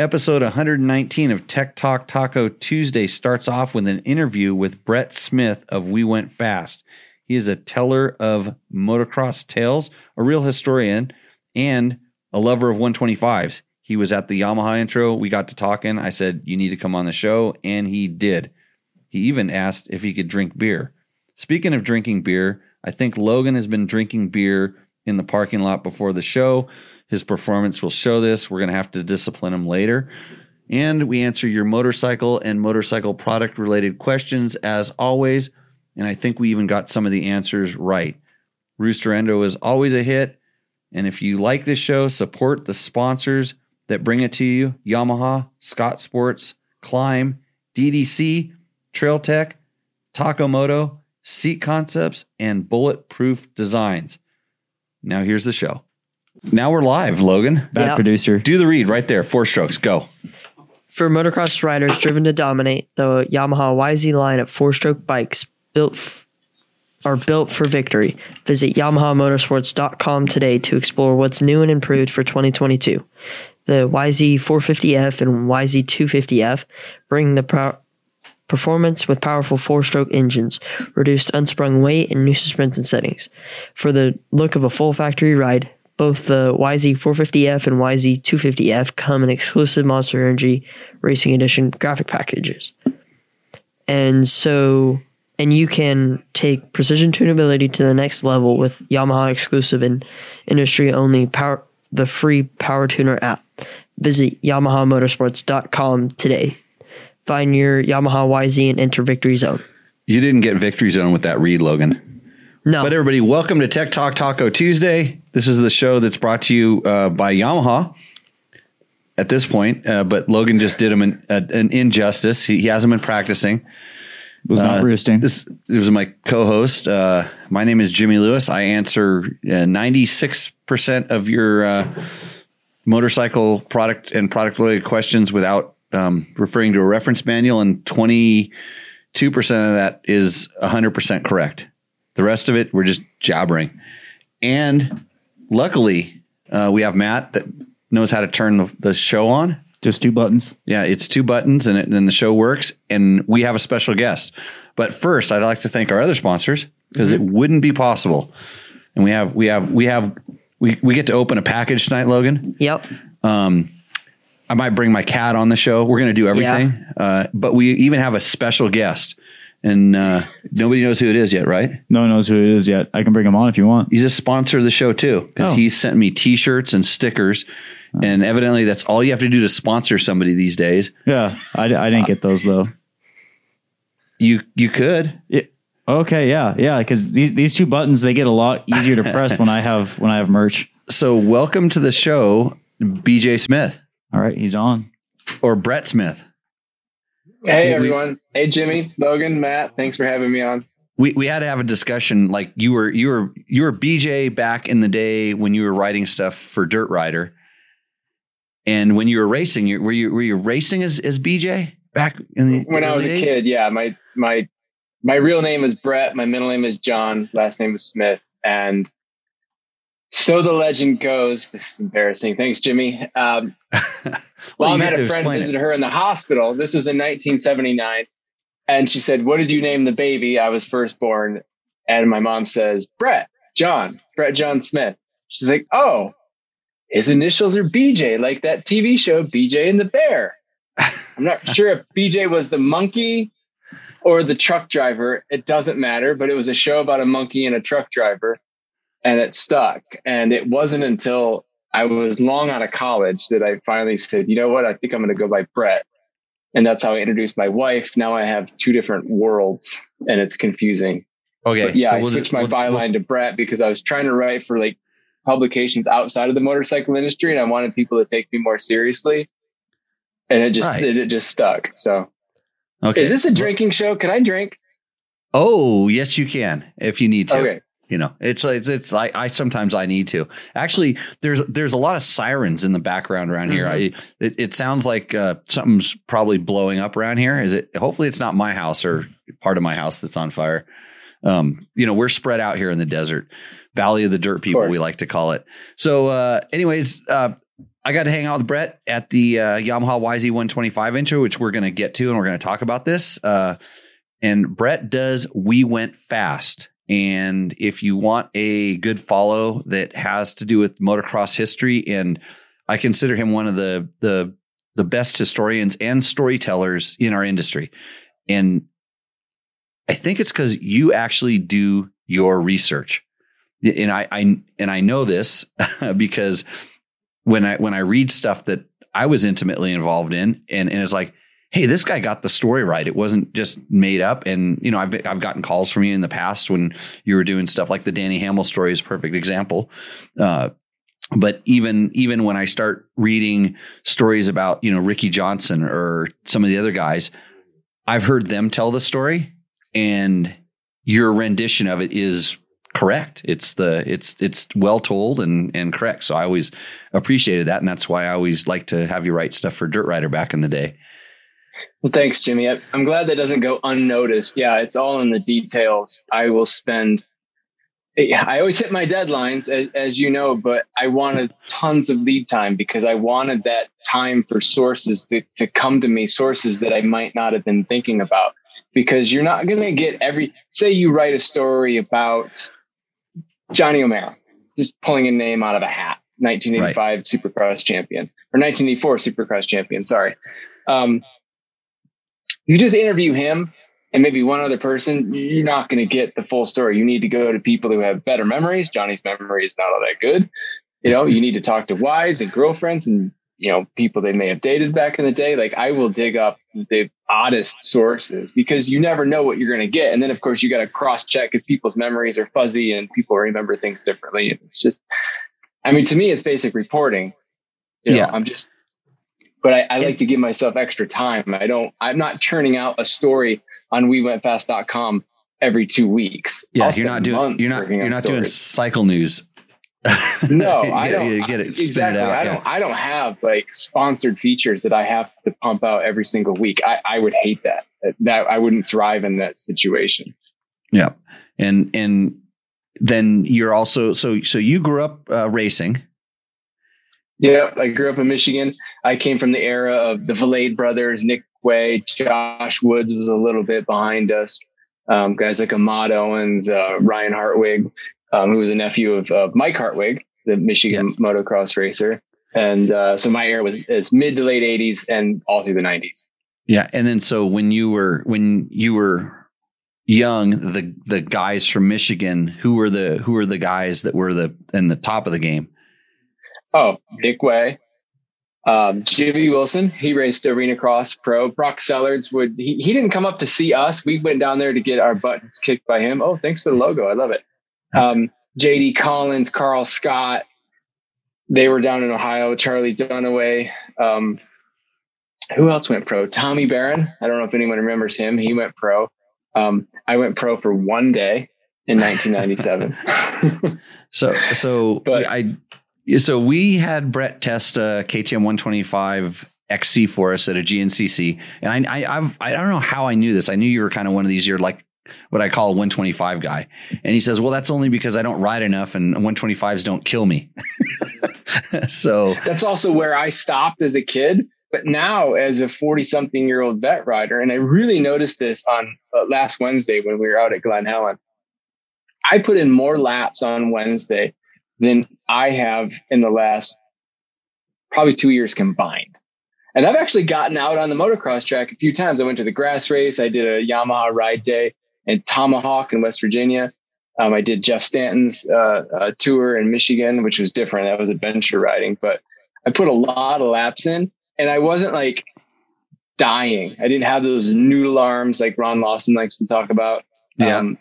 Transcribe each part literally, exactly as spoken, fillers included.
Episode one nineteen of Tech Talk Taco Tuesday starts off with an interview with Brett Smith of We Went Fast. He is a teller of motocross tales, a real historian, and a lover of one twenty-fives. He was at the Yamaha intro. We got to talking. I said, you need to come on the show, and he did. He even asked if he could drink beer. Speaking of drinking beer, I think Logan has been drinking beer in the parking lot before the show. His performance will show this. We're going to have to discipline him later. And we answer your motorcycle and motorcycle product related questions as always. And I think we even got some of the answers right. Roosterendo is always a hit. And if you like this show, support the sponsors that bring it to you. Yamaha, Scott Sports, Climb, D D C, Trail Tech, Takomoto, Seat Concepts, and Bulletproof Designs. Now here's the show. Now we're live, Logan. Bad yep. producer. Do the read right there. Four strokes. Go. For motocross riders driven to dominate, the Yamaha Y Z line of four-stroke bikes built f- are built for victory. Visit Yamaha Motorsports dot com today to explore what's new and improved for twenty twenty-two. The Y Z four fifty F and Y Z two fifty F bring the pro- performance with powerful four-stroke engines, reduced unsprung weight, and new suspension settings. For the look of a full factory ride, both the Y Z four fifty F and Y Z two fifty F come in exclusive Monster Energy Racing Edition graphic packages. And so, and you can take precision tunability to the next level with Yamaha exclusive and industry-only power, the free Power Tuner app. Visit Yamaha Motorsports dot com today. Find your Yamaha Y Z and enter Victory Zone. You didn't get Victory Zone with that read, Logan. No. But everybody, welcome to Tech Talk Taco Tuesday. This is the show that's brought to you uh, by Yamaha at this point. Uh, but Logan just did him an, uh, an injustice. He, he hasn't been practicing. Was not uh, roosting. This, this was my co-host. Uh, my name is Jimmy Lewis. I answer uh, ninety-six percent of your uh, motorcycle product and product-related questions without um, referring to a reference manual. And twenty-two percent of that is one hundred percent correct. The rest of it, we're just jabbering. And luckily, uh, we have Matt that knows how to turn the, the show on. Just two buttons. Yeah, it's two buttons, and then the show works. And we have a special guest. But first, I'd like to thank our other sponsors because mm-hmm. it wouldn't be possible. And we have, we have, we have, we we get to open a package tonight, Logan. Yep. Um, I might bring my cat on the show. We're going to do everything. Yeah. Uh, but we even have a special guest. And uh, nobody knows who it is yet, right? No one knows who it is yet. I can bring him on if you want. He's a sponsor of the show, too, because oh. he sent me T-shirts and stickers. Oh. And evidently, that's all you have to do to sponsor somebody these days. Yeah, I, I didn't uh, get those, though. You you could. It, okay, yeah, yeah, because these, these two buttons, they get a lot easier to press when I have when I have merch. So welcome to the show, B J Smith. All right, he's on. Or Brett Smith. Hey, everyone. Hey, Jimmy, Logan, Matt. Thanks for having me on. We we had to have a discussion. Like you were you were you were B J back in the day when you were writing stuff for Dirt Rider. And when you were racing, you, were you were you racing as, as B J back in the when I was days? a kid? Yeah, my my my real name is Brett. My middle name is John. Last name is Smith. And so the legend goes. This is embarrassing. Thanks, Jimmy. Um, well, Mom had a friend visit it. her in the hospital. This was in nineteen seventy-nine. And she said, what did you name the baby? I was firstborn. And my mom says, Brett, John, Brett, John Smith. She's like, oh, his initials are B J, like that T V show, B J and the Bear. I'm not sure if B J was the monkey or the truck driver. It doesn't matter. But it was a show about a monkey and a truck driver. And it stuck. And it wasn't until I was long out of college that I finally said, you know what? I think I'm going to go by Brett. And that's how I introduced my wife. Now I have two different worlds and it's confusing. Okay. But yeah. So I we'll switched just, my we'll, byline we'll, to Brett because I was trying to write for like publications outside of the motorcycle industry. And I wanted people to take me more seriously. And it just, right. it, it just stuck. So okay. Is this a drinking show? Can I drink? Oh, yes, you can. If you need to. Okay. You know, it's it's, it's I, I sometimes I need to actually there's there's a lot of sirens in the background around here. Mm-hmm. I it, it sounds like uh, something's probably blowing up around here. Is it? Hopefully it's not my house or part of my house that's on fire. Um, you know, we're spread out here in the desert, Valley of the Dirt people, we like to call it. So uh, anyways, uh, I got to hang out with Brett at the uh, Yamaha Y Z one twenty-five incher, which we're going to get to, and we're going to talk about this. Uh, and Brett does We Went Fast. And if you want a good follow that has to do with motocross history, and I consider him one of the the the best historians and storytellers in our industry. And I think it's because you actually do your research. And I, I and I know this because when I when I read stuff that I was intimately involved in, and, and it's like, hey, this guy got the story right. It wasn't just made up. And, you know, I've I've gotten calls from you in the past when you were doing stuff like the Danny Hamill story is a perfect example. Uh, but even even when I start reading stories about, you know, Ricky Johnson or some of the other guys, I've heard them tell the story, and your rendition of it is correct. It's the it's it's well told and and correct. So I always appreciated that, and that's why I always like to have you write stuff for Dirt Rider back in the day. Well, thanks, Jimmy. I, I'm glad that doesn't go unnoticed. Yeah, it's all in the details. I will spend. I always hit my deadlines, as, as you know, but I wanted tons of lead time because I wanted that time for sources to, to come to me, sources that I might not have been thinking about, because you're not going to get every. Say you write a story about Johnny O'Mara, just pulling a name out of a hat, nineteen eighty-five right. Supercross champion, or nineteen eighty-four Supercross champion. Sorry. Um, you just interview him and maybe one other person, you're not going to get the full story. You need to go to people who have better memories. Johnny's memory is not all that good. You know, you need to talk to wives and girlfriends and, you know, people they may have dated back in the day. Like, I will dig up the oddest sources because you never know what you're going to get. And then, of course, you got to cross check because people's memories are fuzzy and people remember things differently. It's just, I mean, to me, it's basic reporting. You know, yeah. I'm just, but I, I like to give myself extra time. I don't, I'm not churning out a story on we went fast dot com every two weeks. Yeah, you're not doing you're not you're not doing cycle news. No, I don't you get it, exactly. It out, I don't yeah. I don't have like sponsored features that I have to pump out every single week. I, I would hate that. That I wouldn't thrive in that situation. Yeah, and and then you're also so so you grew up uh, racing. Yeah, I grew up in Michigan. I came from the era of the Valade brothers, Nick Way, Josh Woods was a little bit behind us. Um, guys like Ahmad Owens, uh, Ryan Hartwig, um, who was a nephew of uh, Mike Hartwig, the Michigan yeah. motocross racer. And uh, so my era was it's mid to late eighties and all through the nineties. Yeah, and then so when you were when you were young, the the guys from Michigan, who were the who were the guys that were the in the top of the game? Oh, Nick Way. Um, Jimmy Wilson, he raced Arena Cross Pro. Brock Sellards would, he, he didn't come up to see us. We went down there to get our buttons kicked by him. Oh, thanks for the logo. I love it. Um, J D Collins, Carl Scott, they were down in Ohio. Charlie Dunaway. Um, who else went pro? Tommy Barron. I don't know if anyone remembers him. He went pro. Um, I went pro for one day in nineteen ninety-seven. so, so but, I, So we had Brett test a K T M one twenty-five X C for us at a G N C C. And I, I, I've, I don't know how I knew this. I knew you were kind of one of these, you're like what I call a one twenty-five guy. And he says, well, that's only because I don't ride enough and one twenty-fives don't kill me. So that's also where I stopped as a kid. But now as a forty something year old vet rider, and I really noticed this on uh, last Wednesday when we were out at Glen Helen, I put in more laps on Wednesday than I have in the last probably two years combined. And I've actually gotten out on the motocross track a few times. I went to the grass race. I did a Yamaha ride day in Tomahawk in West Virginia. Um, I did Jeff Stanton's uh, uh, tour in Michigan, which was different. That was adventure riding, but I put a lot of laps in and I wasn't like dying. I didn't have those noodle arms like Ron Lawson likes to talk about. Yeah. Um,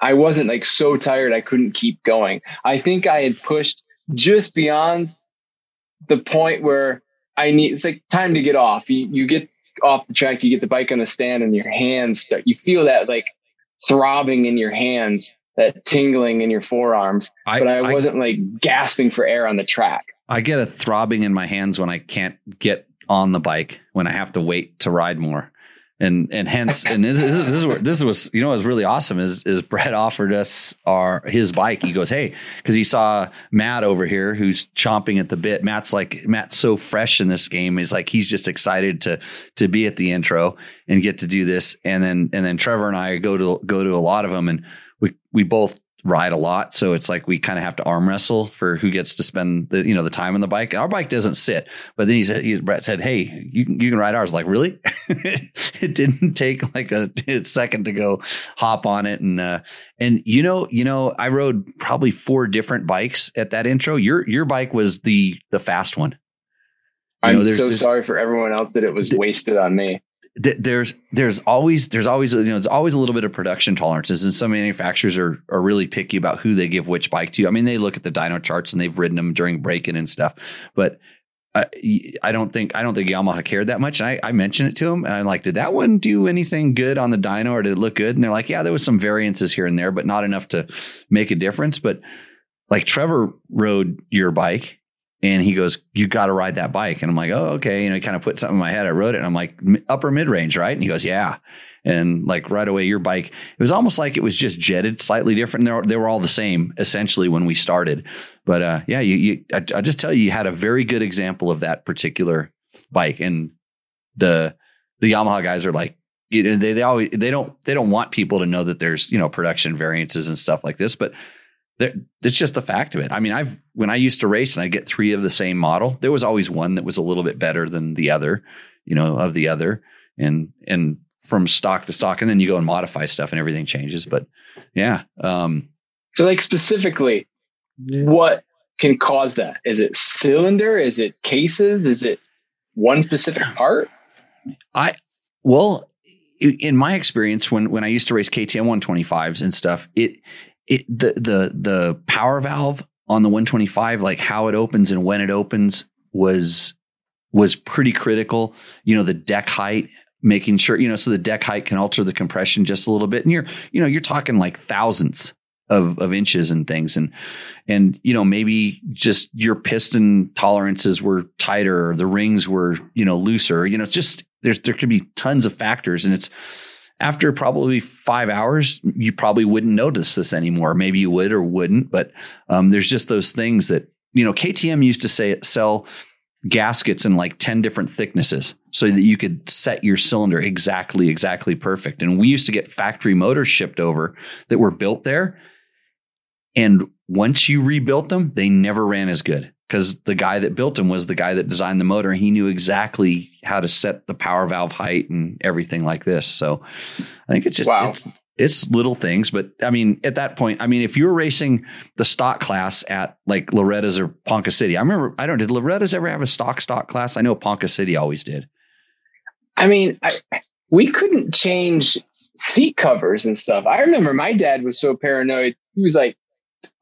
I wasn't like so tired I couldn't keep going. I think I had pushed just beyond the point where I need, it's like time to get off. You, you get off the track, you get the bike on the stand and your hands start, you feel that like throbbing in your hands, that tingling in your forearms. I, but I, I wasn't like gasping for air on the track. I get a throbbing in my hands when I can't get on the bike, when I have to wait to ride more. And and hence, and this, this, this is where, this was, you know, what's really awesome is is Brett offered us our his bike. He goes, hey, because he saw Matt over here who's chomping at the bit. Matt's like Matt's so fresh in this game. He's like he's just excited to to be at the intro and get to do this. And then and then Trevor and I go to go to a lot of them, and we we both ride a lot, so it's like we kind of have to arm wrestle for who gets to spend the you know the time on the bike. And our bike doesn't sit, but then he said, he, Brett said, "Hey, you you can ride ours." Like, really? It didn't take like a second to go hop on it, and uh, and you know you know I rode probably four different bikes at that intro. Your your bike was the the fast one. You I'm know, so this, sorry for everyone else that it was th- wasted on me. There's, there's always, there's always, you know, it's always a little bit of production tolerances, and some manufacturers are are really picky about who they give which bike to. I mean, they look at the dyno charts and they've ridden them during break-in and stuff, but uh, I don't think, I don't think Yamaha cared that much. And I, I mentioned it to them, and I'm like, did that one do anything good on the dyno, or did it look good? And they're like, yeah, there was some variances here and there, but not enough to make a difference. But like Trevor rode your bike, and he goes, you got to ride that bike. And I'm like, oh, okay. You know, he kind of put something in my head. I rode it, and I'm like, upper mid range, right? And he goes, yeah. And like right away, your bike, it was almost like it was just jetted slightly different. They were, they were all the same essentially when we started, but uh, yeah, you, you I, I just tell you, you had a very good example of that particular bike. And the, the Yamaha guys are like, you know, they, they always, they don't, they don't want people to know that there's, you know, production variances and stuff like this, but it's just the fact of it. I mean, I've, when I used to race and I get three of the same model, there was always one that was a little bit better than the other, you know, of the other, and, and from stock to stock, and then you go and modify stuff and everything changes. But yeah. Um, so like specifically, what can cause that? Is it cylinder? Is it cases? Is it one specific part? I, well, in my experience, when, when I used to race K T M one twenty-fives and stuff, it, It, the, the, the power valve on the one twenty-five, like how it opens and when it opens was, was pretty critical. You know, the deck height, making sure, you know, so the deck height can alter the compression just a little bit. And you're, you know, you're talking like thousands of, of inches and things. And, and, you know, maybe just your piston tolerances were tighter, or the rings were, you know, looser, you know, it's just, there's, there could be tons of factors, and it's, after probably five hours, you probably wouldn't notice this anymore. Maybe you would or wouldn't, but um, there's just those things that, you know, K T M used to say sell gaskets in like ten different thicknesses so that you could set your cylinder exactly, exactly perfect. And we used to get factory motors shipped over that were built there. And once you rebuilt them, they never ran as good, because the guy that built them was the guy that designed the motor, and he knew exactly how to set the power valve height and everything like this. So I think it's just, wow. it's, it's little things, but I mean, at that point, I mean, if you're racing the stock class at like Loretta's or Ponca City, I remember, I don't, did Loretta's ever have a stock stock class? I know Ponca City always did. I mean, I, we couldn't change seat covers and stuff. I remember my dad was so paranoid. He was like,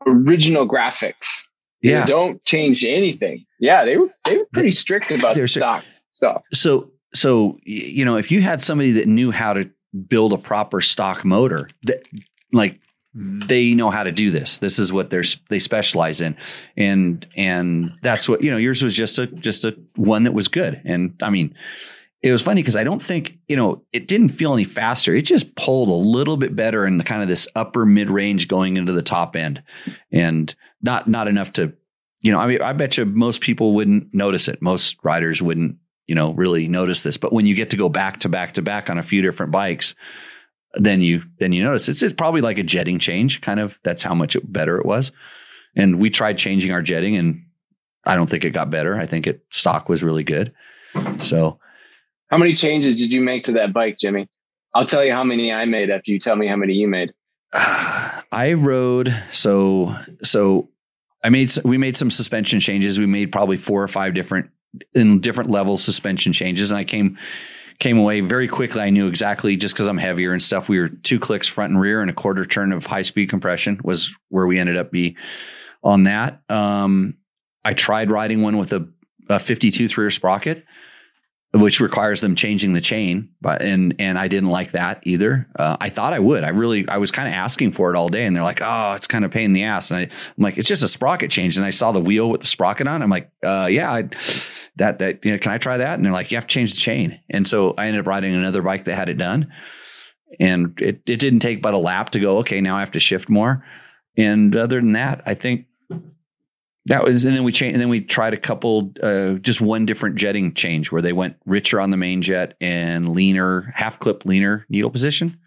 original graphics. Yeah. They don't change anything. Yeah. They were, they were pretty strict about the stock stuff. So, so, you know, if you had somebody that knew how to build a proper stock motor, that like they know how to do this, this is what they're, they specialize in. And, and that's what, you know, yours was just a, just a one that was good. And I mean, it was funny because I don't think, you know, it didn't feel any faster. It just pulled a little bit better in the kind of this upper mid range going into the top end, and not, not enough to, you know, I mean, I bet you most people wouldn't notice it. Most riders wouldn't, you know, really notice this, but when you get to go back to back to back on a few different bikes, then you, then you notice it's, it's probably like a jetting change kind of, that's how much better it was. And we tried changing our jetting, and I don't think it got better. I think it stock was really good. So, how many changes did you make to that bike, Jimmy? I'll tell you how many I made after you tell me how many you made. Uh, I rode. So, so I made, we made some suspension changes. We made probably four or five different in different levels, suspension changes. And I came, came away very quickly. I knew exactly, just cause I'm heavier and stuff. We were two clicks front and rear, and a quarter turn of high speed compression was where we ended up be on that. Um, I tried riding one with a, a fifty-tooth rear sprocket. which requires them changing the chain. But, and, and I didn't like that either. Uh, I thought I would, I really, I was kind of asking for it all day, and they're like, oh, it's kind of pain in the ass. And I, I'm like, it's just a sprocket change. And I saw the wheel with the sprocket on. I'm like, uh, yeah, I, that, that, you know, can I try that? And they're like, you have to change the chain. And so I ended up riding another bike that had it done, and it, it didn't take but a lap to go, okay, now I have to shift more. And other than that, I think that was, and then we changed, and then we tried a couple, uh, just one different jetting change where they went richer on the main jet and leaner, half clip leaner needle position.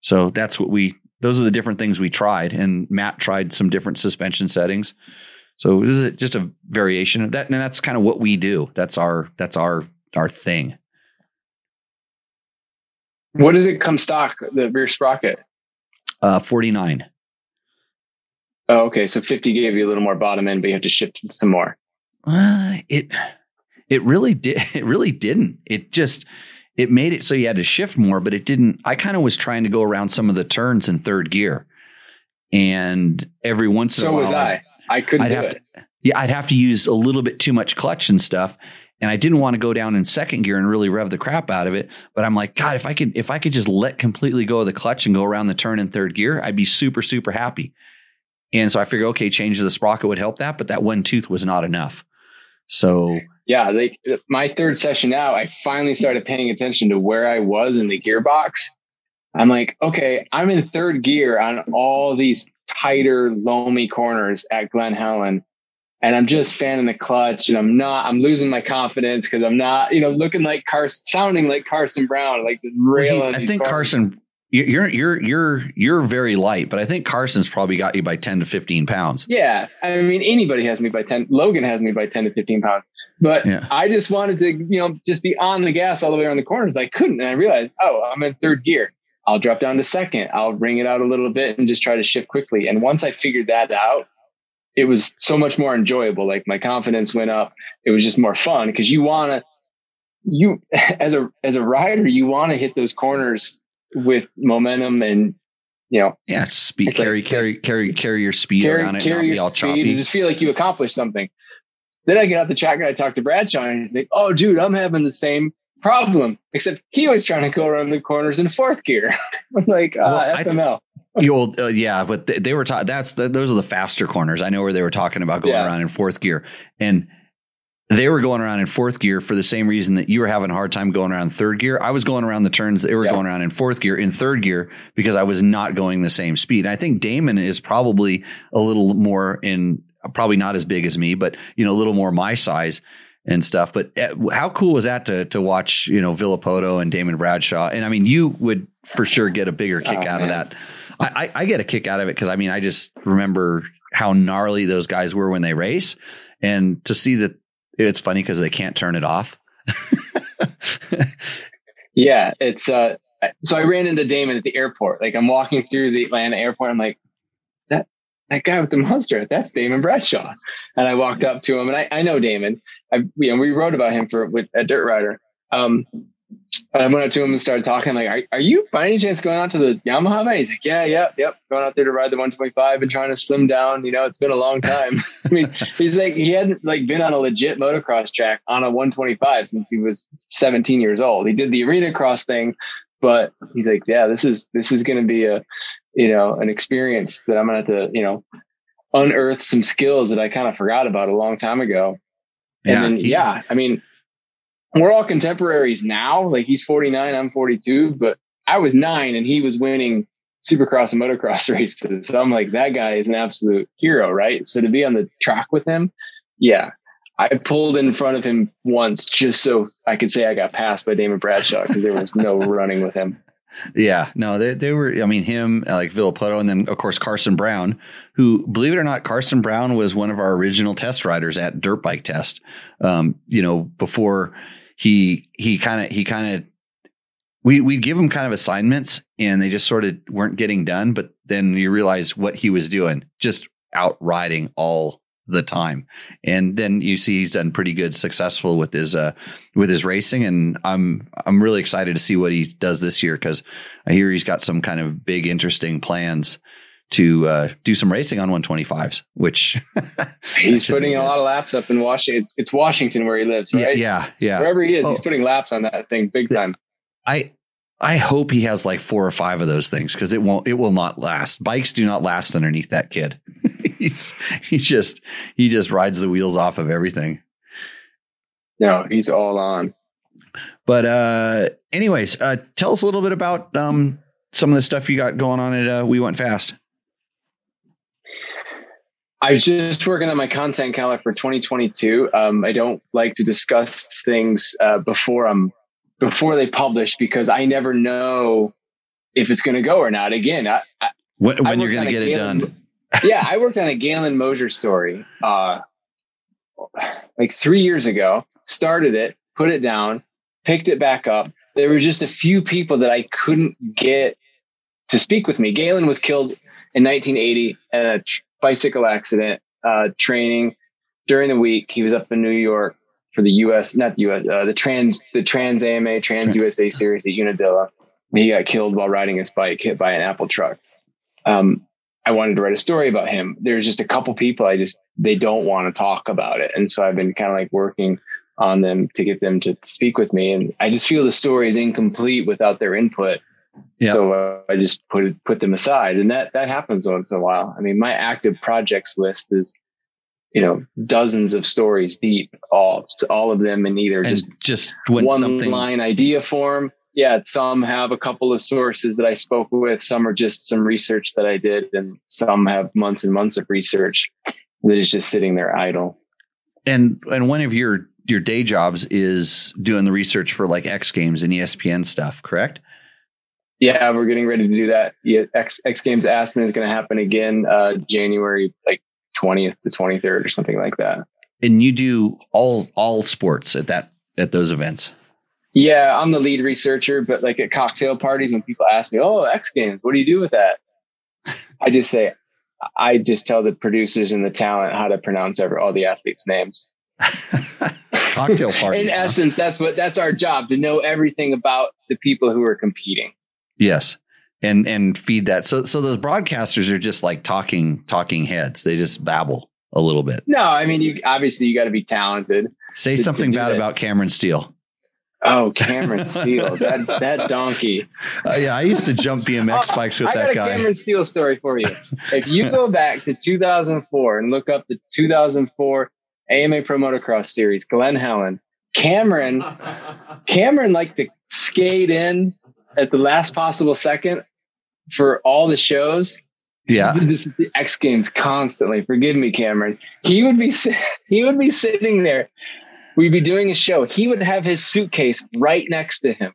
So that's what we, those are the different things we tried. And Matt tried some different suspension settings. So this is just a variation of that. And that's kind of what we do. That's our, that's our, our thing. What does it come stock, the rear sprocket? Uh, forty-nine. Oh, okay. So fifty gave you a little more bottom end, but you have to shift some more. Uh, it, it really did. It really didn't. It just, it made it so you had to shift more, but it didn't. I kind of was trying to go around some of the turns in third gear, and every once in so a while. So was I. I, I couldn't I'd do have it. To, yeah. I'd have to use a little bit too much clutch and stuff. And I didn't want to go down in second gear and really rev the crap out of it. But I'm like, God, if I could, if I could just let completely go of the clutch and go around the turn in third gear, I'd be super, super happy. And so I figured, okay, change to the sprocket would help that, but that one tooth was not enough. So yeah, like my third session out, I finally started paying attention to where I was in the gearbox. I'm like, okay, I'm in third gear on all these tighter, loamy corners at Glen Helen, and I'm just fanning the clutch, and I'm not, I'm losing my confidence because I'm not, you know, looking like Carson, sounding like Carson Brown, like just railing. I think Carson. You're, you're, you're, you're very light, but I think Carson's probably got you by ten to fifteen pounds. Yeah. I mean, anybody has me by ten. Logan has me by ten to fifteen pounds, but yeah. I just wanted to, you know, just be on the gas all the way around the corners. I couldn't. And I realized, oh, I'm in third gear. I'll drop down to second. I'll wring it out a little bit and just try to shift quickly. And once I figured that out, it was so much more enjoyable. Like my confidence went up. It was just more fun because you want to, you as a, as a rider, you want to hit those corners with momentum and, you know, yeah, speed, carry, like, carry, carry, carry your speed carry, around it. Carry your be all speed choppy. And just feel like you accomplished something. Then I get out the track and I talk to Bradshaw and he's like, oh dude, I'm having the same problem, except he was trying to go around the corners in fourth gear. I'm like, uh, well, F M L. I, you old, uh, yeah, but they, they were taught that's the, those are the faster corners. I know where they were talking about going yeah. around in fourth gear, and they were going around in fourth gear for the same reason that you were having a hard time going around in third gear. I was going around the turns. They were yeah. going around in fourth gear, in third gear, because I was not going the same speed. And I think Damon is probably a little more in, probably not as big as me, but, you know, a little more my size and stuff. But how cool was that to, to watch, you know, Villapoto and Damon Bradshaw? And I mean, you would for sure get a bigger kick oh, out man. of that. I, I, I get a kick out of it. Cause I mean, I just remember how gnarly those guys were when they race, and to see that. It's funny because they can't turn it off. yeah, it's uh, so I ran into Damon at the airport. Like I'm walking through the Atlanta airport. I'm like, that that guy with the monster, that's Damon Bradshaw. And I walked up to him, and I, I know Damon. I, you know, we wrote about him for with a Dirt Rider. Um, and I went up to him and started talking. I'm like, are, are you by any chance going out to the Yamaha? And he's like, yeah, yep, yep. Going out there to ride the one twenty-five and trying to slim down. You know, it's been a long time. I mean, he's like, he hadn't like been on a legit motocross track on a one twenty-five since he was seventeen years old. He did the arena cross thing, but he's like, yeah, this is, this is going to be a, you know, an experience that I'm going to have to, you know, unearth some skills that I kind of forgot about a long time ago. And yeah, then, yeah, yeah I mean, we're all contemporaries now. Like he's forty-nine, I'm forty-two, but I was nine and he was winning supercross and motocross races. So I'm like, that guy is an absolute hero, right? So to be on the track with him. Yeah. I pulled in front of him once just so I could say I got passed by Damon Bradshaw because there was no running with him. Yeah, no, they they were, I mean, him, like Villapoto, and then, of course, Carson Brown, who, believe it or not, Carson Brown was one of our original test riders at Dirt Bike Test, um, you know, before he he kind of he kind of we we'd give him kind of assignments and they just sort of weren't getting done. But then you realize what he was doing, just out riding all the time. And then you see he's done pretty good, successful with his uh, with his racing. And I'm I'm really excited to see what he does this year, because I hear he's got some kind of big, interesting plans to uh, do some racing on one twenty-fives, which he's putting a lot of laps up in Washington. It's, it's Washington where he lives, right? Yeah. It's, yeah. Wherever he is, oh. he's putting laps on that thing big time. I, I hope he has like four or five of those things, because it won't, it will not last. Bikes do not last underneath that kid. he's, he just, he just rides the wheels off of everything. No, he's all on. But uh, anyways, uh, tell us a little bit about um, some of the stuff you got going on at uh, We Went Fast. I was just working on my content calendar for twenty twenty-two. Um, I don't like to discuss things uh, before I'm before they publish, because I never know if it's going to go or not. Again, I, I, when, when I you're going to get it Galen, done. Yeah, I worked on a Galen Mosier story uh, like three years ago. Started it, put it down, picked it back up. There were just a few people that I couldn't get to speak with me. Galen was killed in nineteen eighty at a tr- bicycle accident, uh, training during the week. He was up in New York for the U S, not the U S, uh, the trans, the trans A M A, trans U S A series at Unadilla. He got killed while riding his bike, hit by an Apple truck. Um, I wanted to write a story about him. There's just a couple people I just, they don't want to talk about it. And so I've been kind of like working on them to get them to speak with me. And I just feel the story is incomplete without their input. Yep. So uh, I just put it, put them aside, and that, that happens once in a while. I mean, my active projects list is, you know, dozens of stories deep, all, all of them in either and just, just when one something... line idea form. Yeah. Some have a couple of sources that I spoke with. Some are just some research that I did, and some have months and months of research that is just sitting there idle. And, and one of your, your day jobs is doing the research for like X Games and E S P N stuff, correct? Yeah, we're getting ready to do that. Yeah, X, X Games Aspen is going to happen again, uh, January like twentieth to twenty-third or something like that. And you do all all sports at that at those events? Yeah, I'm the lead researcher, but like at cocktail parties, when people ask me, "Oh, X Games, what do you do with that?" I just say, I just tell the producers and the talent how to pronounce every all the athletes' names. Cocktail parties. In huh? essence, that's what that's our job, to know everything about the people who are competing. Yes. And, and feed that. So, so those broadcasters are just like talking, talking heads. They just babble a little bit. No, I mean, you obviously you got to be talented. Say to, something to bad that. about Cameron Steele. Oh, Cameron Steele, that, that donkey. Uh, yeah. I used to jump B M X bikes with I that got a guy. Cameron Steele story for you. If you go back to two thousand four and look up the two thousand four A M A Pro Motocross Series, Glen Helen, Cameron, Cameron liked to skate in at the last possible second for all the shows. Yeah. This is the X Games constantly. Forgive me, Cameron. He would be, he would be sitting there. We'd be doing a show. He would have his suitcase right next to him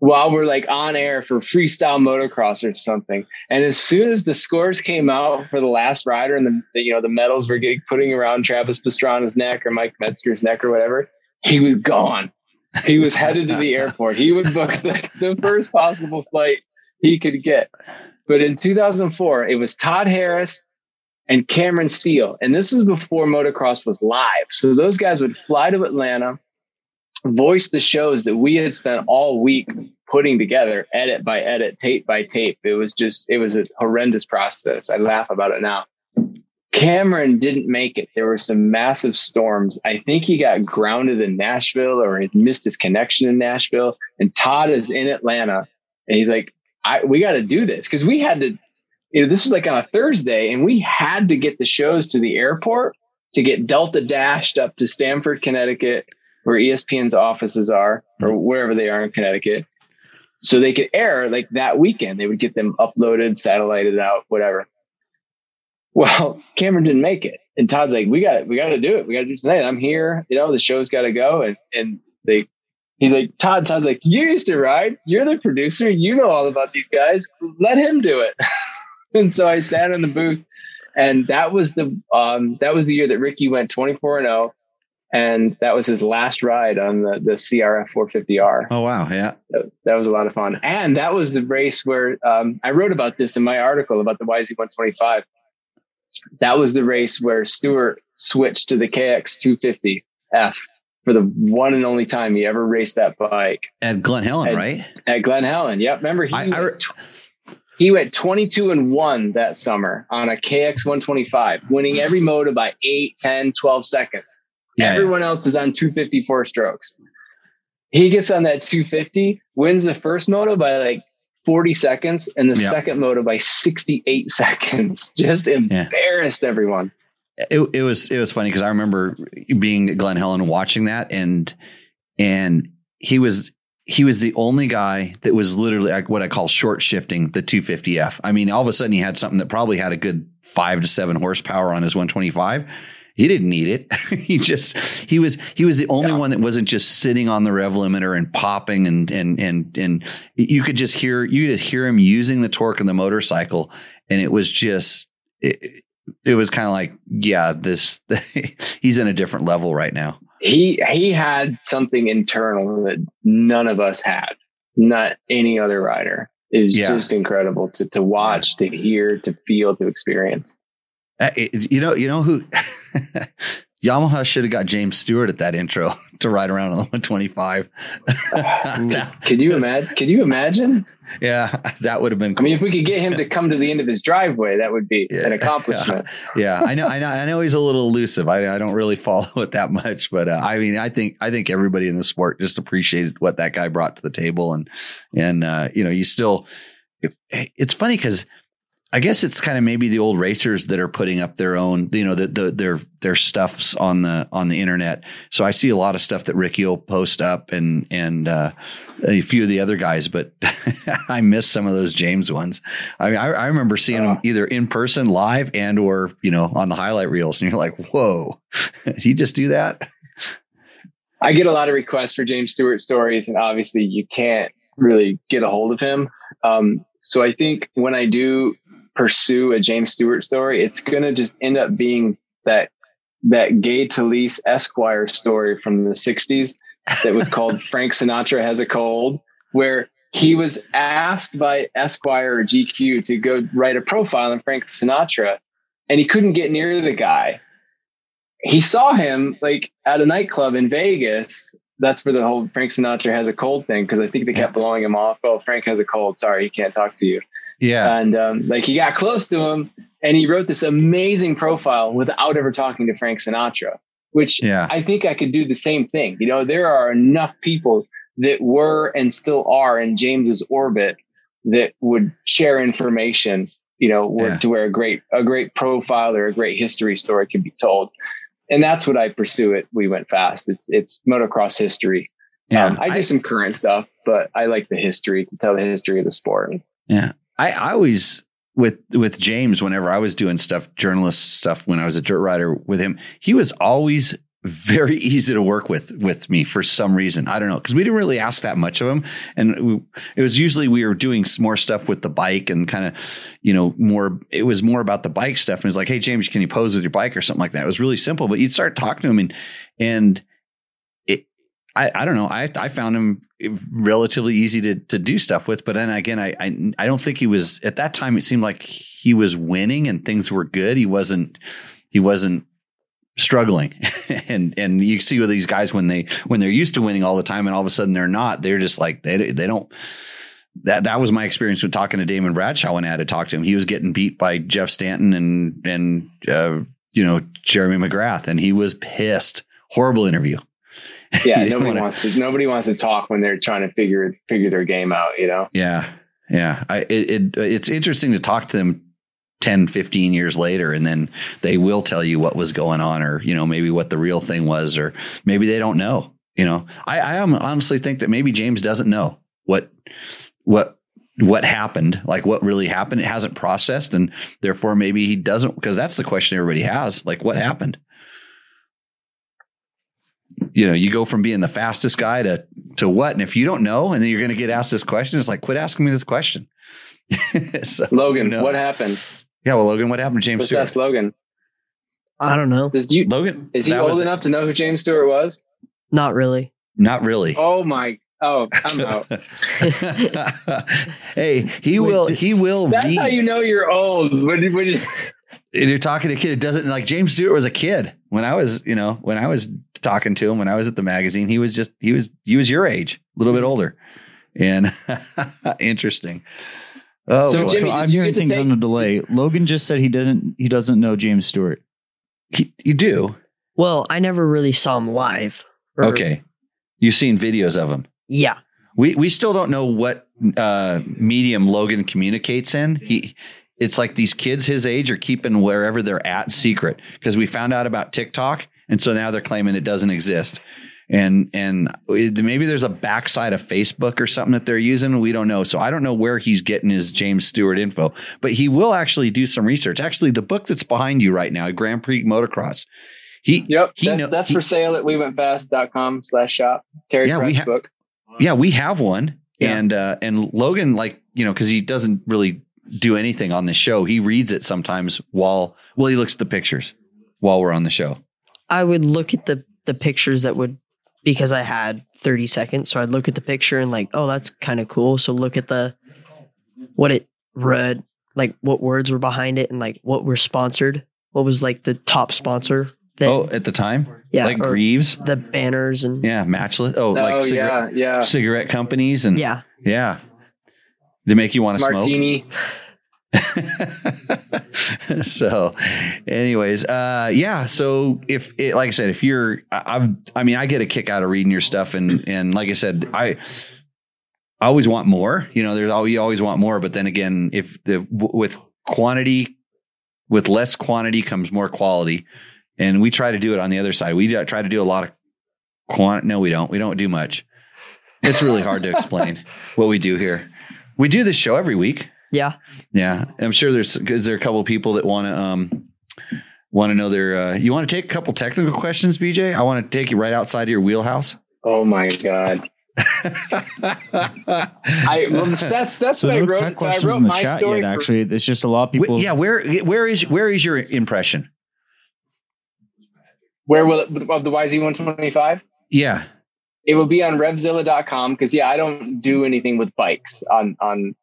while we're like on air for freestyle motocross or something. And as soon as the scores came out for the last rider and the, the you know, the medals were getting putting around Travis Pastrana's neck or Mike Metzger's neck or whatever, he was gone. He was headed to the airport. He would book the, the first possible flight he could get. But in two thousand four, it was Todd Harris and Cameron Steele. And this was before motocross was live. So those guys would fly to Atlanta, voice the shows that we had spent all week putting together, edit by edit, tape by tape. It was just, it was a horrendous process. I laugh about it now. Cameron didn't make it. There were some massive storms. I think he got grounded in Nashville, or he missed his connection in Nashville. And Todd is in Atlanta, and he's like, I, we got to do this. Cause we had to, you know, this was like on a Thursday, and we had to get the shows to the airport to get Delta dashed up to Stamford, Connecticut, where E S P N's offices are, or wherever they are in Connecticut. So they could air like that weekend. They would get them uploaded, satellited out, whatever. Well, Cameron didn't make it, and Todd's like, "We got, we got to do it. We got to do it tonight. I'm here. You know, the show's got to go." And and they, he's like, Todd. Todd's like, "You used to ride. You're the producer. You know all about these guys. Let him do it." And so I sat in the booth, and that was the um that was the year that Ricky went twenty-four and oh, and that was his last ride on the the C R F four fifty R. Oh wow, yeah, that, that was a lot of fun, and that was the race where um I wrote about this in my article about the Y Z one twenty-five. That was the race where Stewart switched to the K X two fifty F for the one and only time he ever raced that bike. At Glen Helen, at, right? At Glen Helen. Yep. Remember, he I, I re- He went twenty-two and one that summer on a K X one twenty-five, winning every moto by eight, ten, twelve seconds. Yeah, Everyone yeah. else is on two fifty-four strokes. He gets on that two fifty, wins the first moto by like forty seconds, and the yep. second moto by sixty-eight seconds. Just embarrassed yeah. everyone. It, it was it was funny because I remember being at Glen Helen watching that, and and he was he was the only guy that was literally like what I call short shifting the two fifty F. I mean, all of a sudden he had something that probably had a good five to seven horsepower on his one twenty-five. He didn't need it. he just he was he was the only yeah. one that wasn't just sitting on the rev limiter and popping, and and and and you could just hear you just hear him using the torque in the motorcycle, and it was just. It, It was kind of like, yeah, this he's in a different level right now. He he had something internal that none of us had, not any other rider. It was yeah. just incredible to to watch, yeah. to hear, to feel, to experience. Uh, it, you know, you know who Yamaha should have got James Stewart at that intro to ride around on the one twenty-five. no. Could you imagine? Could you imagine? Yeah, that would have been cool. I mean, if we could get him to come to the end of his driveway, that would be yeah, an accomplishment. Yeah. yeah, I know, I know, I know he's a little elusive. I, I don't really follow it that much, but uh, I mean, I think, I think everybody in the sport just appreciated what that guy brought to the table, and and uh, you know, you still. It, it's funny because I guess it's kind of maybe the old racers that are putting up their own, you know, the, the their their stuffs on the on the internet. So I see a lot of stuff that Ricky will post up, and and uh, a few of the other guys, but I miss some of those James ones. I mean, I, I remember seeing uh, them either in person, live, and or you know on the highlight reels, and you're like, whoa, did he just do that? I get a lot of requests for James Stewart stories, and obviously you can't really get a hold of him. Um, so I think when I do pursue a James Stewart story, it's going to just end up being that that Gay Talese Esquire story from the sixties that was called Frank Sinatra Has a Cold, where he was asked by Esquire or G Q to go write a profile on Frank Sinatra, and he couldn't get near the guy. He saw him like at a nightclub in Vegas. That's for the whole Frank Sinatra Has a Cold thing, because I think they kept blowing him off. Oh, Frank has a cold. Sorry, he can't talk to you. Yeah. And um, like he got close to him, and he wrote this amazing profile without ever talking to Frank Sinatra, which yeah. I think I could do the same thing. You know, there are enough people that were and still are in James's orbit that would share information, you know, yeah. to where a great, a great profile or a great history story could be told. And that's what I pursue at We Went Fast. It's, it's motocross history. Yeah, um, I do I, some current stuff, but I like the history to tell the history of the sport. Yeah. I, I always with with James, whenever I was doing stuff, journalist stuff, when I was a dirt rider with him, he was always very easy to work with with me for some reason. I don't know, because we didn't really ask that much of him. And we, it was usually we were doing more stuff with the bike and kind of, you know, more. It was more about the bike stuff. And it's like, hey, James, can you pose with your bike or something like that? It was really simple. But you'd start talking to him and and. I, I don't know. I I found him relatively easy to, to do stuff with. But then again, I, I I don't think he was at that time. It seemed like he was winning and things were good. He wasn't he wasn't struggling. and and you see with these guys when they when they're used to winning all the time and all of a sudden they're not. They're just like they they don't. That that was my experience with talking to Damon Bradshaw when I had to talk to him. He was getting beat by Jeff Stanton and and uh, you know Jeremy McGrath, and he was pissed. Horrible interview. Yeah, nobody wanna, wants to. Nobody wants to talk when they're trying to figure figure their game out. You know. Yeah, yeah. I, it, it it's interesting to talk to them ten, fifteen years later, and then they will tell you what was going on, or you know, maybe what the real thing was, or maybe they don't know. You know, I, I honestly think that maybe James doesn't know what what what happened, like what really happened. It hasn't processed, and therefore maybe he doesn't, because that's the question everybody has: like, what happened? You know, you go from being the fastest guy to, to what? And if you don't know, and then you're going to get asked this question, it's like, quit asking me this question. so, Logan, you know. What happened? Yeah. Well, Logan, what happened to James What's Stewart? That's Logan. I don't know. Does you, Logan, is he old the, enough to know who James Stewart was? Not really. Not really. Oh my. Oh, I'm out. hey, he Wait, will, did, he will. That's be, how you know you're old. When, when you, and you're talking to a kid, it doesn't like James Stewart was a kid when I was, you know, when I was talking to him, when I was at the magazine, he was just, he was, he was your age, a little bit older and interesting. Oh, so, Jimmy, so I'm hearing things on a delay. Logan just said he doesn't he doesn't know James Stewart. He, you do? Well, I never really saw him live. Or... Okay. You've seen videos of him. Yeah. We we still don't know what uh, medium Logan communicates in. He it's like these kids his age are keeping wherever they're at secret, because we found out about TikTok, and so now they're claiming it doesn't exist. And and maybe there's a backside of Facebook or something that they're using. We don't know. So I don't know where he's getting his James Stewart info, but he will actually do some research. Actually, the book that's behind you right now, Grand Prix Motocross. He, yep, he that, know, that's he, for sale at wewentfast.com slash shop. Terry yeah, Price ha- book. Yeah, we have one. Yeah. And uh, and Logan, like, you know, because he doesn't really do anything on this show. He reads it sometimes while well, he looks at the pictures while we're on the show. I would look at the the pictures that would. Because I had thirty seconds, so I'd look at the picture and like, oh, that's kind of cool. So look at the what it read, like what words were behind it, and like what were sponsored. What was like the top sponsor? That, oh, at the time, yeah, like Greaves, the banners and yeah, Matchless. Oh, oh like cigarette, yeah, yeah, cigarette companies and yeah, yeah. They make you want to smoke. Martini. So anyways, uh yeah, so if it, like I said, if you're I've I mean I get a kick out of reading your stuff, and and like I said, I I always want more, you know, there's always you always want more, but then again, if the with quantity with less quantity comes more quality, and we try to do it on the other side. We try to do a lot of quant no we don't we don't do much. It's really hard to explain what we do here. We do this show every week. Yeah. Yeah. I'm sure there's, is there a couple of people that want to, um, want to know their, uh, you want to take a couple technical questions, B J? I want to take you right outside of your wheelhouse. Oh my God. I, well, that's, that's so what I wrote. So I wrote my chat story. Yet, for, actually, it's just a lot of people. Wh- yeah. Where, where is, where is your impression? Where will it, of the Y Z one twenty-five? Yeah. It will be on revzilla dot com. Cause yeah, I don't do anything with bikes on, on,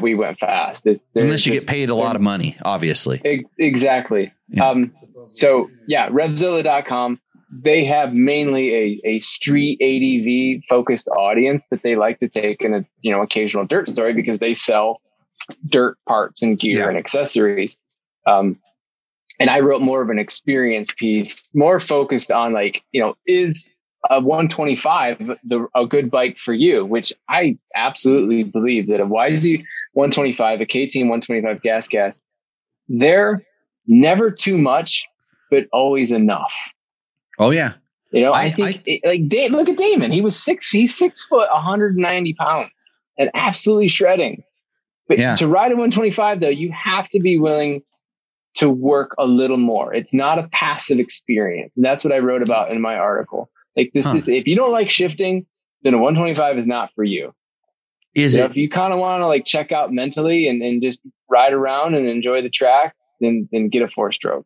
we went fast. It's, Unless you just, get paid a lot of money, obviously. It, exactly. Yeah. Um, so yeah, revzilla dot com. They have mainly a, a street A D V focused audience, but they like to take an, a, you know, occasional dirt story because they sell dirt parts and gear yeah. and accessories. Um, and I wrote more of an experience piece, more focused on like, you know, is a one twenty-five the a good bike for you, which I absolutely believe that a Y Z one twenty-five, a K T M one twenty-five gas gas, they're never too much, but always enough. Oh yeah. You know, I, I think I, it, like da- look at Damon. He was six, he's six foot, one hundred ninety pounds and absolutely shredding. But yeah. to ride a one twenty-five though, you have to be willing to work a little more. It's not a passive experience. And that's what I wrote about in my article. Like this huh. is, if you don't like shifting, then a one twenty-five is not for you. Is so it? If you kind of want to like check out mentally and, and just ride around and enjoy the track, then then get a four stroke.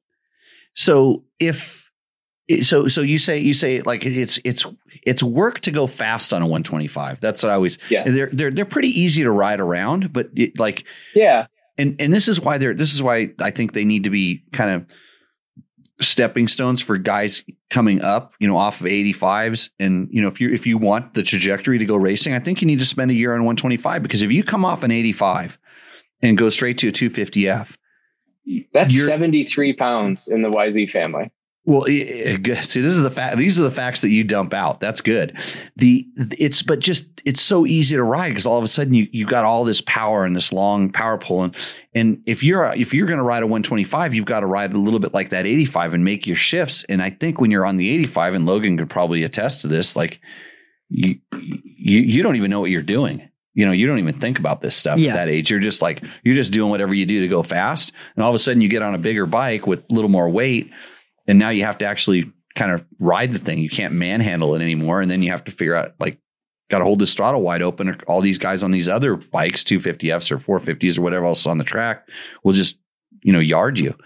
So if so, so you say you say like it's it's it's work to go fast on a one twenty-five. That's what I always. Yeah, they're they're they're pretty easy to ride around, but it, like yeah, and and this is why they're this is why I think they need to be kind of stepping stones for guys coming up, you know, off of eighty-fives. And, you know, if you, if you want the trajectory to go racing, I think you need to spend a year on one twenty-five, because if you come off an eighty-five and go straight to a two fifty F, that's seventy-three pounds in the Y Z family. Well, it, it, see, this is the fact, these are the facts that you dump out. That's good. The it's, but just, it's so easy to ride because all of a sudden you, you got all this power and this long power pull. And, and if you're, a, if you're going to ride a one twenty-five, you've got to ride a little bit like that eighty-five and make your shifts. And I think when you're on the eighty-five, and Logan could probably attest to this, like you, you, you don't even know what you're doing. You know, you don't even think about this stuff yeah. at that age. You're just like, you're just doing whatever you do to go fast. And all of a sudden you get on a bigger bike with a little more weight. And now you have to actually kind of ride the thing. You can't manhandle it anymore. And then you have to figure out, like, got to hold the throttle wide open. Or all these guys on these other bikes, two fifty Fs or four fifties or whatever else on the track, will just, you know, yard you.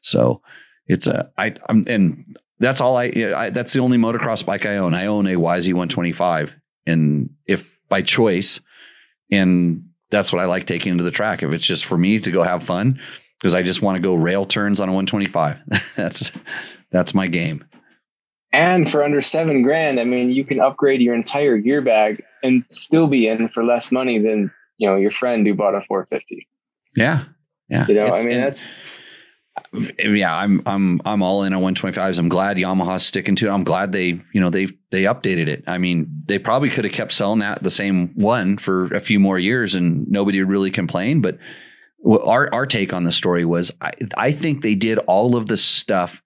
So it's a, I, I'm, and that's all I, I, that's the only motocross bike I own. I own a Y Z one twenty-five. And if by choice, and that's what I like taking into the track. If it's just for me to go have fun, because I just want to go rail turns on a one twenty-five. That's that's my game. And for under seven grand, I mean, you can upgrade your entire gear bag and still be in for less money than, you know, your friend who bought a four fifty. Yeah. Yeah. You know, it's, I mean, that's, yeah, I'm, I'm, I'm all in on one twenty-fives. I'm glad Yamaha's sticking to it. I'm glad they, you know, they, they updated it. I mean, they probably could have kept selling that the same one for a few more years and nobody would really complain. But our, our take on the story was, I, I think they did all of the stuff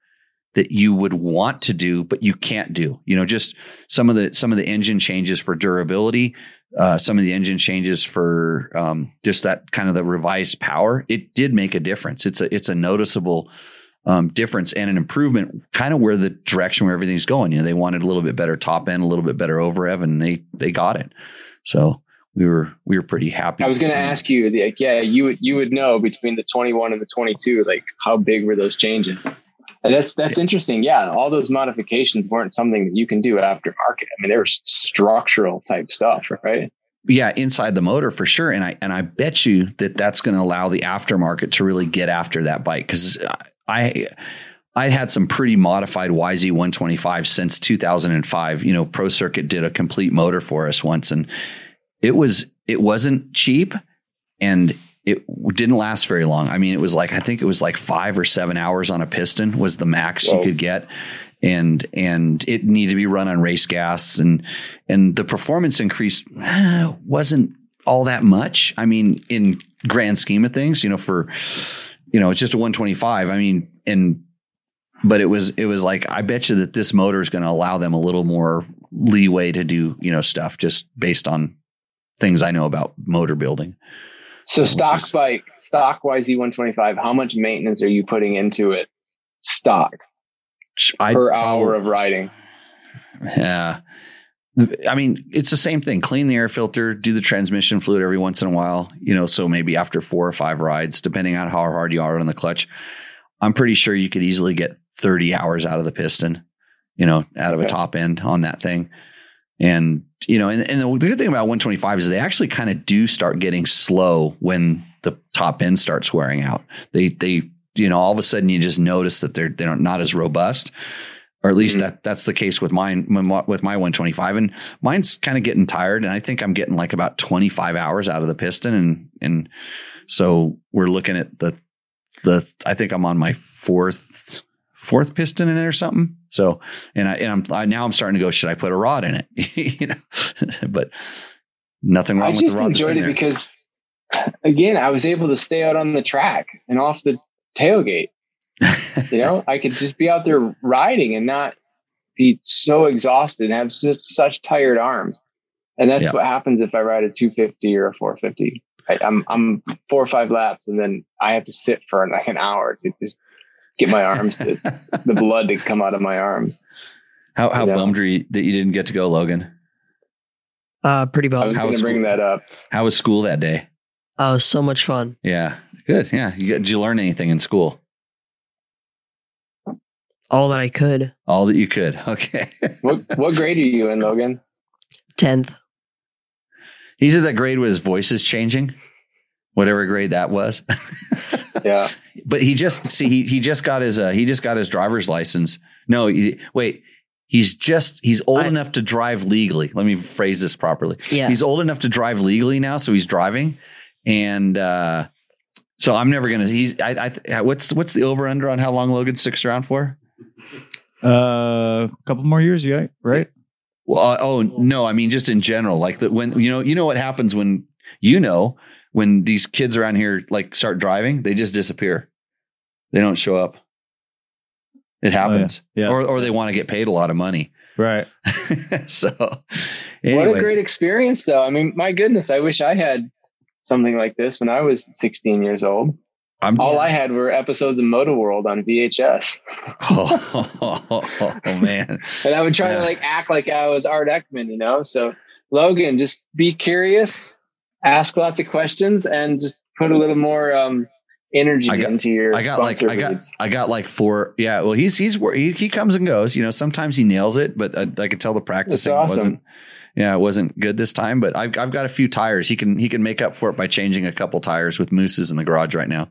that you would want to do, but you can't do, you know, just some of the, some of the engine changes for durability, uh, some of the engine changes for um, just that kind of the revised power. It did make a difference. It's a, it's a noticeable um, difference and an improvement kind of where the direction where everything's going. You know, they wanted a little bit better top end, a little bit better over rev, and they, they got it. So we were, we were pretty happy. I was going to ask you, like, yeah, you would, you would know between the twenty-one and the twenty-two, like how big were those changes? That's that's interesting. Yeah, all those modifications weren't something that you can do aftermarket. I mean, they were structural type stuff, right? Yeah, inside the motor for sure. And I and I bet you that that's going to allow the aftermarket to really get after that bike, because I I had some pretty modified Y Z one twenty-five since two thousand five. You know, Pro Circuit did a complete motor for us once, and it was it wasn't cheap, and it didn't last very long. I mean, it was like, I think it was like five or seven hours on a piston was the max Whoa. You could get. And, and it needed to be run on race gas, and, and the performance increase uh, wasn't all that much. I mean, in grand scheme of things, you know, for, you know, it's just a one twenty-five. I mean, and, but it was, it was like, I bet you that this motor is going to allow them a little more leeway to do, you know, stuff just based on things I know about motor building. So stock is, bike, stock Y Z one twenty-five, how much maintenance are you putting into it stock I'd per probably, hour of riding? Yeah. I mean, it's the same thing. Clean the air filter, do the transmission fluid every once in a while, you know, so maybe after four or five rides, depending on how hard you are on the clutch, I'm pretty sure you could easily get thirty hours out of the piston, you know, out of okay. a top end on that thing. And, you know, and, and the good thing about one twenty-five is they actually kind of do start getting slow when the top end starts wearing out. They, they, you know, all of a sudden you just notice that they're, they're not as robust, or at least mm-hmm. that that's the case with mine, with my one twenty-five, and mine's kind of getting tired. And I think I'm getting like about twenty-five hours out of the piston. And, and so we're looking at the, the, I think I'm on my fourth, fourth piston in it or something. So, and I, and I'm, I, now I'm starting to go, should I put a rod in it? You know, but nothing wrong with the rod. I just enjoyed it because, again, I was able to stay out on the track and off the tailgate. You know, I could just be out there riding and not be so exhausted and have such, such tired arms. And that's yeah. what happens if I ride a two fifty or a four fifty. I, I'm, I'm four or five laps, and then I have to sit for like an hour to just get my arms to, the blood to come out of my arms. How how you know? Bummed are you that you didn't get to go, Logan? Uh, pretty bummed. I was going to bring that up. How was school that day? Oh, it was so much fun. Yeah, good. Yeah, you got, did you learn anything in school? All that I could. All that you could. Okay. what what grade are you in, Logan? Tenth. He's at that grade where his voice is changing. Whatever grade that was. Yeah. But he just, see, he, he just got his, uh, he just got his driver's license. No, he, wait, he's just, he's old I, enough to drive legally. Let me phrase this properly. Yeah. He's old enough to drive legally now. So he's driving. And, uh, so I'm never going to, he's, I, I, what's, what's the over under on how long Logan sticks around for? Uh, a couple more years. Yeah. Right. Well, uh, oh no, I mean, just in general, like that when, you know, you know what happens when, you know, when these kids around here like start driving, they just disappear. They don't show up. It happens. Oh, yeah. Yeah. Or or they want to get paid a lot of money. Right. So anyways. What a great experience though. I mean, my goodness, I wish I had something like this when I was sixteen years old. I'm, All I had were episodes of Motor World on V H S. oh, oh, oh, oh man. And I would try yeah. to like act like I was Art Ekman, you know? So Logan, just be curious. Ask lots of questions and just put a little more um, energy got, into your. I got like I got leads. I got like four. Yeah, well, he's he's he, he comes and goes. You know, sometimes he nails it, but I, I could tell the practicing awesome. wasn't. Yeah, it wasn't good this time. But I've I've got a few tires. He can he can make up for it by changing a couple tires with Mooses in the garage right now.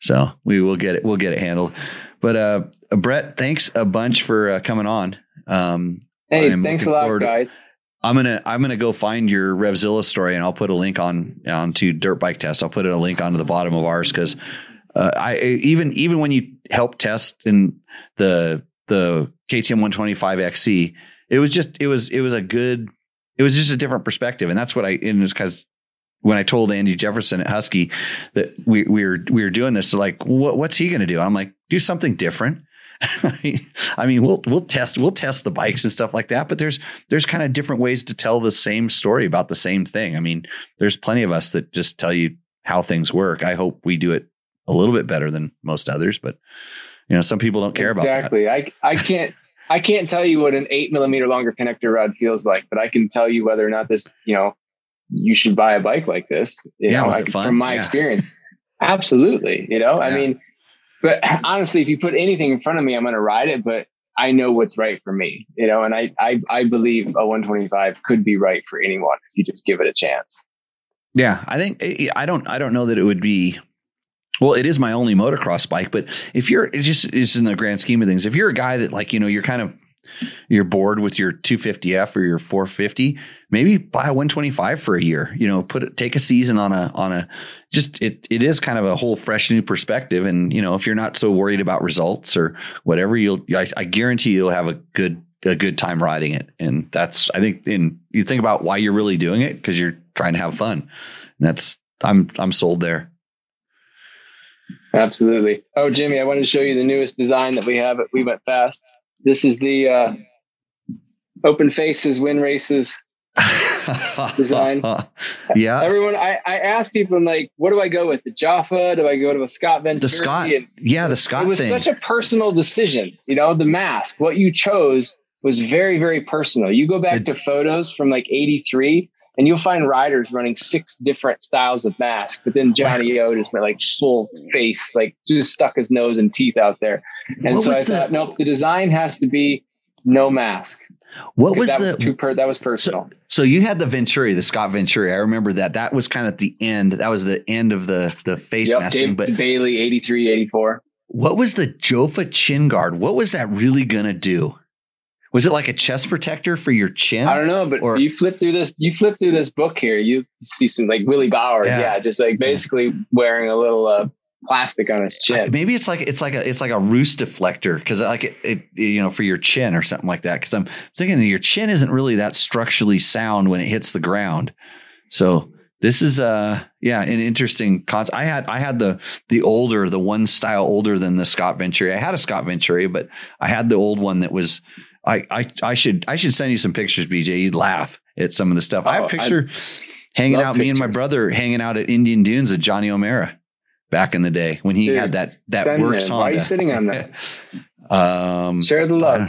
So we will get it. We'll get it handled. But uh, Brett, thanks a bunch for uh, coming on. Um, hey, I'm thanks a lot, guys. To, I'm going to, I'm going to go find your RevZilla story, and I'll put a link on, onto Dirt Bike Test. I'll put a link onto the bottom of ours. Cause uh, I, even, even when you help test in the, the K T M one twenty-five X C, it was just, it was, it was a good, it was just a different perspective. And that's what I, and it was cause when I told Andy Jefferson at Husky that we, we were, we were doing this, so like, what, what's he going to do? I'm like, do something different. I mean, we'll we'll test we'll test the bikes and stuff like that, but there's there's kind of different ways to tell the same story about the same thing. I mean, there's plenty of us that just tell you how things work. I hope we do it a little bit better than most others, but you know, some people don't care exactly. about that. Exactly. I I can't I can't tell you what an eight millimeter longer connector rod feels like, but I can tell you whether or not this, you know, you should buy a bike like this. You yeah, know, was I, it fun? From my yeah. experience, absolutely. You know, yeah. I mean. But honestly, if you put anything in front of me, I'm going to ride it, but I know what's right for me, you know, and I, I, I believe a one twenty-five could be right for anyone if you just give it a chance. Yeah. I think, I don't, I don't know that it would be, well, it is my only motocross bike, but if you're, it's just, it's in the grand scheme of things. If you're a guy that like, you know, you're kind of, you're bored with your two fifty F or your four fifty, maybe buy a one twenty-five for a year, you know, put it, take a season on a, on a, just, it, it is kind of a whole fresh new perspective. And, you know, if you're not so worried about results or whatever, you'll, I, I guarantee you'll have a good, a good time riding it. And that's, I think, and you think about why you're really doing it, because you're trying to have fun. And that's, I'm, I'm sold there. Absolutely. Oh, Jimmy, I wanted to show you the newest design that we have at We Went Fast. This is the uh, Open Faces Win Races design. Yeah. Everyone, I, I ask people, I'm like, what do I go with? The Jaffa? Do I go to a Scott Ventura? The Scott, and yeah, the Scott thing. It was thing. Such a personal decision. You know, the mask, what you chose was very, very personal. You go back it, to photos from like eighty-three, and you'll find riders running six different styles of mask. But then Johnny O just went like full face, like just stuck his nose and teeth out there. And what so I the, thought, nope, the design has to be no mask. What was that the was too per, that was personal? So, so you had the Venturi, the Scott Venturi. I remember that. That was kind of at the end. That was the end of the the face yep, mask. Dave thing, but Bailey, eighty-three, eighty-four. What was the Joffa chin guard? What was that really gonna do? Was it like a chest protector for your chin? I don't know, but or, you flip through this, you flip through this book here, you see some like Willie Bauer, yeah, yeah just like basically wearing a little. Uh, plastic on his chin. Maybe it's like it's like a it's like a roost deflector, because like it, it you know, for your chin or something like that, because I'm thinking your chin isn't really that structurally sound when it hits the ground. So this is uh yeah an interesting concept. I had I had the the older the one style older than the Scott Venturi. I had a Scott Venturi, but I had the old one that was I I, I should I should send you some pictures, B J. You'd laugh at some of the stuff. Oh, I have a picture I hanging out pictures. Me and my brother hanging out at Indian Dunes with Johnny O'Mara. Back in the day when he Dude, had that that works Honda. Why are you sitting on that? um, Share the love.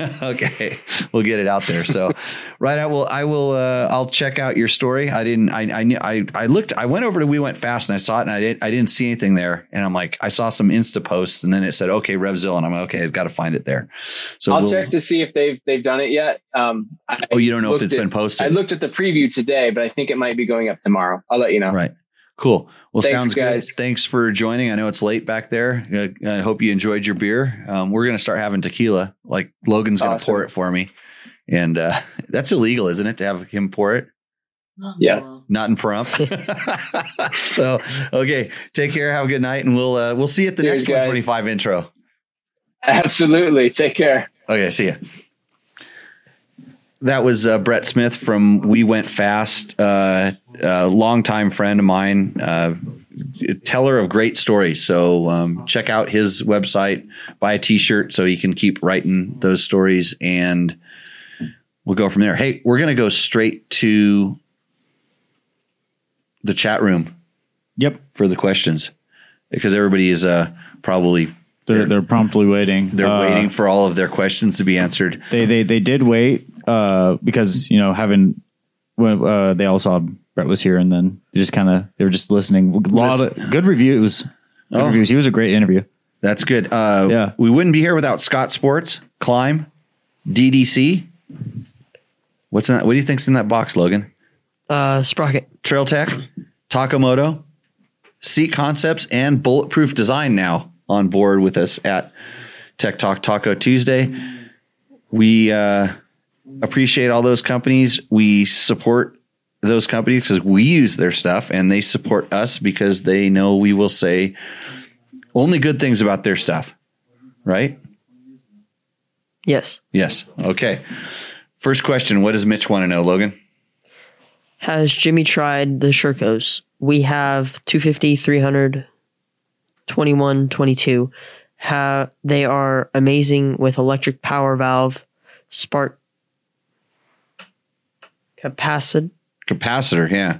Okay, we'll get it out there. So, right, I will. I will. Uh, I'll check out your story. I didn't. I. I knew. I. I looked. I went over to We Went Fast and I saw it, and I didn't. I didn't see anything there. And I'm like, I saw some Insta posts, and then it said, "Okay, RevZilla," and I'm like, okay, I've got to find it there. So I'll we'll, check to see if they've they've done it yet. Um, I oh, you don't know if it's at, been posted. I looked at the preview today, but I think it might be going up tomorrow. I'll let you know. Right. Cool. Well, Thanks, sounds guys. good. Thanks for joining. I know it's late back there. I, I hope you enjoyed your beer. Um, we're going to start having tequila. Like Logan's awesome. going to pour it for me. And uh, that's illegal, isn't it, to have him pour it? Yes. Not in Pahrump. So, okay. Take care. Have a good night. And we'll uh, we'll see you at the Cheers, next guys. one twenty-five intro. Absolutely. Take care. Okay. See ya. That was uh, Brett Smith from We Went Fast, uh, a longtime friend of mine, uh, teller of great stories. So um, check out his website, buy a T-shirt so he can keep writing those stories, and we'll go from there. Hey, we're going to go straight to the chat room. Yep. For the questions, because everybody is uh, probably – They're, they're promptly waiting. They're uh, waiting for all of their questions to be answered. They they they did wait uh, because, you know, having when uh, they all saw Brett was here, and then they just kind of they were just listening. A lot of good reviews. Good oh. reviews. He was a great interview. That's good. Uh, yeah. We wouldn't be here without Scott Sports, Climb, D D C. What's in that? What do you think's in that box, Logan? Uh, Sprocket, Trail Tech, Takamoto, Seat Concepts, and Bulletproof Design now. On board with us at Tech Talk Taco Tuesday. We uh, appreciate all those companies. We support those companies because we use their stuff, and they support us because they know we will say only good things about their stuff. Right? Yes. Yes. Okay. First question. What does Mitch want to know, Logan? Has Jimmy tried the Shercos? We have two fifty, three hundred, twenty-one, twenty-two. How they are amazing with electric power valve, spark capacitor. Capacitor, yeah.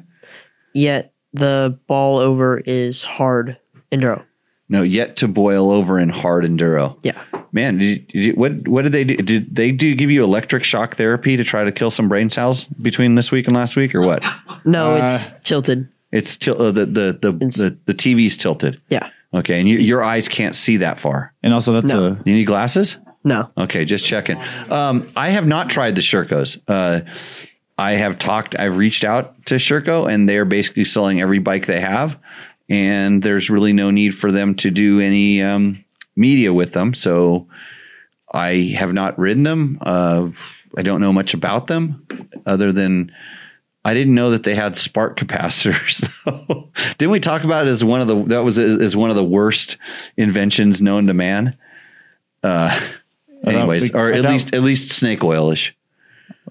Yet the ball over is hard enduro. No, yet to boil over in hard enduro. Yeah, man. Did you, did you, what what did they do? Did they do give you electric shock therapy to try to kill some brain cells between this week and last week, or what? No, uh, it's tilted. It's til- uh, the the the, the the T V's tilted. Yeah. Okay, and you, your eyes can't see that far. And also, that's no. a... You need glasses? No. Okay, just checking. Um, I have not tried the Shercos. Uh, I have talked, I've reached out to Sherco, and they're basically selling every bike they have, and there's really no need for them to do any um, media with them, so I have not ridden them. Uh, I don't know much about them, other than... I didn't know that they had spark capacitors. Though. Didn't we talk about it as one of the that was as one of the worst inventions known to man? Uh, anyways, we, or I at thought, least at least snake oil-ish.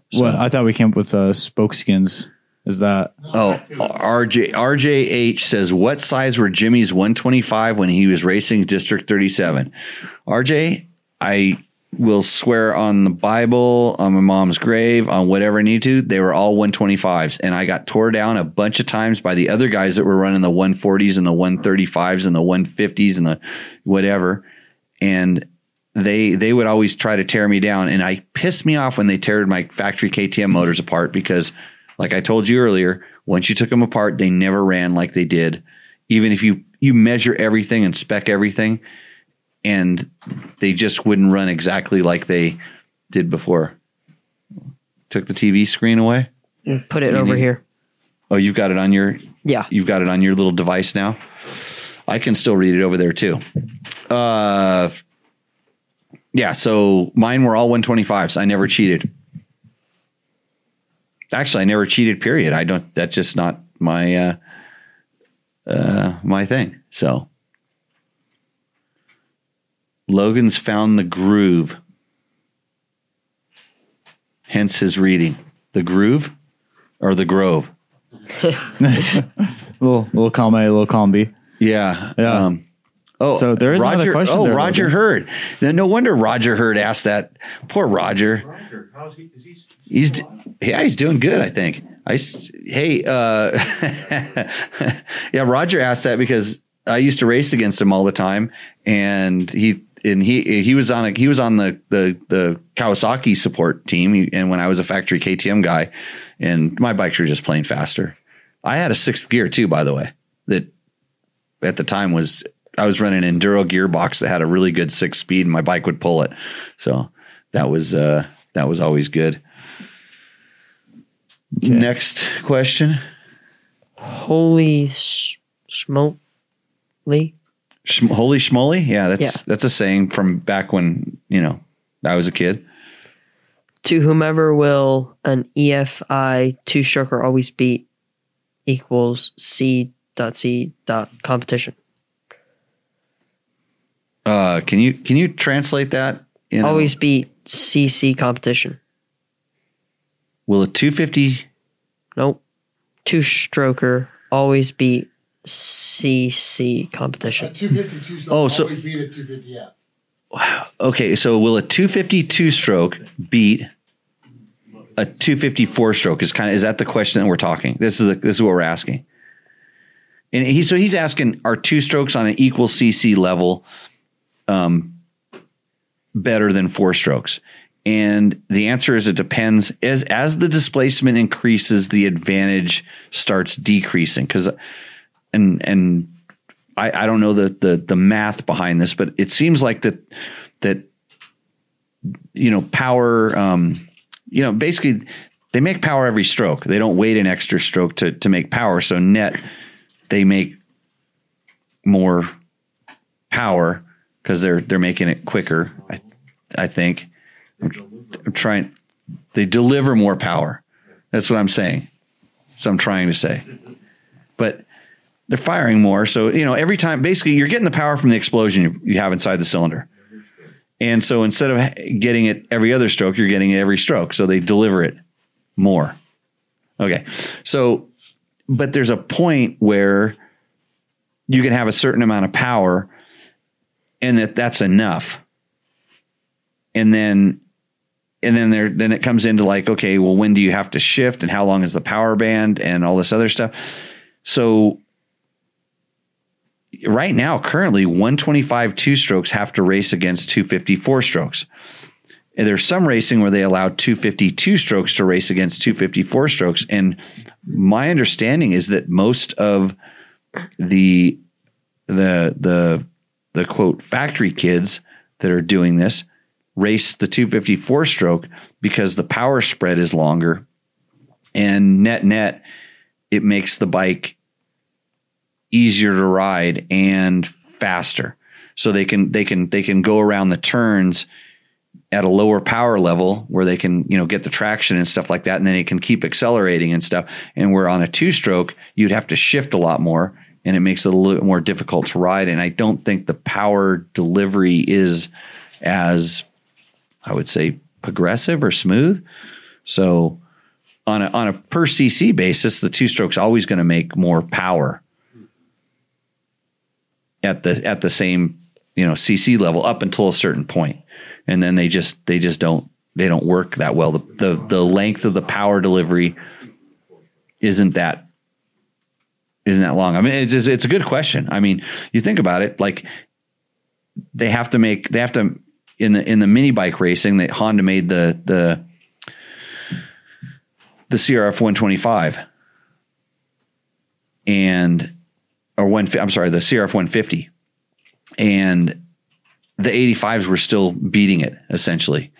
So, well, I thought we came up with uh, spoke skins. Is that? Oh, R J R J H says, what size were Jimmy's one twenty-five when he was racing District thirty-seven? R J, I. will swear on the Bible, on my mom's grave, on whatever I need to. They were all one twenty-fives, and I got tore down a bunch of times by the other guys that were running the one forties and the one thirty-fives and the one fifties and the whatever. And they they would always try to tear me down, and I pissed me off when they tore my factory K T M motors apart because, like I told you earlier, once you took them apart, they never ran like they did. Even if you you measure everything and spec everything, and they just wouldn't run exactly like they did before. Took the T V screen away. Put it you over need, here. Oh, you've got it on your yeah. You've got it on your little device now. I can still read it over there too. Uh, yeah. So mine were all one twenty-fives. I never cheated. Actually, I never cheated. Period. I don't. That's just not my uh, uh, my thing. So. Logan's found the groove. Hence his reading. The groove or the grove? little little column A, little column B. Yeah. yeah. Um, oh, so there is Roger, another question. Oh, there, Roger Logan. Hurd. Now, no wonder Roger Hurd asked that. Poor Roger. Roger, how's he? Is he still he's alive? Yeah, he's doing good, I think. I hey, uh, yeah, Roger asked that because I used to race against him all the time, and he and he he was on a, he was on the, the the Kawasaki support team, and when I was a factory K T M guy, and my bikes were just plain faster. I had a sixth gear too, by the way. That at the time was I was running an enduro gearbox that had a really good six speed, and my bike would pull it. So that was uh, that was always good. Okay. Next question. Holy sh- smoke. Lee? Holy schmoly? Yeah, that's yeah. that's a saying from back when, you know, I was a kid. To whomever will an E F I two stroker always beat equals C dot C dot competition. Uh, can you can you translate that? In always a, beat C C competition. Will a two fifty? Nope. Two stroker always beat C C competition. Oh, so always beat a two fifty F. Wow. Okay, so will a two fifty-two stroke beat a two fifty-four stroke? Is kind of is that the question that we're talking? This is a, this is what we're asking. And he so he's asking, are two strokes on an equal C C level um, better than four strokes? And the answer is it depends. As as the displacement increases, the advantage starts decreasing because. And and I, I don't know the, the the math behind this, but it seems like that that you know power um, you know basically they make power every stroke. They don't wait an extra stroke to to make power. So net they make more power because they're they're making it quicker. I I think I'm, I'm trying. They deliver more power. That's what I'm saying. That's what I'm trying to say. But they're firing more. So, you know, every time, basically, you're getting the power from the explosion you have inside the cylinder. And so instead of getting it every other stroke, you're getting it every stroke. So they deliver it more. Okay. So, but there's a point where you can have a certain amount of power and that that's enough. And then, and then there, then it comes into like, okay, well, when do you have to shift and how long is the power band and all this other stuff? So right now, currently one twenty-five two strokes have to race against two fifty-four strokes. And there's some racing where they allow two fifty-two strokes to race against two fifty-four strokes. And my understanding is that most of the, the, the, the quote factory kids that are doing this race the two fifty-four stroke because the power spread is longer, and net net, it makes the bike easier to ride and faster. So they can, they can, they can go around the turns at a lower power level where they can, you know, get the traction and stuff like that. And then it can keep accelerating and stuff. And where on a two stroke, you'd have to shift a lot more and it makes it a little bit more difficult to ride. And I don't think the power delivery is as, I would say, progressive or smooth. So on a, on a per C C basis, the two stroke's always going to make more power at the at the same, you know, C C level up until a certain point. And then they just they just don't they don't work that well. The the, the length of the power delivery isn't that isn't that long. I mean, it's it's a good question. I mean, you think about it, like they have to make they have to in the in the mini bike racing that Honda made the the the C R F one twenty-five and or one, I'm sorry, the C R F one fifty, and the eighty-fives were still beating it essentially.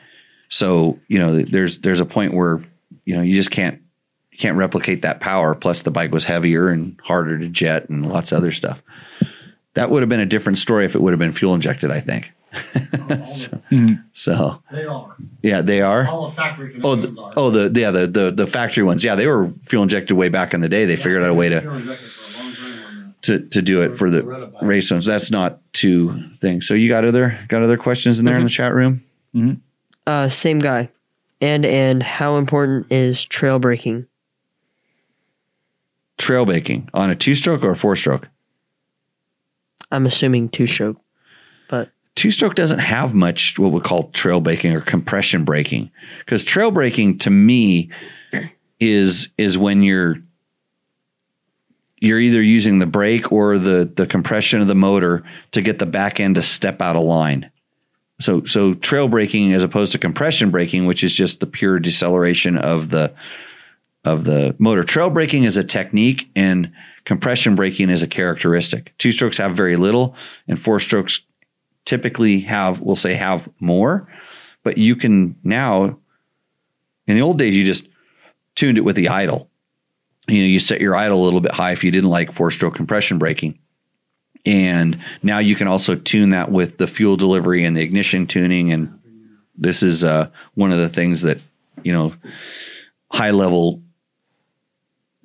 So, you know, there's, there's a point where, you know, you just can't, you can't replicate that power. Plus the bike was heavier and harder to jet and lots of other stuff. That would have been a different story if it would have been fuel injected, I think. so, so they are. Yeah, they are. All the factory connections oh, the, are. Oh, the, yeah, the, the, the factory ones. Yeah. They were fuel injected way back in the day. They yeah, figured out a way to, To, to do it for the race ones. That's not two things. So you got other got other questions in there mm-hmm. in the chat room? Mm-hmm. Uh, same guy. And and how important is trail braking? Trail braking on a two stroke or a four stroke? I'm assuming two stroke, but two stroke doesn't have much what we call trail braking or compression braking, because trail braking to me is is when you're. You're either using the brake or the, the compression of the motor to get the back end to step out of line. So so trail braking as opposed to compression braking, which is just the pure deceleration of the of the motor. Trail braking is a technique and compression braking is a characteristic. Two strokes have very little, and four strokes typically have, we'll say, have more. But you can now, in the old days, you just tuned it with the idle. You know, you set your idle a little bit high if you didn't like four-stroke compression braking. And now you can also tune that with the fuel delivery and the ignition tuning. And this is uh, one of the things that, you know, high-level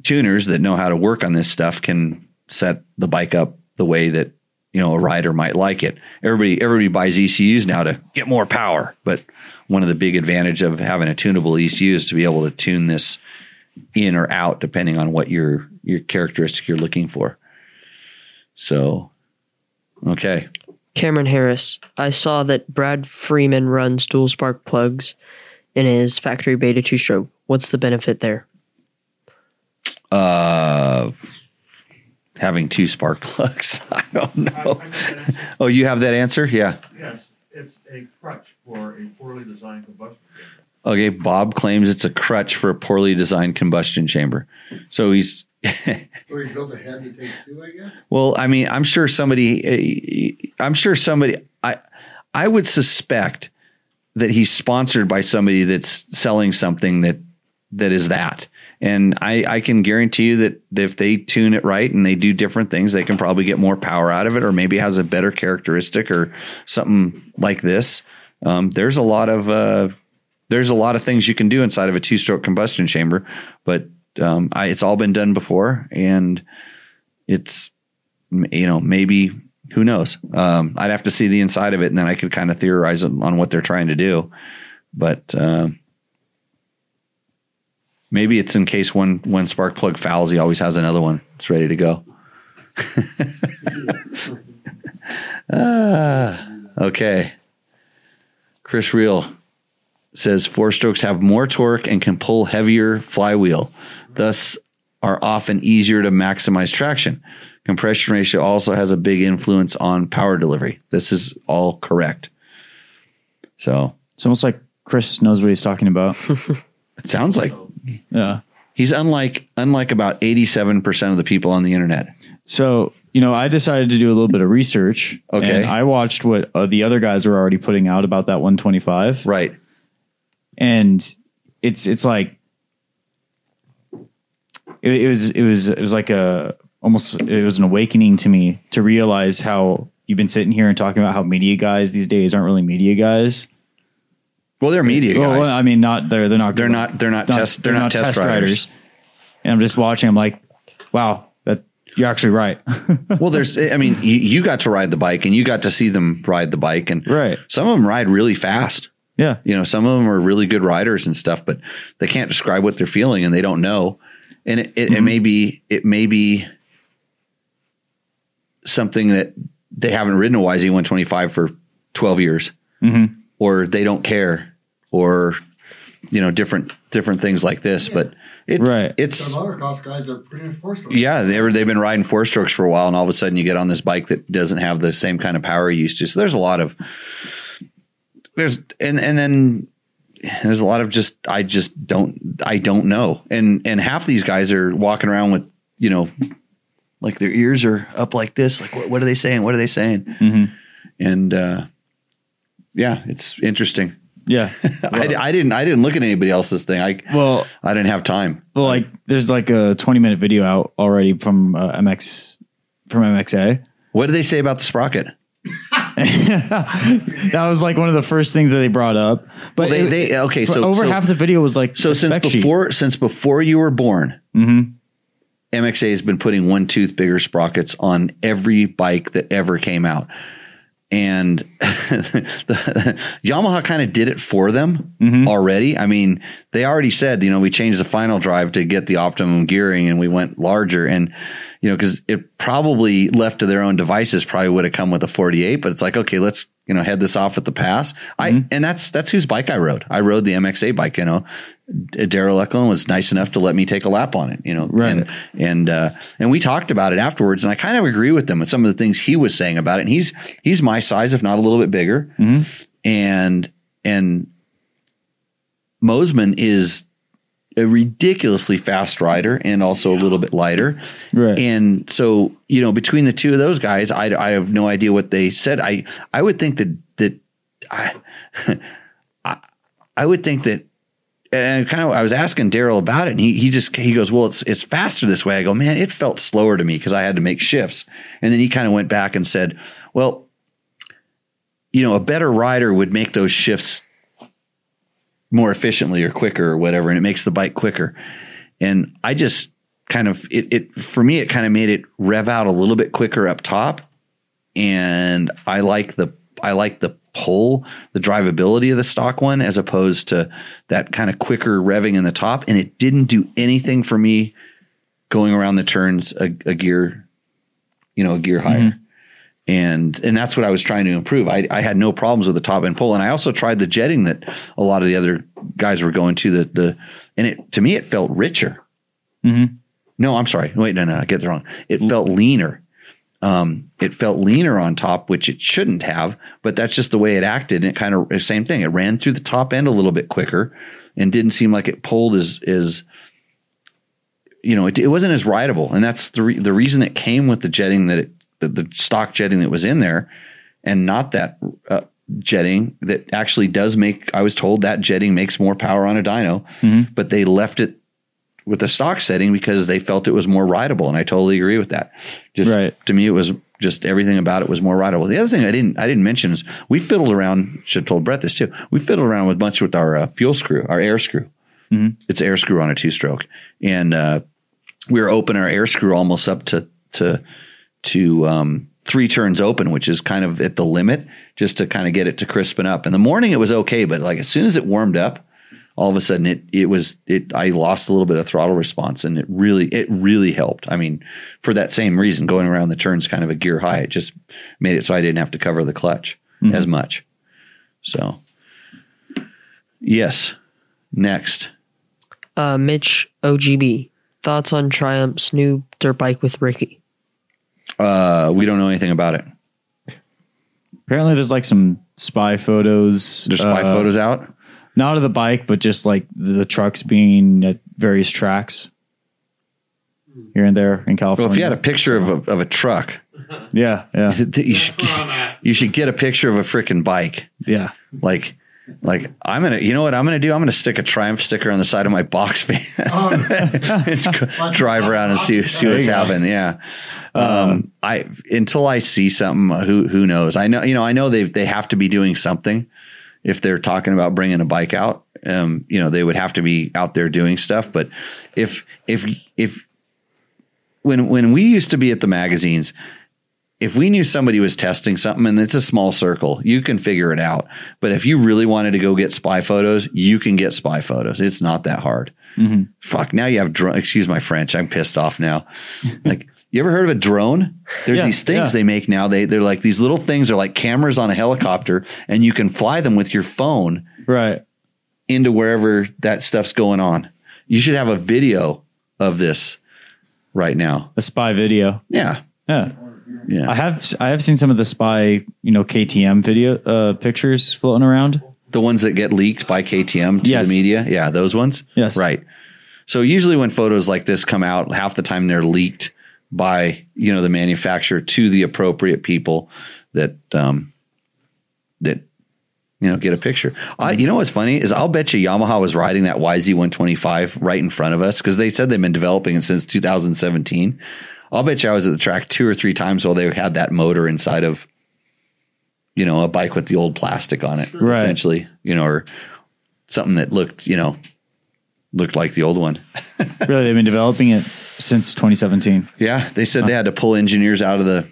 tuners that know how to work on this stuff can set the bike up the way that, you know, a rider might like it. Everybody, everybody buys E C Us now to get more power. But one of the big advantages of having a tunable E C U is to be able to tune this in or out, depending on what your, your characteristic you're looking for. So, okay. Cameron Harris. I saw that Brad Freeman runs dual spark plugs in his factory beta two stroke. What's the benefit there? Uh, having two spark plugs. I don't know. Oh, you have that answer? Yeah. Yes. It's a crutch for a poorly designed combustion. Okay, Bob claims it's a crutch for a poorly designed combustion chamber. So he's... so he built a head and takes two, I guess? Well, I mean, I'm sure somebody... I'm sure somebody... I I would suspect that he's sponsored by somebody that's selling something that that is that. And I, I can guarantee you that if they tune it right and they do different things, they can probably get more power out of it, or maybe it has a better characteristic or something like this. Um, there's a lot of... Uh, there's a lot of things you can do inside of a two-stroke combustion chamber, but um, I, it's all been done before, and it's, you know, maybe, who knows? Um, I'd have to see the inside of it, and then I could kind of theorize on what they're trying to do. But um, maybe it's in case one one spark plug fouls, he always has another one. It's ready to go. ah, okay. Chris Real says four strokes have more torque and can pull heavier flywheel, thus are often easier to maximize traction. Compression ratio also has a big influence on power delivery. This is all correct. So it's almost like Chris knows what he's talking about. It sounds like, yeah, he's unlike unlike about eighty-seven percent of the people on the internet. So, you know, I decided to do a little bit of research. Okay, and I watched what uh, the other guys were already putting out about that one twenty-five. Right, and it's it's like it, it was it was it was like a. Almost, it was an awakening to me to realize how you've been sitting here and talking about how media guys these days aren't really media guys. Well, they're media well, guys. I mean, not they're they're not they're good, not they're not, not test they're, they're not, not test riders. riders. And I'm just watching. I'm like, wow, that you're actually right. Well, there's, I mean, you, you got to ride the bike and you got to see them ride the bike, and right, some of them ride really fast. Yeah, you know, some of them are really good riders and stuff, but they can't describe what they're feeling and they don't know. And it, it, mm-hmm. it may be it may be. something that they haven't ridden a Y Z one twenty-five for twelve years, mm-hmm. or they don't care, or, you know, different, different things like this, yeah. But it's, right. it's, some motocross guys are pretty four strokes. Yeah. They were, they've been riding four strokes for a while. And all of a sudden you get on this bike that doesn't have the same kind of power you used to. So there's a lot of, there's, and, and then there's a lot of just, I just don't, I don't know. And, and half these guys are walking around with, you know, like their ears are up like this. Like, what, what are they saying? What are they saying? Mm-hmm. And uh, yeah, it's interesting. Yeah, well, I, I didn't. I didn't look at anybody else's thing. I well, I didn't have time. Well, like there's like a twenty minute video out already from uh, M X from M X A. What did they say about the sprocket? That was like one of the first things that they brought up. But well, they, it, they okay. So over so, half the video was like so since before sheet. since before you were born. Mm-hmm. M X A has been putting one tooth bigger sprockets on every bike that ever came out. And the, Yamaha kind of did it for them mm-hmm. already. I mean, they already said, you know, we changed the final drive to get the optimum gearing and we went larger. And, you know, because it probably left to their own devices probably would have come with a forty-eight, but it's like, okay, let's, you know, head this off at the pass. Mm-hmm. I And that's that's whose bike I rode. I rode the M X A bike, you know. Daryl Eklund was nice enough to let me take a lap on it, you know, right. and, and, uh, and we talked about it afterwards, and I kind of agree with him with some of the things he was saying about it. And he's, he's my size, if not a little bit bigger. Mm-hmm. And, and Moseman is a ridiculously fast rider and also a little bit lighter. Right. And so, you know, between the two of those guys, I, I have no idea what they said. I, I would think that, that I, I, I would think that, and kind of, I was asking Daryl about it, and he he just he goes, well, it's it's faster this way. I go, man, it felt slower to me because I had to make shifts. And then he kind of went back and said, well, you know, a better rider would make those shifts more efficiently or quicker or whatever, and it makes the bike quicker. And I just kind of it it for me it kind of made it rev out a little bit quicker up top, and I like the I like the. pull the drivability of the stock one as opposed to that kind of quicker revving in the top. And it didn't do anything for me going around the turns a, a gear, you know, a gear higher. Mm-hmm. And, and that's what I was trying to improve. I, I had no problems with the top end pull. And I also tried the jetting that a lot of the other guys were going to the, the, and it, to me, it felt richer. Mm-hmm. No, I'm sorry. Wait, no, no, I get that wrong. It felt leaner. Um, it felt leaner on top, which it shouldn't have, but that's just the way it acted. And it kind of, same thing. It ran through the top end a little bit quicker and didn't seem like it pulled as, as you know, it, it wasn't as rideable. And that's the, re- the reason it came with the jetting that it, the, the stock jetting that was in there and not that uh, jetting that actually does make, I was told that jetting makes more power on a dyno, mm-hmm. but they left it with the stock setting because they felt it was more rideable. And I totally agree with that. Just right. To me, it was just everything about it was more rideable. The other thing I didn't I didn't mention is we fiddled around. Should have told Brett this too. We fiddled around with much with our uh, fuel screw, our air screw. Mm-hmm. It's air screw on a two stroke, and uh, we were open our air screw almost up to to to um, three turns open, which is kind of at the limit, just to kind of get it to crispen up. In the morning it was okay, but like as soon as it warmed up, all of a sudden it it was it I lost a little bit of throttle response, and it really it really helped. I mean, for that same reason, going around the turns kind of a gear high, it just made it so I didn't have to cover the clutch mm-hmm. as much. So, yes. Next. Uh, Mitch O G B, thoughts on Triumph's new dirt bike with Ricky? Uh, we don't know anything about it. Apparently there's like some spy photos. There's spy uh, photos out? Not of the bike, but just like the, the trucks being at various tracks here and there in California. Well, if you had a picture of a, of a truck. Yeah, yeah. You should, you should get a picture of a freaking bike. Yeah. Like... Like I'm gonna, you know what I'm gonna do? I'm gonna stick a Triumph sticker on the side of my box van. um, it's go, drive around and see see what's happening. Yeah, um, um, I until I see something, who who knows? I know, you know, I know they they have to be doing something if they're talking about bringing a bike out. Um, you know, they would have to be out there doing stuff. But if if if when when we used to be at the magazines. If we knew somebody was testing something, and it's a small circle, you can figure it out. But if you really wanted to go get spy photos, you can get spy photos. It's not that hard. Mm-hmm. Fuck. Now you have drone. Excuse my French. I'm pissed off now. Like, you ever heard of a drone? There's yeah, these things yeah. they make now. They, they're like, these little things are like cameras on a helicopter, and you can fly them with your phone right into wherever that stuff's going on. You should have a video of this right now. A spy video. Yeah. Yeah. Yeah. I have I have seen some of the spy, you know, K T M video uh, pictures floating around. The ones that get leaked by K T M to yes. the media? Yeah, those ones? Yes. Right. So usually when photos like this come out, half the time they're leaked by, you know, the manufacturer to the appropriate people that, um, that you know, get a picture. I, you know what's funny is I'll bet you Yamaha was riding that Y Z one twenty-five right in front of us because they said they've been developing it since two thousand seventeen. I'll bet you I was at the track two or three times while they had that motor inside of, you know, a bike with the old plastic on it, right. essentially, you know, or something that looked, you know, looked like the old one. Really, they've been developing it since twenty seventeen. Yeah, they said huh. they had to pull engineers out of the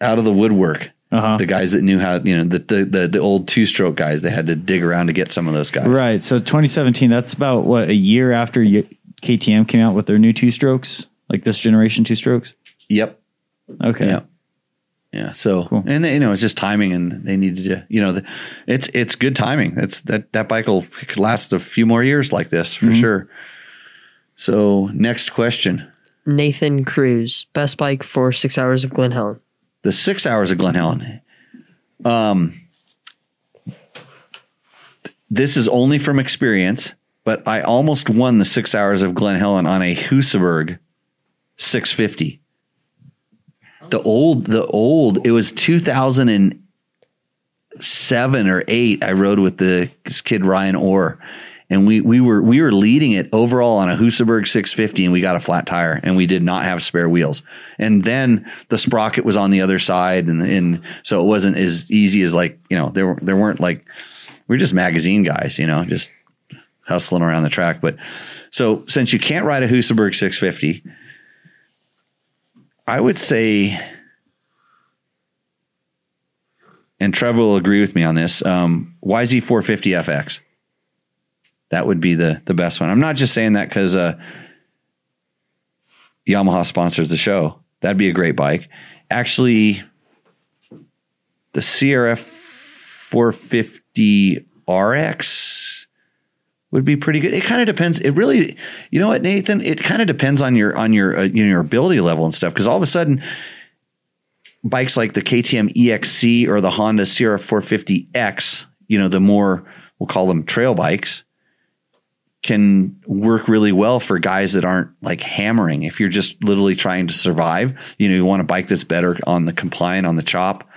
out of the woodwork. Uh-huh. The guys that knew how, you know, the the the, the old two stroke guys. They had to dig around to get some of those guys. Right. So twenty seventeen, that's about what, a year after K T M came out with their new two strokes. Like this generation two strokes? Yep. Okay. Yep. Yeah. So, cool. And they, you know, it's just timing, and they needed to, you know, the, it's, it's good timing. That's that, that bike will last a few more years like this for mm-hmm. sure. So next question. Nathan Cruz, best bike for six hours of Glen Helen. The six hours of Glen Helen. Um, th- this is only from experience, but I almost won the six hours of Glen Helen on a Husaberg six fifty. The old, the old, it was two thousand seven or eight. I rode with the this kid, Ryan Orr, and we, we were, we were leading it overall on a Husaberg six fifty, and we got a flat tire, and we did not have spare wheels. And then the sprocket was on the other side. And, and so it wasn't as easy as like, you know, there were, there weren't like, we we're just magazine guys, you know, just hustling around the track. But so since you can't ride a Husaberg six fifty, I would say, and Trevor will agree with me on this, um, Y Z four fifty F X. That would be the, the best one. I'm not just saying that because uh, Yamaha sponsors the show. That'd be a great bike. Actually, the C R F four fifty R X would be pretty good. It kind of depends. It really, you know what, Nathan, it kind of depends on your, on your, uh, you know, your ability level and stuff. Cause all of a sudden bikes like the K T M E X C or the Honda C R F four fifty X, you know, the more we'll call them trail bikes, can work really well for guys that aren't like hammering. If you're just literally trying to survive, you know, you want a bike that's better on the compliant, on the chop.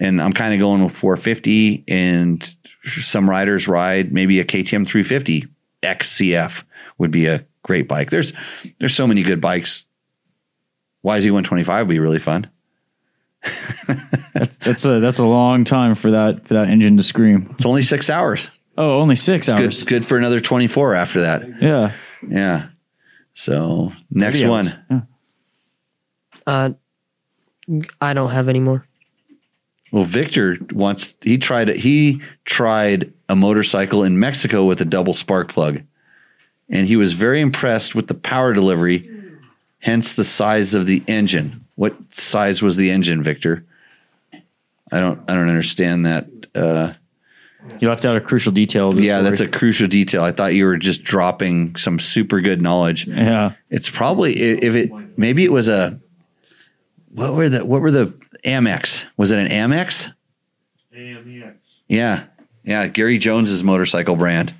And I'm kind of going with four fifty, and some riders ride maybe a K T M three fifty X C F would be a great bike. There's there's so many good bikes. Y Z one twenty-five would be really fun. that's, that's a that's a long time for that for that engine to scream. It's only six hours. Oh, only six it's hours. Good, good for another twenty-four after that. Yeah, yeah. So next Maybe one. Yeah. Uh, I don't have any more. Well, Victor wants. He tried it. He tried a motorcycle in Mexico with a double spark plug, and he was very impressed with the power delivery. Hence the size of the engine. What size was the engine, Victor? I don't. I don't understand that. Uh, You left out a crucial detail. Of the yeah, story. That's a crucial detail. I thought you were just dropping some super good knowledge. Yeah, it's probably if it maybe it was a what were the what were the Amex? Was it an Amex? Amex. Yeah, yeah. Gary Jones's motorcycle brand.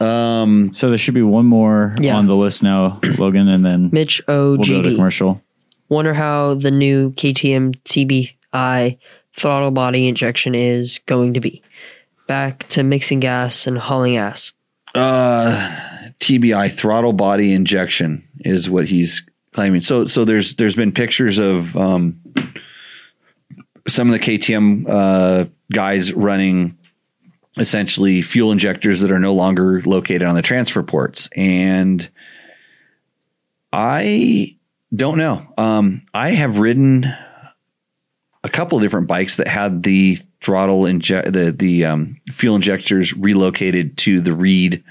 um. So there should be one more yeah. on the list now, Logan, and then Mitch O G D. We'll go to commercial. Wonder how the new K T M T B I. Throttle body injection is going to be back to mixing gas and hauling ass. Uh, T B I throttle body injection is what he's claiming. So, so there's there's been pictures of um, some of the K T M uh, guys running essentially fuel injectors that are no longer located on the transfer ports, and I don't know. Um, I have ridden a couple of different bikes that had the throttle inject the the um, fuel injectors relocated to the reed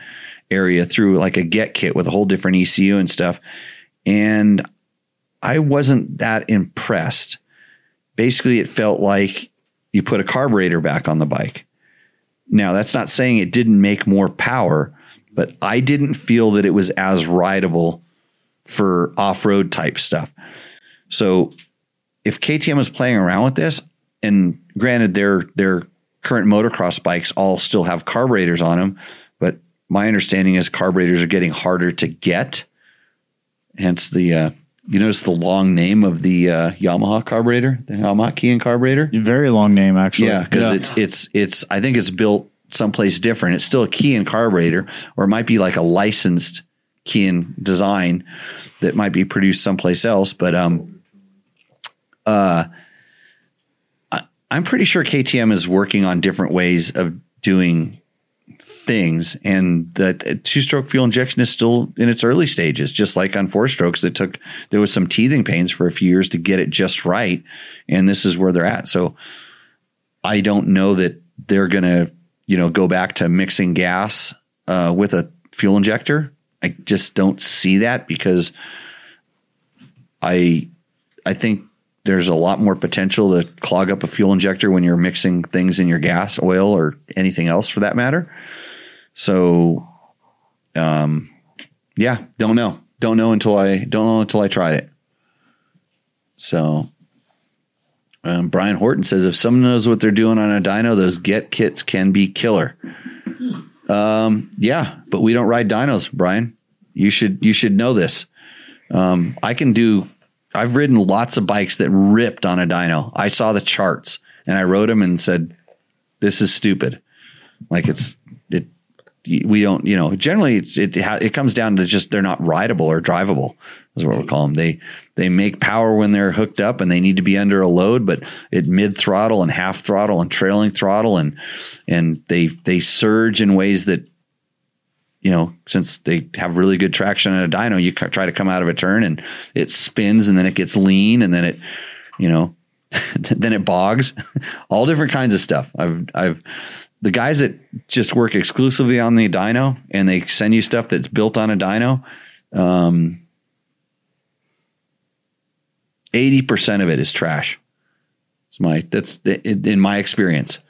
area through like a get kit with a whole different E C U and stuff, and I wasn't that impressed. Basically, it felt like you put a carburetor back on the bike. Now, that's not saying it didn't make more power, but I didn't feel that it was as rideable for off-road type stuff. So if K T M is playing around with this, and granted their their current motocross bikes all still have carburetors on them, but my understanding is carburetors are getting harder to get. Hence the, uh, you notice the long name of the uh, Yamaha carburetor, the Yamaha Kian carburetor? Very long name, actually. Yeah, because yeah. it's, it's, it's, I think it's built someplace different. It's still a Kian carburetor, or it might be like a licensed Kian design that might be produced someplace else, but um. Uh, I, I'm pretty sure K T M is working on different ways of doing things, and that two-stroke fuel injection is still in its early stages. Just like on four-strokes, that took there was some teething pains for a few years to get it just right, and this is where they're at. So I don't know that they're going to, you know, go back to mixing gas uh, with a fuel injector. I just don't see that because I I think. There's a lot more potential to clog up a fuel injector when you're mixing things in your gas, oil, or anything else for that matter. So, um, yeah, don't know, don't know until I don't know until I try it. So, um, Brian Horton says if someone knows what they're doing on a dyno, those get kits can be killer. Um, yeah, but we don't ride dynos, Brian. You should you should know this. Um, I can do. I've ridden lots of bikes that ripped on a dyno. I saw the charts and I rode them and said, this is stupid. Like it's, it, we don't, you know, generally it's, it, it comes down to just, they're not rideable or drivable is what we'll call them. They, they make power when they're hooked up and they need to be under a load, but at mid throttle and half throttle and trailing throttle and, and they, they surge in ways that, you know, since they have really good traction on a dyno, you try to come out of a turn and it spins and then it gets lean and then it, you know, then it bogs, all different kinds of stuff. I've, I've, the guys that just work exclusively on the dyno and they send you stuff that's built on a dyno, um, eighty percent of it is trash. It's my, that's it, in my experience.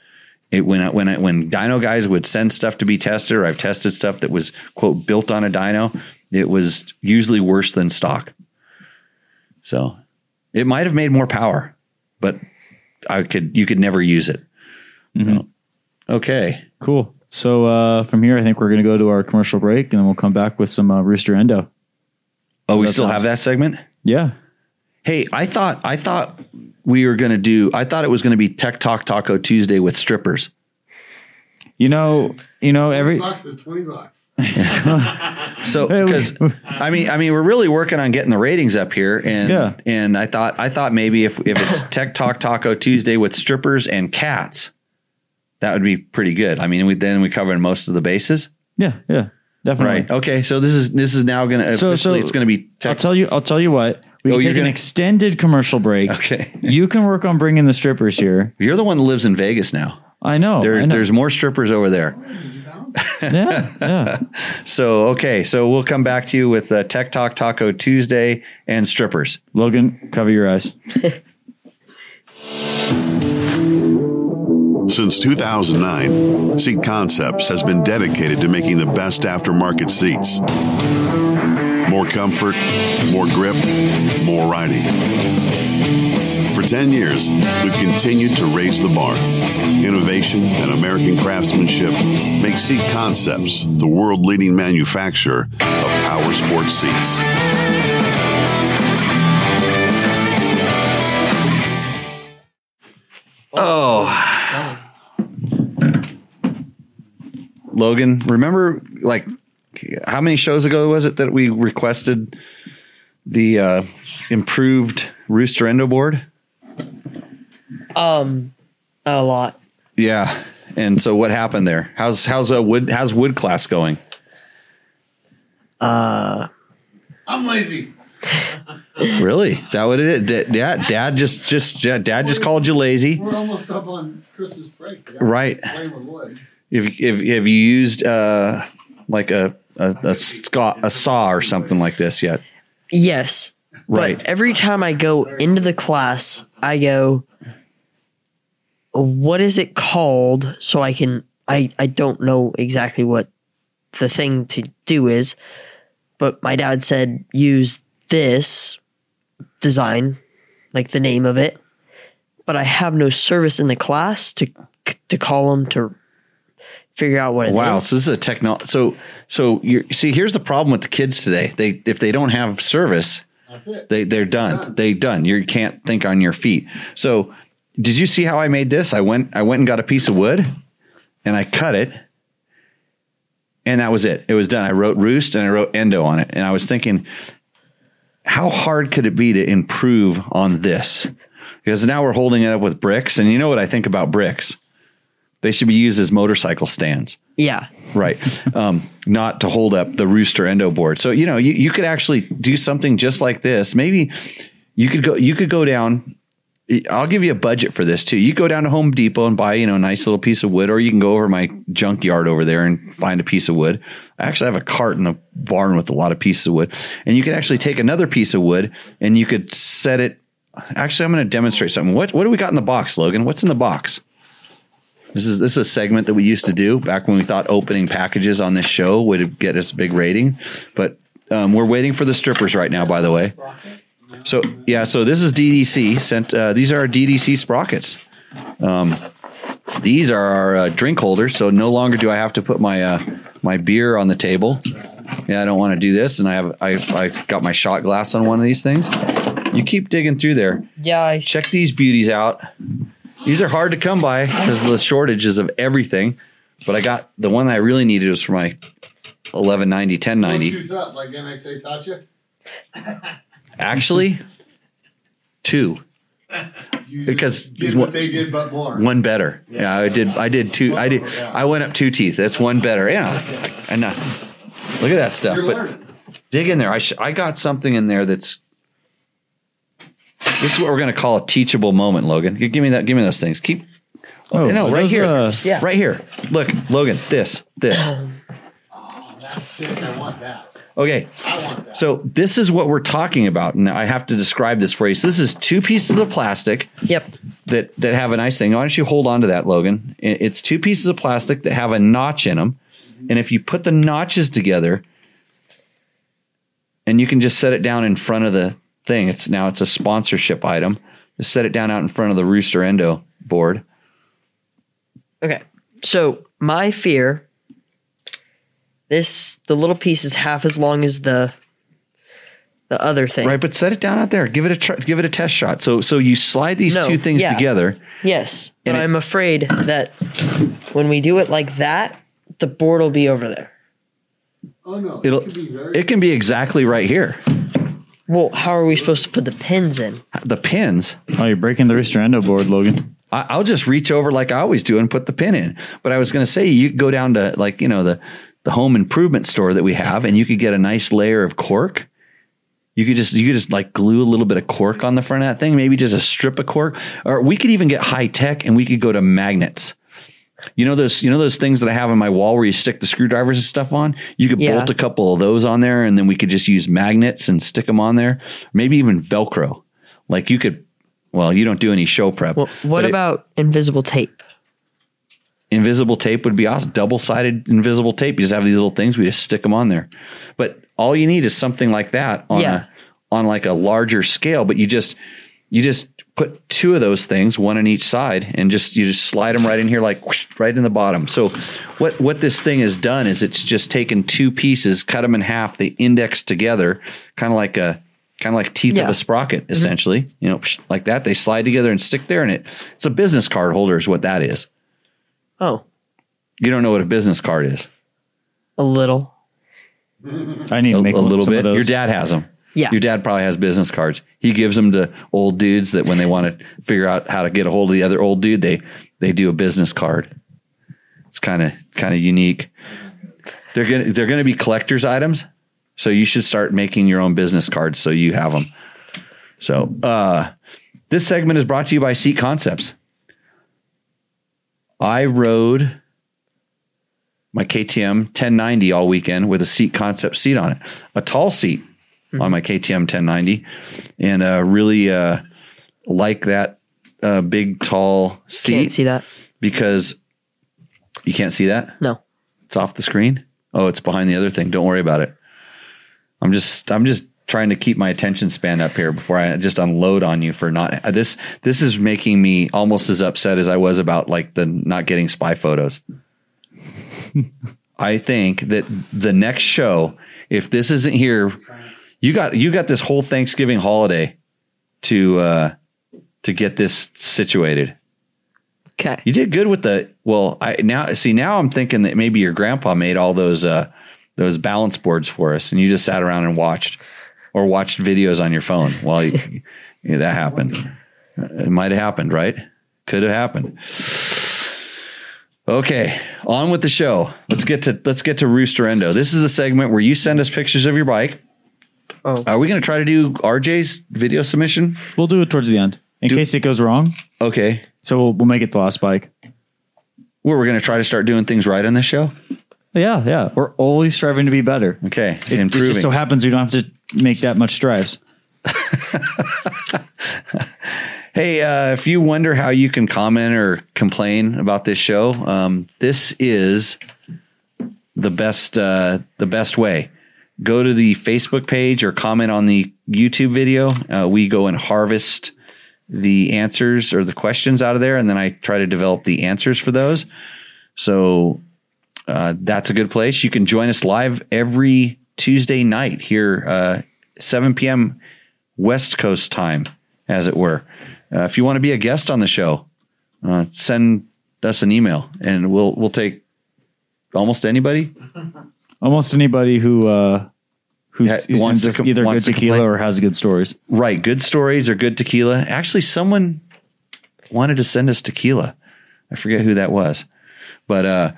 It, when I, when I, when dyno guys would send stuff to be tested, or I've tested stuff that was quote built on a dyno, it was usually worse than stock. So it might have made more power, but I could you could never use it. Mm-hmm. So, okay, cool. So uh, from here, I think we're going to go to our commercial break, and then we'll come back with some uh, Rooster Endo. Oh, we still have that segment? Yeah. Hey, I thought I thought we were going to do I thought it was going to be Tech Talk Taco Tuesday with strippers. You know, you know every twenty bucks is twenty bucks. So, because I mean, I mean, we're really working on getting the ratings up here, and yeah. and I thought, I thought maybe if if it's Tech Talk Taco Tuesday with strippers and cats, that would be pretty good. I mean, we then we covered most of the bases. Yeah, yeah, definitely. Right. Okay, so this is this is now gonna so, officially so it's gonna be. Tech- I'll tell you. I'll tell you what. We can oh, take gonna- an extended commercial break. Okay. You can work on bringing the strippers here. You're the one that lives in Vegas now. I know. There, I know. There's more strippers over there. yeah, yeah. So, okay. So we'll come back to you with uh, Tech Talk Taco Tuesday and strippers. Logan, cover your eyes. Since two thousand nine, Seat Concepts has been dedicated to making the best aftermarket seats. More comfort, more grip, more riding. For ten years, we've continued to raise the bar. Innovation and American craftsmanship make Seat Concepts the world-leading manufacturer of power sports seats. Oh. Logan, remember, like, how many shows ago was it that we requested the uh, improved Roosterendo board? Um, a lot. Yeah, and so what happened there? How's how's a wood how's wood class going? Uh, I'm lazy. Really? Is that what it is? Dad, dad, dad just just dad just called you lazy. We're almost up on Christmas break. Right. If if have you used uh like a a a, sca- a saw or something like this yet? Yes. Right. But every time I go into the class, I go, what is it called? So I can, I, I don't know exactly what the thing to do is, but my dad said, use this design, like the name of it, but I have no service in the class to, to call them to figure out what it wow, is. Wow. So this is a technology. So, so you see, here's the problem with the kids today. They, if they don't have service, that's it. They, they're done. done. They done. You can't think on your feet. So, did you see how I made this? I went I went and got a piece of wood and I cut it. And that was it. It was done. I wrote Roost and I wrote Endo on it. And I was thinking, how hard could it be to improve on this? Because now we're holding it up with bricks. And you know what I think about bricks? They should be used as motorcycle stands. Yeah. Right. um, not to hold up the Rooster Endo board. So, you know, you, you could actually do something just like this. Maybe you could go you could go down. I'll give you a budget for this too. You go down to Home Depot and buy, you know, a nice little piece of wood, or you can go over my junkyard over there and find a piece of wood. I actually have a cart in the barn with a lot of pieces of wood, and you can actually take another piece of wood and you could set it. Actually, I'm going to demonstrate something. What, what do we got in the box, Logan? What's in the box? This is, this is a segment that we used to do back when we thought opening packages on this show would get us a big rating, but um, we're waiting for the strippers right now, by the way. So, yeah, so this is D D C sent. Uh, these are our D D C sprockets. Um, these are our uh, drink holders. So no longer do I have to put my uh, my beer on the table. Yeah, I don't want to do this. And I have I I got my shot glass on one of these things. You keep digging through there. Yeah, I check these beauties out. These are hard to come by because of the shortages of everything. But I got the one that I really needed was for my eleven ninety, ten ninety. Choose up like M X A taught you. Actually, two, you because did what one, they did, but more. One better. Yeah, yeah, I did. I did two. I did. I went up two teeth. That's one better. Yeah, and uh, look at that stuff. You're but learning. Dig in there. I sh- I got something in there that's. This is what we're gonna call a teachable moment, Logan. You give me that. Give me those things. Keep. Oh, no, right here. Uh, yeah. Right here. Look, Logan. This. This. Oh, that's sick. I want that. Okay, so this is what we're talking about, and I have to describe this for you. So this is two pieces of plastic. Yep. That that have a nice thing. Why don't you hold on to that, Logan? It's two pieces of plastic that have a notch in them, and if you put the notches together, and you can just set it down in front of the thing. It's now it's a sponsorship item. Just set it down out in front of the Rooster Endo board. Okay, so my fear. This, the little piece is half as long as the the other thing. Right, but set it down out there. Give it a tr- give it a test shot. So so you slide these no, two things yeah. together. Yes, and but it, I'm afraid that when we do it like that, the board will be over there. Oh no, it'll, it, can be very it can be exactly right here. Well, how are we supposed to put the pins in? The pins? Oh, you're breaking the Ristorando board, Logan. I, I'll just reach over like I always do and put the pin in. But I was going to say, you go down to like, you know, the, the home improvement store that we have, and you could get a nice layer of cork. You could just, you could just like glue a little bit of cork on the front of that thing, maybe just a strip of cork. Or we could even get high tech and we could go to magnets. You know those, you know those things that I have on my wall where you stick the screwdrivers and stuff on? You could yeah. bolt a couple of those on there, and then we could just use magnets and stick them on there. Maybe even Velcro. Like you could, well, you don't do any show prep. Well, what about it, invisible tape? Invisible tape would be awesome. Double-sided invisible tape. You just have these little things. We just stick them on there. But all you need is something like that on yeah. a, on like a larger scale. But you just you just put two of those things, one on each side, and just you just slide them right in here, like whoosh, right in the bottom. So what what this thing has done is it's just taken two pieces, cut them in half, they index together, kind of like a kind of like teeth yeah. of a sprocket, essentially. Mm-hmm. You know, like that. They slide together and stick there, and it it's a business card holder is what that is. Oh, you don't know what a business card is? A little. I need to a, make a little bit. Your dad has them. Yeah. Your dad probably has business cards. He gives them to old dudes that when they want to figure out how to get a hold of the other old dude, they, they do a business card. It's kind of, kind of unique. They're going to, they're going to be collector's items. So you should start making your own business cards so you have them. So, uh, this segment is brought to you by Seat Concepts. I rode my K T M ten ninety all weekend with a Seat Concept seat on it, a tall seat mm-hmm. on my K T M ten ninety, and uh, really uh, like that uh, big tall seat. Can't see that because you can't see that. No, it's off the screen. Oh, it's behind the other thing. Don't worry about it. I'm just I'm just trying to keep my attention span up here before I just unload on you for not this. This is making me almost as upset as I was about like the not getting spy photos. I think that the next show, if this isn't here, you got, you got this whole Thanksgiving holiday to, uh, to get this situated. Okay. You did good with the, well, I now see, now I'm thinking that maybe your grandpa made all those, uh, those balance boards for us and you just sat around and watched or watched videos on your phone while you, you know, that happened. It might've happened, right? Could have happened. Okay, on with the show. Let's get to let's get to Ristorando. This is the segment where you send us pictures of your bike. Oh, are we going to try to do R J's video submission? We'll do it towards the end in do, case it goes wrong. Okay, so we'll, we'll make it the last bike. Well, we're going to try to start doing things right on this show. Yeah, yeah, we're always striving to be better. Okay, it, improving. It just so happens we don't have to make that much strives. Hey, uh, if you wonder how you can comment or complain about this show, um, this is the best uh, the best way. Go to the Facebook page or comment on the YouTube video. Uh, we go and harvest the answers or the questions out of there, and then I try to develop the answers for those. So uh, that's a good place. You can join us live every Tuesday night here, uh, seven p.m. West Coast time, as it were. Uh, if you want to be a guest on the show, uh, send us an email, and we'll we'll take almost anybody, almost anybody who uh, who's, yeah, who wants to com- either wants good tequila or has good stories. Right, good stories or good tequila. Actually, someone wanted to send us tequila. I forget who that was, but uh,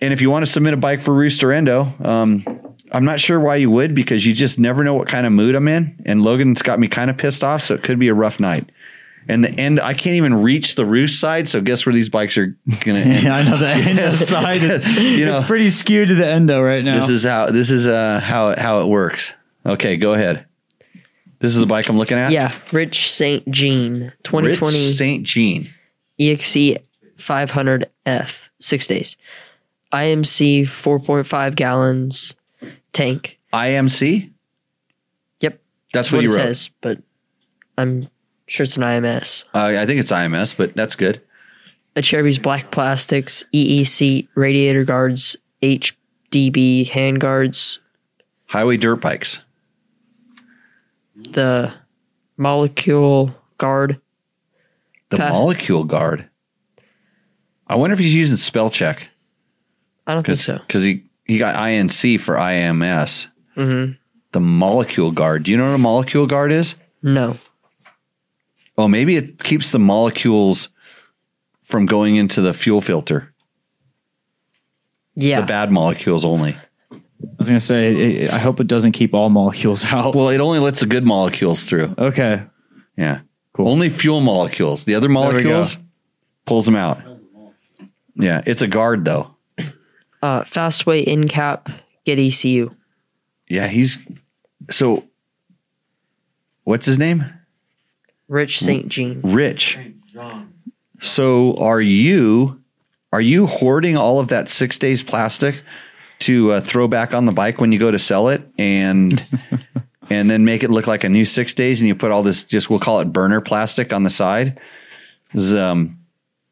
and if you want to submit a bike for Ristorando, um, I'm not sure why you would, because you just never know what kind of mood I'm in. And Logan's got me kind of pissed off, so it could be a rough night. And the end, I can't even reach the roost side, so guess where these bikes are going to end. I know the endo side is, you know, it's pretty skewed to the endo right now. This is how this is uh, how how it works. Okay, go ahead. This is the bike I'm looking at. Yeah, Rich Saint Jean twenty twenty Rich Saint Jean E X E five hundred F six days I M C four point five gallons. Tank I M C. Yep, that's what, what you wrote. Says, but I'm sure it's an I M S. Uh, I think it's I M S, but that's good. A Cheruby's black plastics, E E C radiator guards, H D B hand guards, highway dirt bikes. The molecule guard. The path. Molecule guard. I wonder if he's using spell check. I don't think so. Because he. you got I N C for I M S. Mm-hmm. The molecule guard. Do you know what a molecule guard is? No. Oh, maybe it keeps the molecules from going into the fuel filter. Yeah. The bad molecules only. I was going to say, it, I hope it doesn't keep all molecules out. Well, it only lets the good molecules through. Okay. Yeah. Cool. Only fuel molecules. The other molecules pulls them out. Yeah. It's a guard, though. Uh, Fastway, in-cap, get E C U. Yeah, he's... So, what's his name? Rich Saint Jean. Rich. So, are you... Are you hoarding all of that six days plastic to uh, throw back on the bike when you go to sell it and and then make it look like a new six days and you put all this, just we'll call it burner plastic on the side? Um,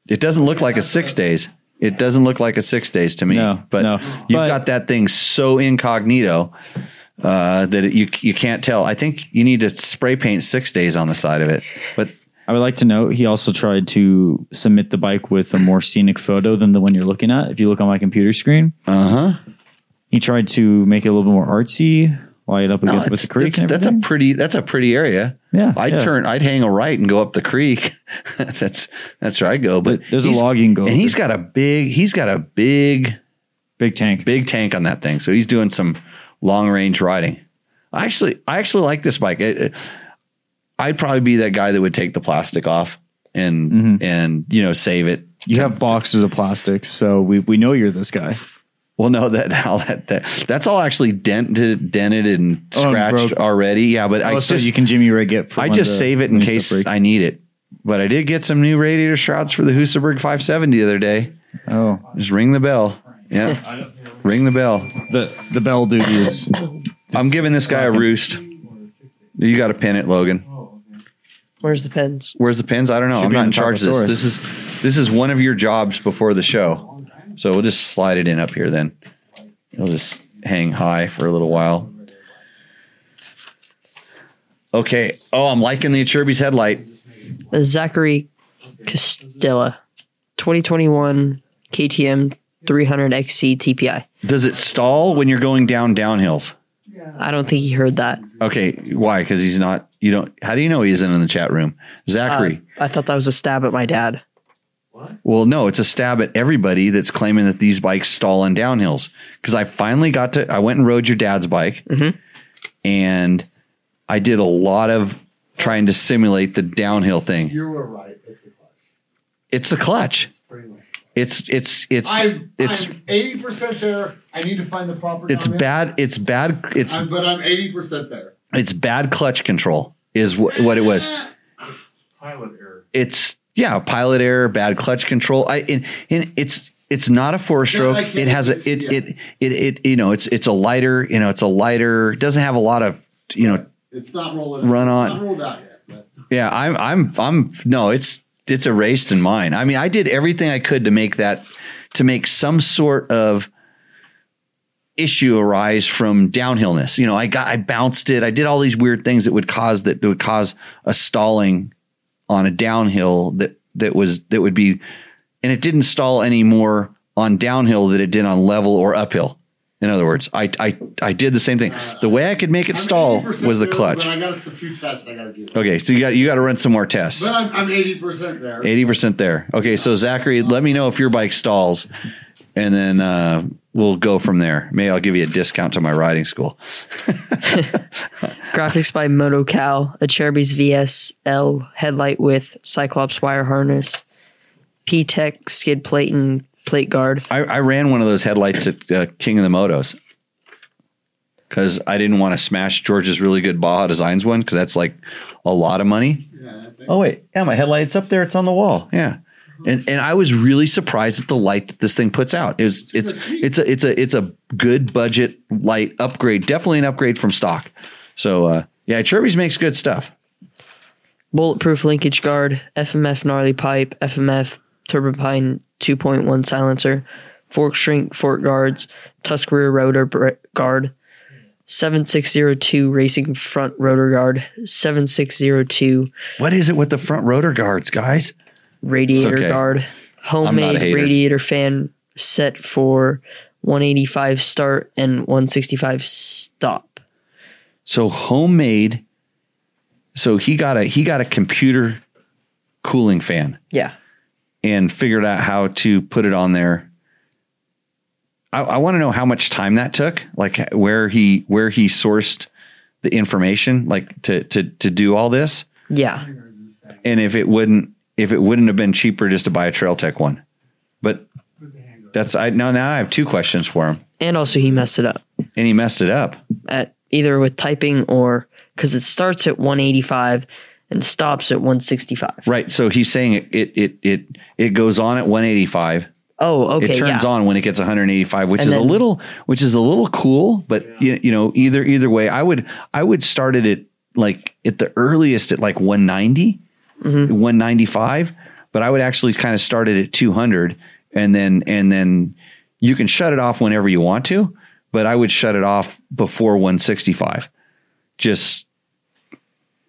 it doesn't look like a six days. It doesn't look like a six days to me. No, but no. you've but, got that thing so incognito uh, that it, you you can't tell. I think you need to spray paint six days on the side of it, but... I would like to note he also tried to submit the bike with a more scenic photo than the one you're looking at. If you look on my computer screen, uh huh, he tried to make it a little bit more artsy, light it up no, with the creek. That's, that's a pretty. That's a pretty area. Yeah, I'd yeah. turn. I'd hang a right and go up the creek. that's that's where I go. But, but there's a log you can go, and over. he's got a big. He's got a big, big tank. Big tank on that thing. So he's doing some long range riding. I actually, I actually like this bike. It, it, I'd probably be that guy that would take the plastic off and, mm-hmm. and you know, save it. You have boxes of plastics, so we, we know you're this guy. Well, no, that all that, that that's all actually dented, dented and scratched oh, already. Yeah, but oh, I so just, you can Jimmy rig it. I just save it in case I need it. But I did get some new radiator shrouds for the Husaberg five seventy the other day. Oh, just ring the bell. Yeah, ring the bell. The the bell duty is. I'm giving this guy a roost. You got to pin it, Logan. Where's the pins? Where's the pins? I don't know. Should I'm not in charge of this. This is this is one of your jobs before the show. So we'll just slide it in up here then. It'll just hang high for a little while. Okay. Oh, I'm liking the Acherby's headlight. Zachary Castilla, twenty twenty-one K T M three hundred X C T P I. Does it stall when you're going down downhills? I don't think he heard that. Okay. Why? Because he's not... You don't. How do you know he isn't in the chat room? Zachary. Uh, I thought that was a stab at my dad. What? Well, no, it's a stab at everybody that's claiming that these bikes stall on downhills. Because I finally got to, I went and rode your dad's bike. Mm-hmm. And I did a lot of trying to simulate the downhill thing. You were right. It's the clutch. It's the clutch. It's, it's, it's, I'm, it's I'm eighty percent there. I need to find the proper. It's downhill. bad. It's bad. It's, I'm, but I'm eighty percent there. It's bad clutch control is w- what it was. Pilot error. It's yeah, pilot error, bad clutch control. I in it, it, it's it's not a four stroke. Yeah, it has a it, yeah. it it it it you know it's it's a lighter you know it's a lighter. It doesn't have a lot of you know. It's not rolling. Run out. on. It's not rolled out yet. But. Yeah, I'm I'm I'm no. It's it's erased in mine. I mean, I did everything I could to make that to make some sort of issue arise from downhillness. You know, I got, I bounced it. I did all these weird things that would cause that would cause a stalling on a downhill that, that was, that would be, and it didn't stall any more on downhill than it did on level or uphill. In other words, I, I, I did the same thing. The way I could make it I'm stall was the clutch. There, I got some few tests I gotta do. Okay. So you got, you got to run some more tests. But I'm, I'm eighty percent there. eighty percent there. Okay. So Zachary, let me know if your bike stalls and then, uh, we'll go from there. Maybe I'll give you a discount to my riding school. Graphics by MotoCal, Acherby's V S L headlight with Cyclops wire harness, P-Tech skid plate and plate guard. I, I ran one of those headlights at uh, King of the Motos because I didn't want to smash George's really good Baja Designs one because that's like a lot of money. Yeah, oh, wait. Yeah, my headlight's up there. It's on the wall. Yeah. And and I was really surprised at the light that this thing puts out. It was, it's it's a it's a it's a good budget light upgrade, definitely an upgrade from stock. So uh, yeah, Acherby's makes good stuff. Bulletproof linkage guard, F M F gnarly pipe, F M F Turbopine two point one silencer, fork shrink fork guards, Tusk rear rotor br- guard, seven six zero two racing front rotor guard, seven six zero two. What is it with the front rotor guards, guys? Radiator okay. guard, homemade radiator fan set for one eighty-five start, and one sixty-five stop. So homemade. So he got a he got a computer cooling fan. Yeah. And figured out how to put it on there. I, I want to know how much time that took, like where he where he sourced the information, like to to to do all this. Yeah. And if it wouldn't if it wouldn't have been cheaper just to buy a Trailtech one. But that's I now now I have two questions for him. And also he messed it up. And he messed it up. At either with typing or because it starts at one eighty-five and stops at one sixty-five. Right. So he's saying it it it it, it goes on at one eighty-five. Oh, okay. It turns yeah. on when it gets one eighty-five, which and is then, a little which is a little cool, but yeah. you, you know, either either way, I would I would start it at like at the earliest at like one ninety, mm-hmm. one ninety-five, but I would actually kind of start it at two hundred and then and then you can shut it off whenever you want to, but I would shut it off before one sixty-five. Just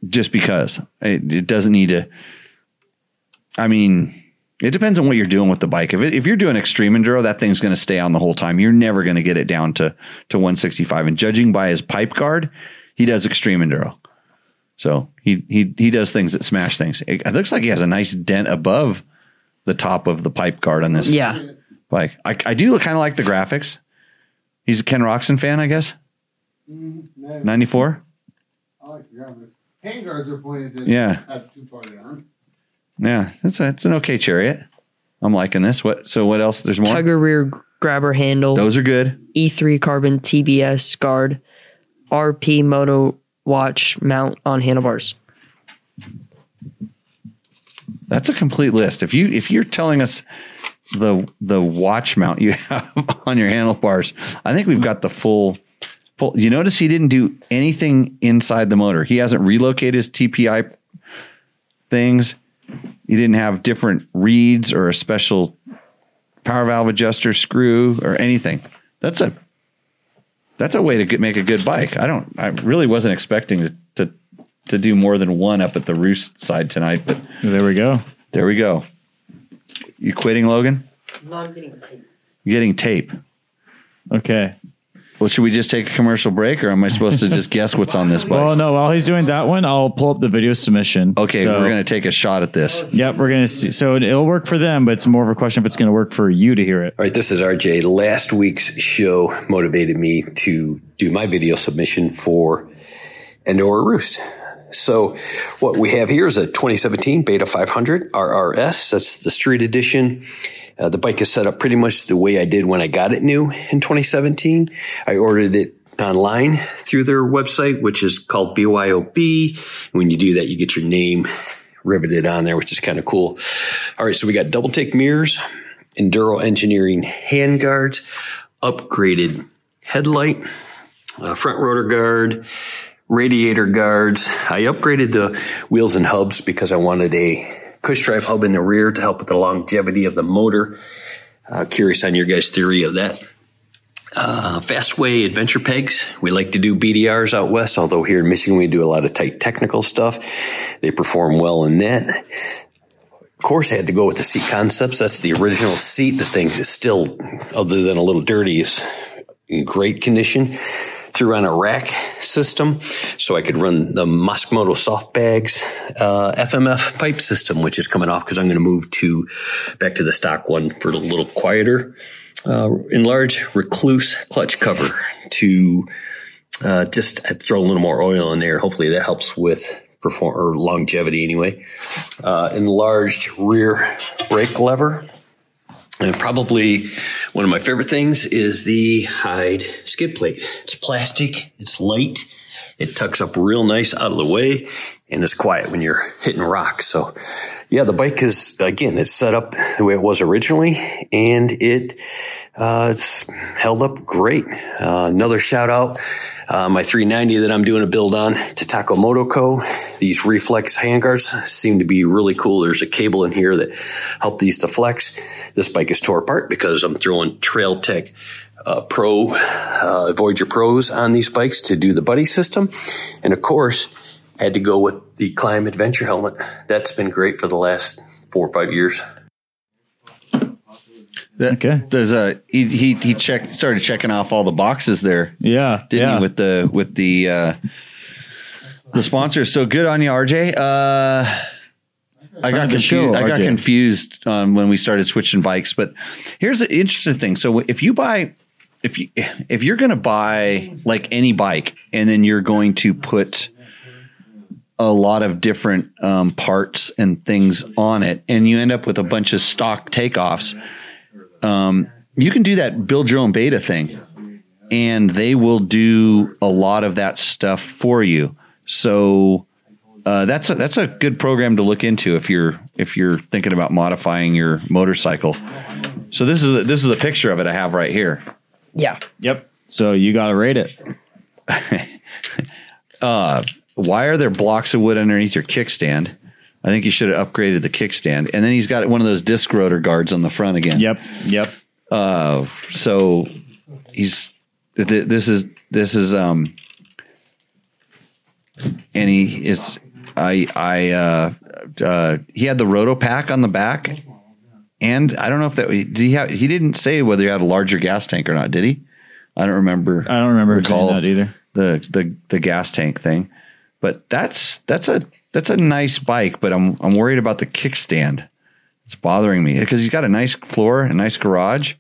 just because it, it doesn't need to. I mean, it depends on what you're doing with the bike. If it, if you're doing extreme enduro, that thing's going to stay on the whole time. You're never going to get it down to to one sixty-five. And judging by his pipe guard, he does extreme enduro. So he he he does things that smash things. It, it looks like he has a nice dent above the top of the pipe guard on this. Yeah. Bike. I, I do kind of like the graphics. He's a Ken Roxon fan, I guess. Mm-hmm. ninety-four. I like the graphics. Hand guards are pointed to yeah. have too far down. Yeah, that's a, it's an okay chariot. I'm liking this. What? So what else? There's more? Tugger rear grabber handle. Those are good. E three carbon T B S guard. R P Moto watch mount on handlebars. That's a complete list. If you if you're telling us the the watch mount you have on your handlebars, I think we've got the full. full you notice he didn't do anything inside the motor. He hasn't relocated his T P I things. You didn't have different reeds or a special power valve adjuster screw or anything. That's a that's a way to get, make a good bike. I don't. I really wasn't expecting to, to to do more than one up at the Roost side tonight. But there we go. There we go. You quitting, Logan? No, I'm getting tape. You're getting tape. Okay. Well, should we just take a commercial break, or am I supposed to just guess what's on this bike? Well, no. While he's doing that one, I'll pull up the video submission. Okay, so, we're going to take a shot at this. Yep, we're going to see. So it'll work for them, but it's more of a question if it's going to work for you to hear it. All right, this is R J. Last week's show motivated me to do my video submission for Enduro Roost. So what we have here is a twenty seventeen Beta five hundred R R S. That's the street edition. Uh, the bike is set up pretty much the way I did when I got it new in twenty seventeen. I ordered it online through their website, which is called B Y O B. When you do that, you get your name riveted on there, which is kind of cool. All right, so we got double take mirrors, Enduro Engineering hand guards, upgraded headlight, uh, front rotor guard, radiator guards. I upgraded the wheels and hubs because I wanted a Cush Drive hub in the rear to help with the longevity of the motor. Uh, curious on your guys' theory of that. Uh, Fastway adventure pegs. We like to do B D Rs out west, although here in Michigan we do a lot of tight technical stuff. They perform well in that. Of course, I had to go with the seat concepts. That's the original seat. The thing is still, other than a little dirty, is in great condition. Threw on a rack system so I could run the Moskmoto soft bags, uh, F M F pipe system, which is coming off because I'm going to move to back to the stock one for a little quieter, uh, enlarge recluse clutch cover to, uh, just throw a little more oil in there. Hopefully that helps with perform or longevity anyway, uh, enlarged rear brake lever. And probably one of my favorite things is the Hyde skid plate. It's plastic, it's light, it tucks up real nice out of the way, and it's quiet when you're hitting rocks. So, yeah, the bike is, again, it's set up the way it was originally, and it uh, it's held up great. Uh, another shout-out, uh, my three ninety that I'm doing a build on to Taco Moto Co. These reflex handguards seem to be really cool. There's a cable in here that helped these to flex. This bike is tore apart because I'm throwing Trailtech uh, Pro, uh, Voyager Pros on these bikes to do the buddy system. And, of course, had to go with the Climb Adventure helmet. That's been great for the last four or five years. That, okay. There's a he he he checked started checking off all the boxes there. Yeah. Didn't yeah. he with the with the uh, the sponsors? So good on you, R J. Uh, I got confused. Show, I got confused um, when we started switching bikes. But here's the interesting thing. So if you buy if you if you're going to buy like any bike, and then you're going to put a lot of different um, parts and things on it, and you end up with a bunch of stock takeoffs. Um, you can do that build your own beta thing, and they will do a lot of that stuff for you. So uh, that's a, that's a good program to look into if you're if you're thinking about modifying your motorcycle. So this is a, this is a picture of it I have right here. Yeah. Yep. So you got to rate it. uh, why are there blocks of wood underneath your kickstand? I think you should have upgraded the kickstand. And then he's got one of those disc rotor guards on the front again. Yep. Yep. Uh, so he's, th- this is, this is, um, and he is, I, I, uh, uh, he had the roto pack on the back, and I don't know if that, did he have, he didn't say whether he had a larger gas tank or not. Did he? I don't remember. I don't remember recall that either. The, the, the gas tank thing, but that's, that's a, That's a nice bike, but I'm I'm worried about the kickstand. It's bothering me because he's got a nice floor, a nice garage,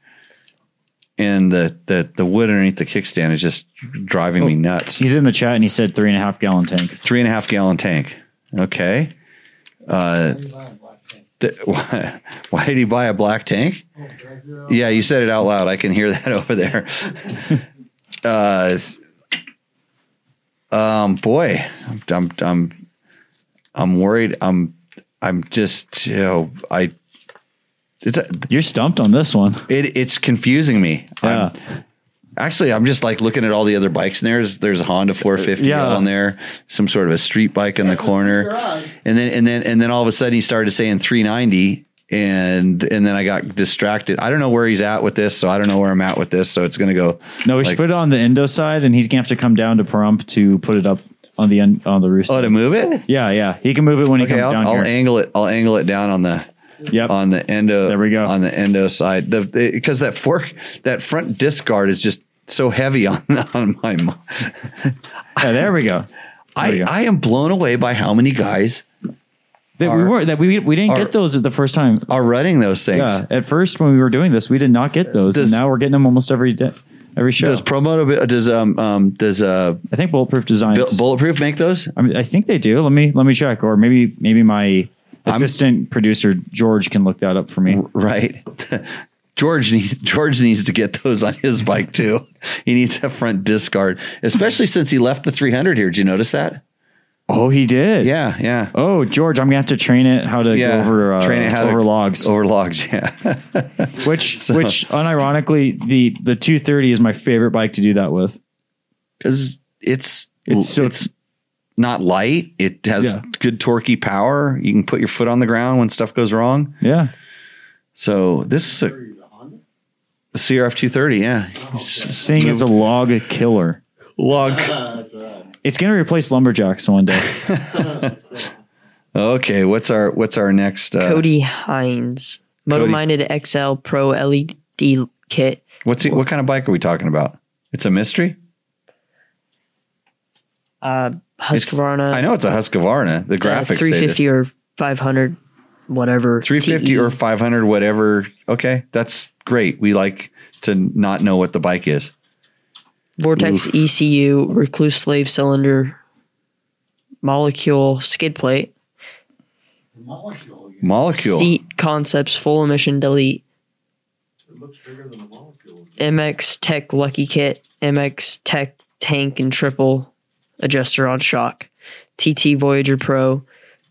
and the the, the wood underneath the kickstand is just driving oh, me nuts. He's in the chat and he said three and a half gallon tank. Three and a half gallon tank. Okay. Uh, th- why, why did he buy a black tank? Yeah, you said it out loud. I can hear that over there. uh, um, boy, I'm I'm. I'm I'm worried. I'm, I'm just, you know, I, it's a, you're stumped on this one. It It's confusing me. Yeah. I'm, actually, I'm just like looking at all the other bikes, and there's, there's a Honda four fifty yeah. on there, some sort of a street bike in That's the corner. And then, and then, and then all of a sudden he started saying three ninety, and, and then I got distracted. I don't know where he's at with this. So I don't know where I'm at with this. So it's going to go. No, we like, should put it on the Indo side, and he's gonna have to come down to Pahrump to put it up. On the un, on the roof. Oh, to move it? Yeah, yeah. He can move it when okay, he comes I'll, down I'll here. I'll angle it. I'll angle it down on the. Yep. On the endo. There we go. On the endo side, the because that fork, that front disc guard is just so heavy on on my. Yeah, there we go. There I we go. I am blown away by how many guys. That are, we were that we we didn't are, get those the first time. Are running those things? Yeah. At first, when we were doing this, we did not get those, does, and now we're getting them almost every day. Every show. Does Promoto, does um um does uh I think Bulletproof Designs Bulletproof make those? I mean, I think they do. Let me let me check, or maybe maybe my assistant I'm, producer George can look that up for me. Right, George needs George needs to get those on his bike too. He needs a front disc guard, especially since he left the three hundred here. Did you notice that? Oh, he did. Yeah, yeah. Oh, George, I'm gonna have to train it how to yeah, go over uh, train it how over to, logs. Over logs, yeah. which, so. which, unironically, the the two thirty is my favorite bike to do that with, because it's it's so it's not light. It has yeah. good torquey power. You can put your foot on the ground when stuff goes wrong. Yeah. So this is a, a C R F two thirty. Yeah, oh, okay. This thing is a log killer. Log. It's going to replace Lumberjacks one day. Okay, what's our what's our next? Uh, Cody Hines, Moto-Minded X L Pro L E D kit. What's he, what kind of bike are we talking about? It's a mystery. Uh, Husqvarna. It's, I know it's a Husqvarna. The graphics uh, three fifty or five hundred, whatever. three fifty T E. Or five hundred, whatever. Okay, that's great. We like to not know what the bike is. Vortex Oof. E C U, Recluse Slave Cylinder, Molecule Skid Plate, Molecule, molecule. Seat Concepts Full Emission Delete, it looks bigger than a molecule. M X Tech Lucky Kit, M X Tech Tank and Triple Adjuster on Shock, T T Voyager Pro,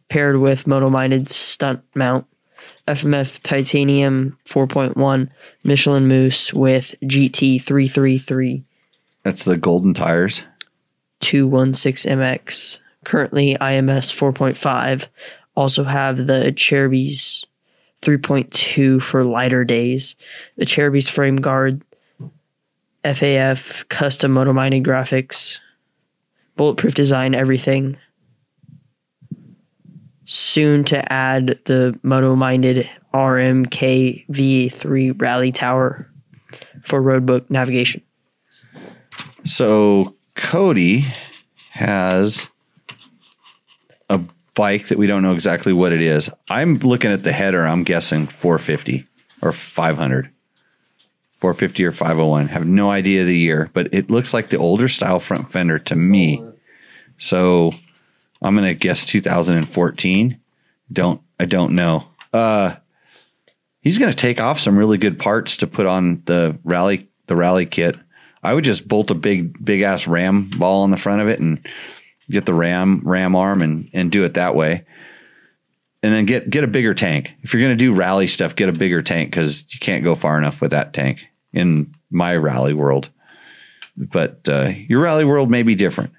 paired with Moto-Minded Stunt Mount, F M F Titanium four point one, Michelin Moose with G T three thirty-three. That's the Golden Tires. two sixteen M X. Currently I M S four point five. Also have the Cherubies three point two for lighter days. The Cherubies Frame Guard. F A F. Custom Moto-Minded Graphics. Bulletproof Design. Everything. Soon to add the Moto-Minded R M K V three Rally Tower for roadbook navigation. So Cody has a bike that we don't know exactly what it is. I'm looking at the header. I'm guessing four fifty or five hundred. four fifty or five oh one. Have no idea the year, but it looks like the older style front fender to me. So I'm going to guess two thousand fourteen. Don't, I don't know. Uh, he's going to take off some really good parts to put on the rally, the rally kit. I would just bolt a big, big ass ram ball on the front of it and get the ram, ram arm and, and do it that way. And then get, get a bigger tank. If you're going to do rally stuff, get a bigger tank because you can't go far enough with that tank in my rally world. But uh, your rally world may be different.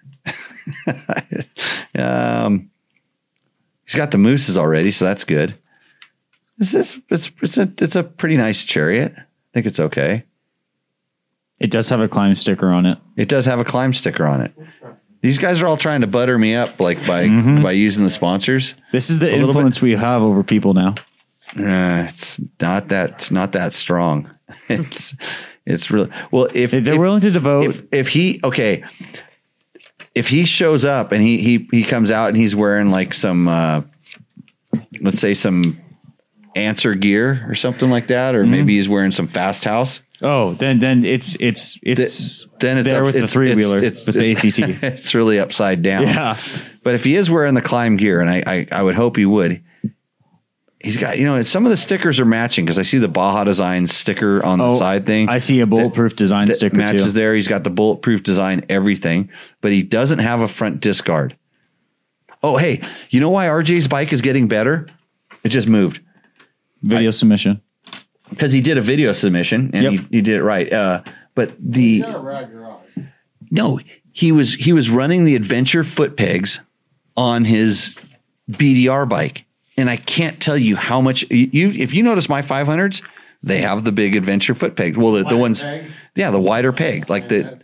um, he's got the mooses already, so that's good. Is this, it's, it's, a, it's a pretty nice chariot. I think it's okay. It does have a climb sticker on it. It does have a climb sticker on it. These guys are all trying to butter me up like by mm-hmm. by using the sponsors. This is the influence we have over people now. Uh, it's not that it's not that strong. It's it's really well if they're if, willing to devote if, if he okay if he shows up and he he he comes out and he's wearing like some uh, let's say some answer gear or something like that, or mm-hmm. maybe he's wearing some Fast House. Oh, then then it's it's it's then it's there up, with it's, the three wheeler. It's, it's, it's the A C T. It's really upside down. Yeah, but if he is wearing the climb gear, and I I, I would hope he would, he's got you know some of the stickers are matching because I see the Baja Design sticker on oh, the side thing. I see a bulletproof that, design that sticker matches too. There. He's got the bulletproof design everything, but he doesn't have a front disc guard. Oh hey, you know why R J's bike is getting better? It just moved. Video I, submission. Because he did a video submission and yep. he, he did it right. Uh, but the no, he was he was running the Adventure foot pegs on his B D R bike, and I can't tell you how much you. If you notice my five hundreds, they have the big Adventure foot pegs. Well, the, the ones, peg. yeah, the wider peg, like the.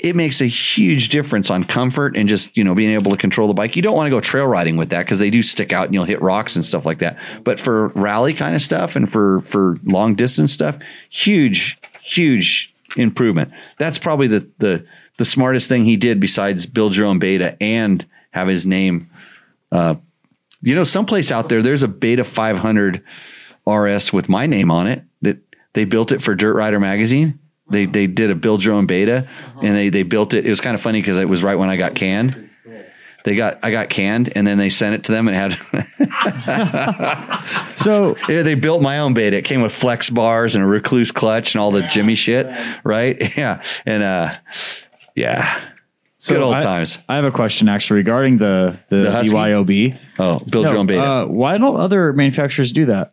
It makes a huge difference on comfort and just, you know, being able to control the bike. You don't want to go trail riding with that because they do stick out and you'll hit rocks and stuff like that. But for rally kind of stuff and for, for long distance stuff, huge, huge improvement. That's probably the, the, the smartest thing he did besides build your own beta and have his name. Uh, you know, someplace out there, there's a Beta five hundred R S with my name on it that they built it for Dirt Rider magazine. They they did a build your own beta and they, they built it. It was kind of funny because it was right when I got canned. They got I got canned and then they sent it to them and it had so yeah, they built my own beta. It came with flex bars and a recluse clutch and all the yeah, Jimmy shit. Right. Yeah. And uh yeah. So good old I, times. I have a question actually regarding the the, the B Y O B. Oh, build no, your own beta. Uh, why don't other manufacturers do that?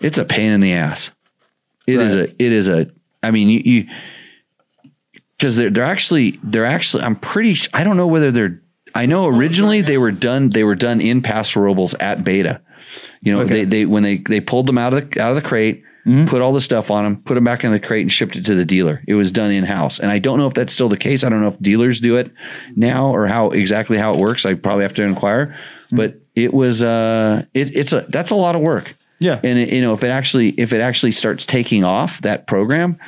It's a pain in the ass. It right. is a, it is a, I mean, you, you cause they're, they're actually, they're actually, I'm pretty, I don't know whether they're, I know originally they were done, they were done in Paso Robles at Beta, you know, okay. they, they, when they, they pulled them out of the, out of the crate, mm-hmm. put all the stuff on them, put them back in the crate and shipped it to the dealer. It was done in house. And I don't know if that's still the case. I don't know if dealers do it now or how exactly how it works. I probably have to inquire, mm-hmm. but it was, uh, it, it's a, that's a lot of work. Yeah. And it, you know, if it actually, if it actually starts taking off that program,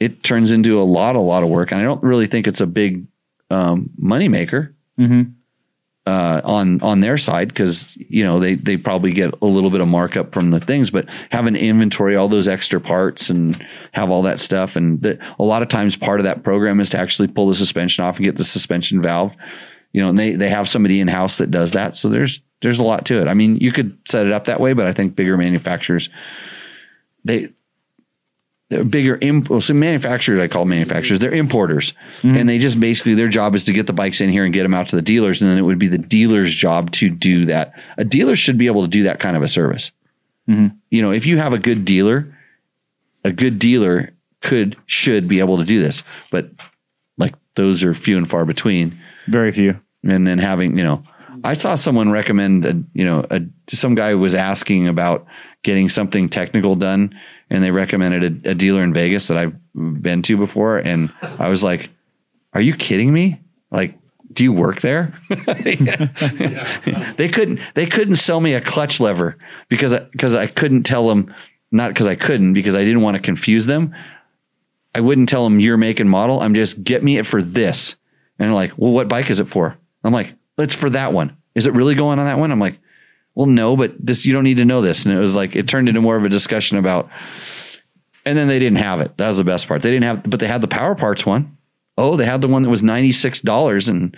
it turns into a lot, a lot of work. And I don't really think it's a big, um, moneymaker, mm-hmm. uh, on, on their side. Cause you know, they, they probably get a little bit of markup from the things, but have an inventory, all those extra parts and have all that stuff. And the, a lot of times part of that program is to actually pull the suspension off and get the suspension valve, you know, and they, they have somebody in house that does that. So there's, There's a lot to it. I mean, you could set it up that way, but I think bigger manufacturers, they, they're bigger, imp- well, so manufacturers, I call manufacturers, they're importers. Mm-hmm. And they just basically, their job is to get the bikes in here and get them out to the dealers. And then it would be the dealer's job to do that. A dealer should be able to do that kind of a service. Mm-hmm. You know, if you have a good dealer, a good dealer could, should be able to do this. But like those are few and far between. Very few. And then having, you know, I saw someone recommend, a, you know, a, some guy was asking about getting something technical done, and they recommended a, a dealer in Vegas that I've been to before. And I was like, are you kidding me? Like, do you work there? They couldn't, they couldn't sell me a clutch lever because, because I couldn't tell them, not because I couldn't, because I didn't want to confuse them. I wouldn't tell them your make and model. I'm just, get me it for this. And they're like, well, what bike is it for? I'm like, it's for that one. Is it really going on that one? I'm like, well, no, but this, you don't need to know this. And it was like, it turned into more of a discussion about, and then they didn't have it. That was the best part. They didn't have, but they had the power parts one. Oh, they had the one that was ninety-six dollars. And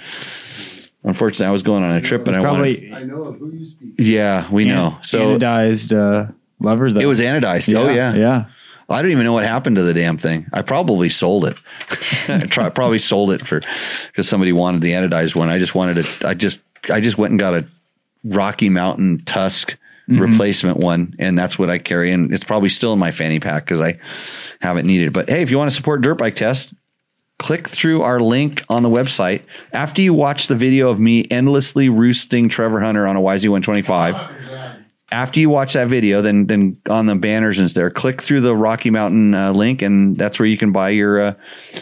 unfortunately I was going on a trip and I probably, wanted, I know of who you speak. Yeah, we an, know. So anodized uh, levers. That it was anodized. Yeah, oh yeah. Yeah. I don't even know what happened to the damn thing. I probably sold it. I try, probably sold it for, because somebody wanted the anodized one. I just wanted to, I just, I just went and got a Rocky Mountain Tusk mm-hmm. replacement one. And that's what I carry. And it's probably still in my fanny pack because I haven't needed it. But hey, if you want to support Dirt Bike Test, click through our link on the website. After you watch the video of me endlessly roosting Trevor Hunter on a Y Z one twenty-five, after you watch that video, then then on the banners and there, click through the Rocky Mountain uh, link, and that's where you can buy your uh,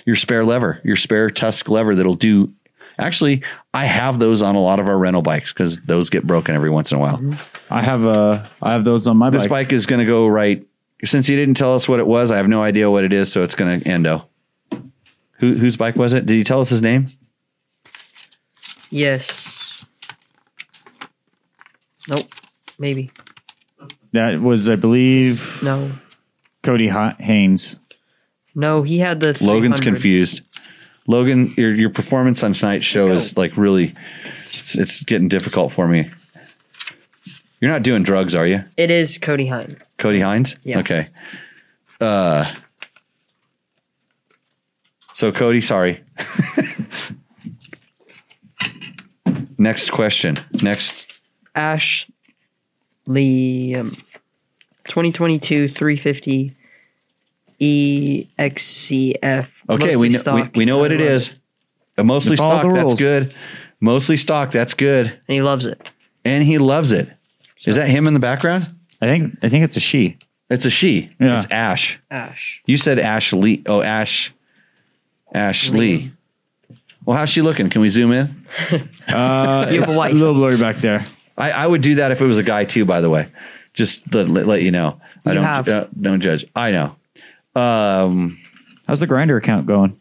your spare lever, your spare Tusk lever that'll do. Actually, I have those on a lot of our rental bikes because those get broken every once in a while. I have uh, I have those on my this bike. This bike is going to go right. Since he didn't tell us what it was, I have no idea what it is, so it's going to endo. Who, whose bike was it? Did he tell us his name? Yes. Nope. Maybe. That was, I believe. No. Cody Haynes. No, he had the. Logan's confused. Logan, your your performance on tonight's show is like really, it's, it's getting difficult for me. You're not doing drugs, are you? It is Cody Haynes. Cody Haynes? Yeah. Okay. Uh. So Cody, sorry. Next question. Next. Ashley, um, twenty twenty-two three fifty E X C F. Okay, we know, we, we know what it is. A mostly stock, that's good. Mostly stock, that's good. And he loves it. And he loves it. Is that him in the background? I think I think it's a she. It's a she. Yeah. It's Ash. Ash. You said Ashley. Oh, Ash. Ashley. Well, how's she looking? Can we zoom in? uh, it's a little blurry back there. I, I would do that if it was a guy too, by the way. Just to let, let you know. I you don't have. Uh, don't judge. I know. Um, how's the Grindr account going?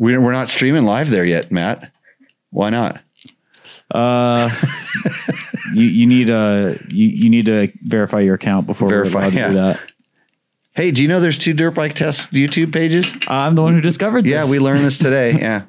we're, we're not streaming live there yet, Matt. Why not? Uh, you you need a you, you need to verify your account before verify, we're allowed to yeah. do that. Hey, do you know there's two Dirt Bike Test YouTube pages? I'm the one who discovered this. Yeah, we learned this today. Yeah.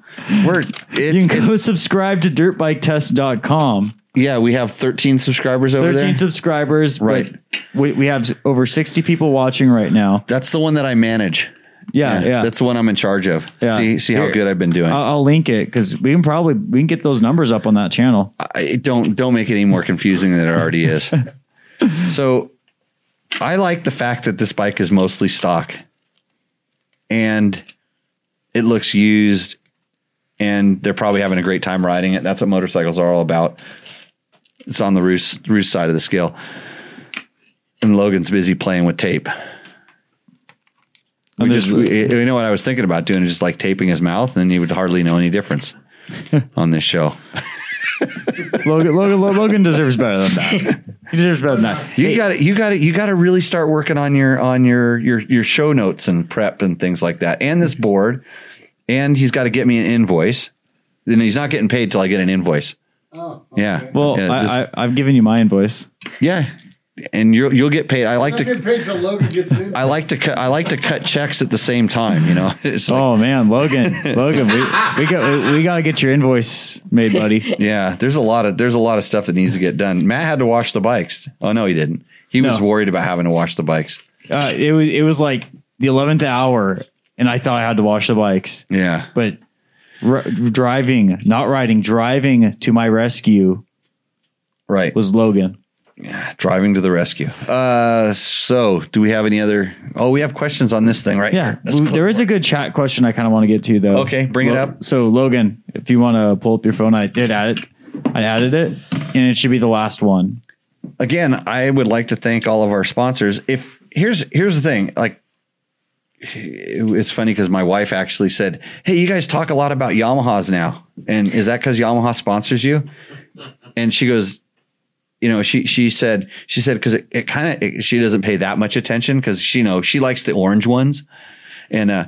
We're, it's, you can go subscribe to dirt bike test dot com. Yeah, we have thirteen subscribers over thirteen there. thirteen subscribers. Right. We, we have over sixty people watching right now. That's the one that I manage. Yeah, yeah. yeah. That's the one I'm in charge of. Yeah. See see Here, how good I've been doing. I'll, I'll link it because we can probably we can get those numbers up on that channel. I, don't, don't make it any more confusing than it already is. So... I like the fact that this bike is mostly stock and it looks used and they're probably having a great time riding it. That's what motorcycles are all about. It's on the roost, roost side of the scale. And Logan's busy playing with tape. We just, we, you know what I was thinking about doing is just like taping his mouth and he would hardly know any difference on this show. Logan, Logan, Logan deserves better than that. He deserves better than that. You hey. got You got You got to really start working on your on your your your show notes and prep and things like that, and this board. And he's got to get me an invoice. And he's not getting paid till I get an invoice. Oh, okay. Yeah. Well, yeah, this, I, I, I've given you my invoice. Yeah, and you'll you'll get paid. I like to get paid till Logan gets an invoice. I like to cut. I like to cut checks at the same time. You know. It's like, oh man, Logan, Logan, we we got we, we got to get your invoice made, buddy. Yeah, there's a lot of there's a lot of stuff that needs to get done. Matt had to wash the bikes. Oh no, he didn't. He no. was worried about having to wash the bikes. Uh, it was it was like the eleventh hour, and I thought I had to wash the bikes. Yeah, but r- driving, not riding, driving to my rescue. Right, was Logan. Yeah, driving to the rescue. Uh, so do we have any other? Oh, we have questions on this thing, right? Yeah, here. There is a good chat question I kind of want to get to, though. Okay, bring Lo- it up. So, Logan, if you want to pull up your phone, I did add it. I added it, and it should be the last one. Again, I would like to thank all of our sponsors. If here's here's the thing, like it's funny because my wife actually said, hey, you guys talk a lot about Yamahas now. And is that because Yamaha sponsors you? And she goes, you know, she, she said, she said, cause it, it kind of, she doesn't pay that much attention cause she, you know, she likes the orange ones. And, uh,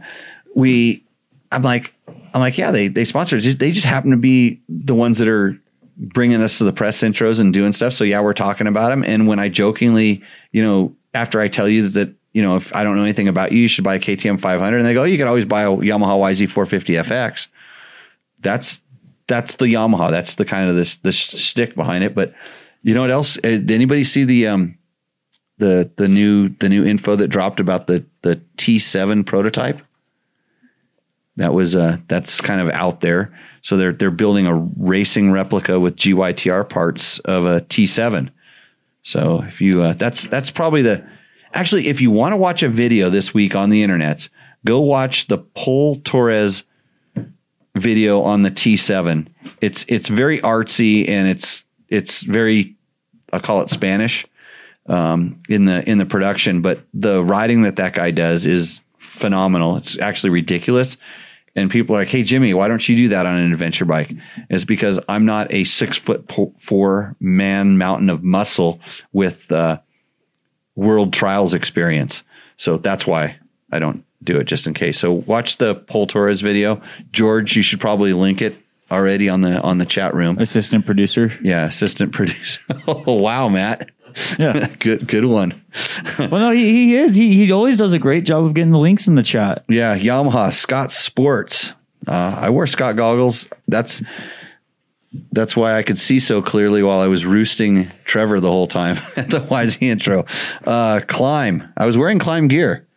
we, I'm like, I'm like, yeah, they, they sponsor us. They just happen to be the ones that are bringing us to the press intros and doing stuff. So yeah, we're talking about them. And when I jokingly, you know, after I tell you that, you know, if I don't know anything about you, you should buy a K T M five hundred. And they go, oh, you can always buy a Yamaha Y Z four fifty F X. That's, that's the Yamaha. That's the kind of this, this shtick behind it. But you know what else? Did anybody see the, um, the, the new, the new info that dropped about the, the T seven prototype? That was uh that's kind of out there. So they're they're building a racing replica with G Y T R parts of a T seven. So if you uh, that's that's probably the actually if you want to watch a video this week on the internet, go watch the Pol Torres video on the T seven. It's it's very artsy and it's it's very I call it Spanish um, in the in the production, but the riding that that guy does is phenomenal. It's actually ridiculous. And people are like, hey, Jimmy, why don't you do that on an adventure bike? It's because I'm not a six foot po- four man mountain of muscle with uh, world trials experience. So that's why I don't do it, just in case. So watch the Pol Torres video. George, you should probably link it already on the on the chat room. Assistant producer. Yeah, assistant producer. Oh, wow, Matt. Yeah. good good one. Well, no, he, he is. He he always does a great job of getting the links in the chat. Yeah, Yamaha, Scott Sports. Uh, I wore Scott goggles. That's that's why I could see so clearly while I was roosting Trevor the whole time at the Y Z intro. Uh, Climb. I was wearing Climb gear.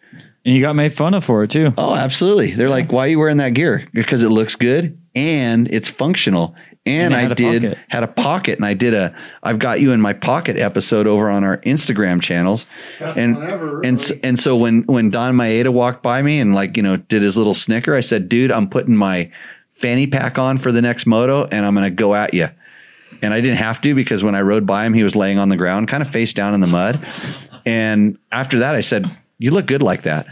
And you got made fun of for it, too. Oh, absolutely. They're yeah. like, why are you wearing that gear? Because it looks good and it's functional. And, and I did pocket. had a pocket and I did a I've got you in my pocket episode over on our Instagram channels. Best and ever, and, so, and so when when Don Maeda walked by me and like, you know, did his little snicker, I said, dude, I'm putting my fanny pack on for the next moto and I'm going to go at you. And I didn't have to because when I rode by him, he was laying on the ground kind of face down in the mud. And after that, I said, you look good like that.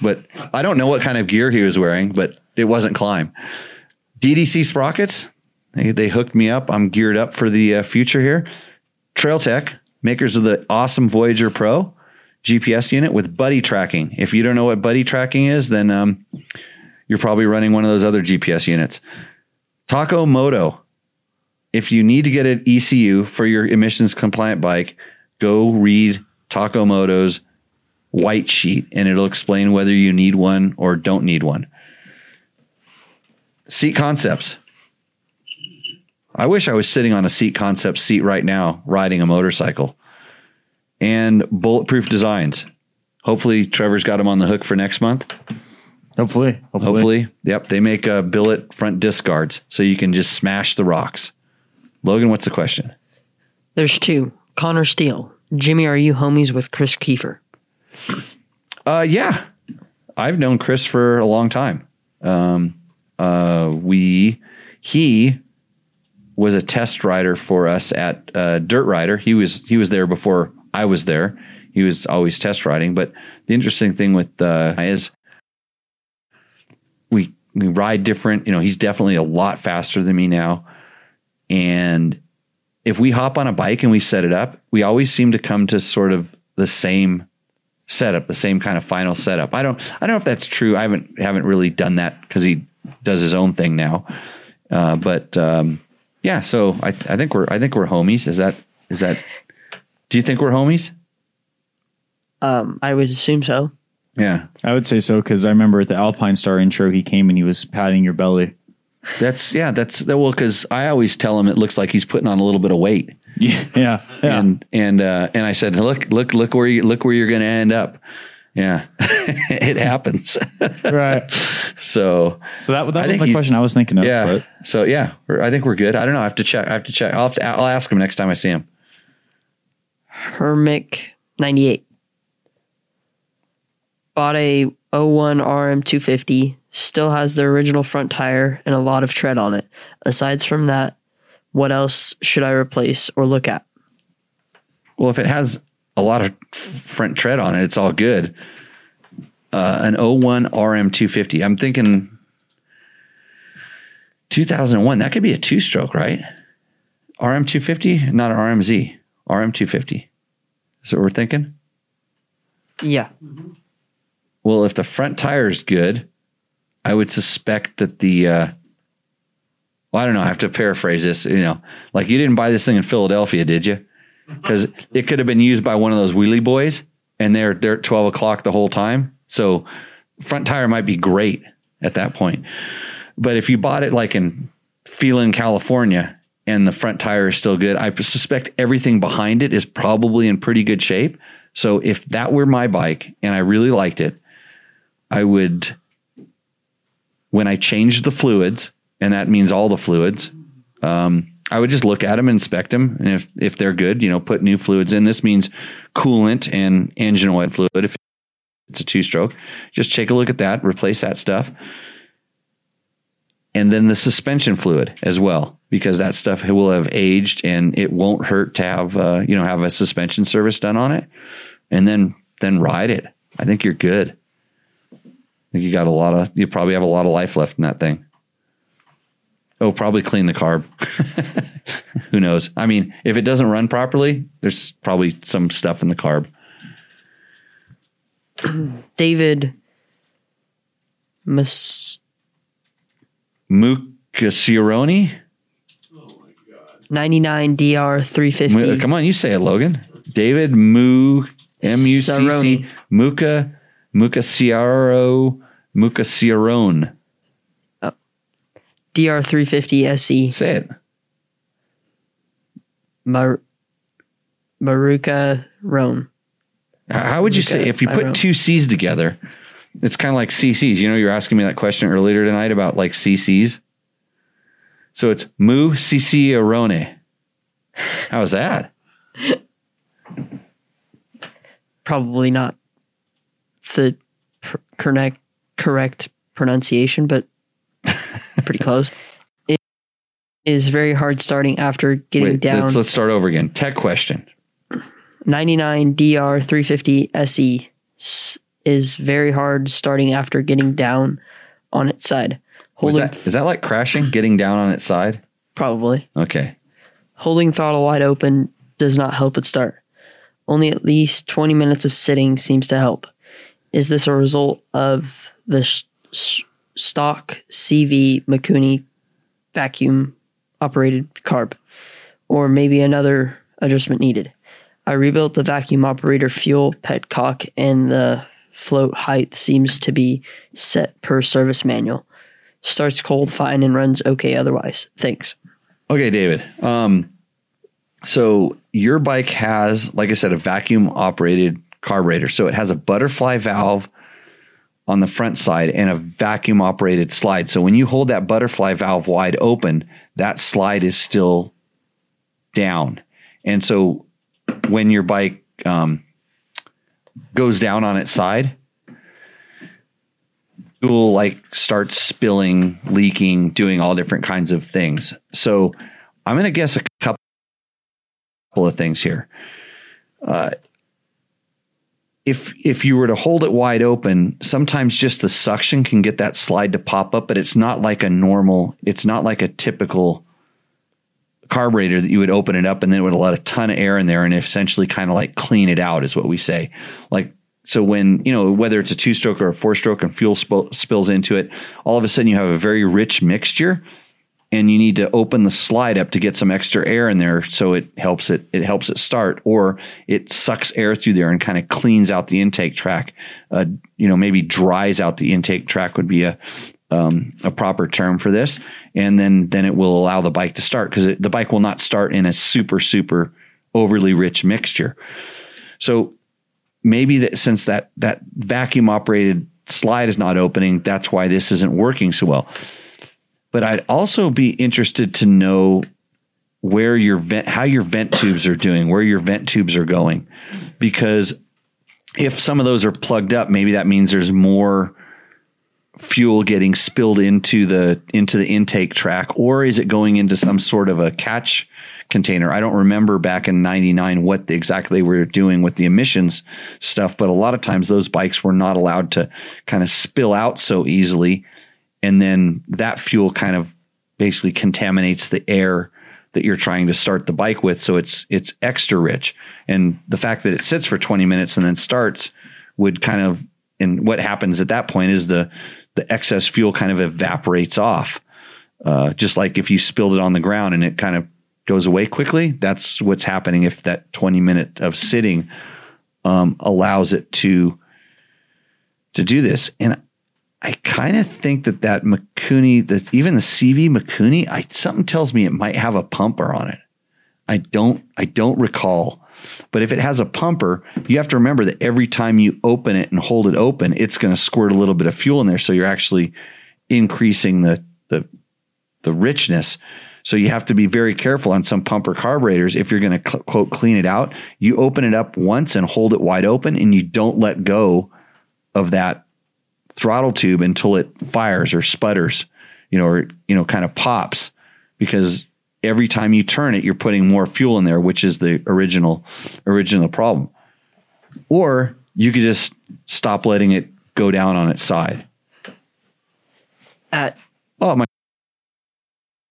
But I don't know what kind of gear he was wearing, but it wasn't Climb. D D C Sprockets. They, they hooked me up. I'm geared up for the uh, future here. Trail Tech, makers of the awesome Voyager Pro G P S unit with buddy tracking. If you don't know what buddy tracking is, then um, you're probably running one of those other G P S units. Taco Moto. If you need to get an E C U for your emissions compliant bike, go read Taco Moto's white sheet and it'll explain whether you need one or don't need one. Seat Concepts. I wish I was sitting on a Seat Concept seat right now, riding a motorcycle. And Bulletproof Designs. Hopefully Trevor's got them on the hook for next month. Hopefully. Hopefully. Hopefully. Yep. They make uh, billet front disc guards so you can just smash the rocks. Logan, what's the question? There's two. Connor Steele. Jimmy, are you homies with Chris Kiefer? Uh, yeah. I've known Chris for a long time. Um, uh, we, he... was a test rider for us at uh, Dirt Rider. He was he was there before I was there. He was always test riding. But the interesting thing with uh, is we we ride different. You know, he's definitely a lot faster than me now. And if we hop on a bike and we set it up, we always seem to come to sort of the same setup, the same kind of final setup. I don't I don't know if that's true. I haven't haven't really done that because he does his own thing now. Uh, but um, Yeah, so I, th- I think we're I think we're homies. Is that is that? Do you think we're homies? Um, I would assume so. Yeah, I would say so because I remember at the Alpine Star intro, he came and he was patting your belly. That's yeah. That's that. Well, because I always tell him it looks like he's putting on a little bit of weight. Yeah, yeah. yeah. And and uh, and I said, look, look, look where you look where you're going to end up. Yeah, it happens. Right. So, so that, that was my question I was thinking of. Yeah. But. So yeah, I think we're good. I don't know. I have to check. I have to check. I'll have to, I'll ask him next time I see him. Hermic ninety-eight. Bought a oh one R M two fifty. Still has the original front tire and a lot of tread on it. Aside from that, what else should I replace or look at? Well, if it has a lot of front tread on it, it's all good. uh, an oh one R M two fifty. I'm thinking two thousand one. That could be a two-stroke, right? R M two fifty, not an R M Z. R M two fifty. Is that what we're thinking? Yeah. Mm-hmm. Well, if the front tire is good, I would suspect that the... Uh, well, I don't know. I have to paraphrase this. You know, like you didn't buy this thing in Philadelphia, did you? Because it could have been used by one of those wheelie boys, and they're they're at twelve o'clock the whole time. So front tire might be great at that point. But if you bought it like in Phelan, California, and the front tire is still good, I suspect everything behind it is probably in pretty good shape. So if that were my bike and I really liked it, I would, when I changed the fluids, and that means all the fluids, um, I would just look at them, inspect them, and if, if they're good, you know, put new fluids in. This means coolant and engine oil fluid. If it's a two-stroke, just take a look at that, replace that stuff. And then the suspension fluid as well, because that stuff will have aged and it won't hurt to have, uh, you know, have a suspension service done on it, and then, then ride it. I think you're good. I think you got a lot of, you probably have a lot of life left in that thing. Oh, probably clean the carb. Who knows? I mean, if it doesn't run properly, there's probably some stuff in the carb. David Miss. Mucasironi? Oh my God. ninety-nine D R three fifty. M- Come on, you say it, Logan. David Mu M U C C Muca Mucasiro Mucasirone. Oh. D R three fifty S E. Say it. Mar- Maruca Rome. How would you Maruca, say if you put Rome. Two C's together? It's kind of like C Cs. You know, you were asking me that question earlier tonight about like C Cs. So it's Mu Cicirone. How was that? Probably not the per- correct, correct pronunciation, but pretty close. It is very hard starting after getting Wait, down. Let's, let's start over again. Tech question. ninety-nine D R three fifty S E. S- is very hard starting after getting down on its side. Holding that, is that like crashing, getting down on its side? Probably. Okay. Holding throttle wide open does not help it start. Only at least twenty minutes of sitting seems to help. Is this a result of the sh- sh- stock C V Mikuni vacuum-operated carb? Or maybe another adjustment needed? I rebuilt the vacuum operator fuel petcock and the float height seems to be set per service manual. Starts cold, fine, and runs okay otherwise. Thanks. Okay, David. Um, so your bike has, like I said, a vacuum-operated carburetor. So it has a butterfly valve on the front side and a vacuum-operated slide. So when you hold that butterfly valve wide open, that slide is still down. And so when your bike... Um, goes down on its side, it will like start spilling, leaking, doing all different kinds of things. So I'm going to guess a couple of things here. Uh, if if you were to hold it wide open, sometimes just the suction can get that slide to pop up, but it's not like a normal, it's not like a typical carburetor that you would open it up and then it would let a ton of air in there and essentially kind of like clean it out is what we say. Like, so when, you know, whether it's a two stroke or a four stroke and fuel sp- spills into it, all of a sudden you have a very rich mixture and you need to open the slide up to get some extra air in there. So it helps it, it helps it start, or it sucks air through there and kind of cleans out the intake track. Uh, you know, maybe dries out the intake track would be a, Um, a proper term for this, and then then it will allow the bike to start, because the bike will not start in a super super overly rich mixture. So maybe that since that that vacuum operated slide is not opening, that's why this isn't working so well. But I'd also be interested to know where your vent, how your vent tubes are doing, where your vent tubes are going, because if some of those are plugged up, maybe that means there's more fuel getting spilled into the into the intake track, or is it going into some sort of a catch container? I don't remember back in ninety-nine what exactly we were doing with the emissions stuff, but a lot of times those bikes were not allowed to kind of spill out so easily, and then that fuel kind of basically contaminates the air that you're trying to start the bike with, so it's it's extra rich. And the fact that it sits for twenty minutes and then starts would kind of, and what happens at that point is the the excess fuel kind of evaporates off. Uh, just like if you spilled it on the ground and it kind of goes away quickly, that's what's happening if that twenty minute of sitting um, allows it to to do this. And I kind of think that that Mikuni, that even the C V Mikuni, I something tells me it might have a pumper on it. I don't I don't recall. But if it has a pumper, you have to remember that every time you open it and hold it open, it's going to squirt a little bit of fuel in there. So you're actually increasing the the the richness. So you have to be very careful on some pumper carburetors. If you're going to, quote, clean it out, you open it up once and hold it wide open, and you don't let go of that throttle tube until it fires or sputters, you know, or, you know, kind of pops, because every time you turn it, you're putting more fuel in there, which is the original, original problem. Or you could just stop letting it go down on its side. At oh, my,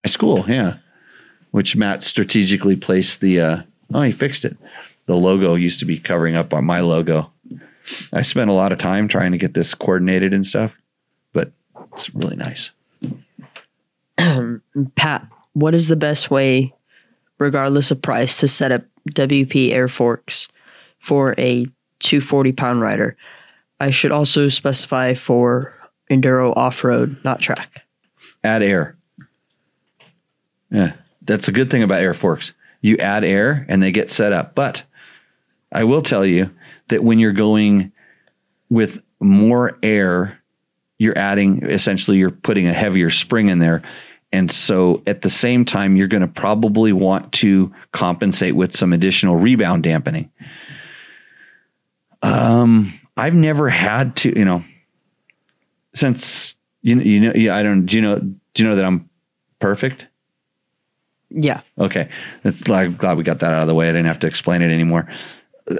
my school. Yeah. Which Matt strategically placed the, uh, oh, he fixed it. The logo used to be covering up on my logo. I spent a lot of time trying to get this coordinated and stuff, but it's really nice. Pat, what is the best way, regardless of price, to set up W P air forks for a two hundred forty pound rider? I should also specify for enduro off-road, not track. Add air. Yeah, that's a good thing about air forks. You add air and they get set up. But I will tell you that when you're going with more air, you're adding, essentially you're putting a heavier spring in there. And so at the same time, you're going to probably want to compensate with some additional rebound dampening. Um, I've never had to, you know, since, you, you know, yeah, I don't, do you know, do you know that I'm perfect? Yeah. Okay. That's, I'm glad we got that out of the way. I didn't have to explain it anymore.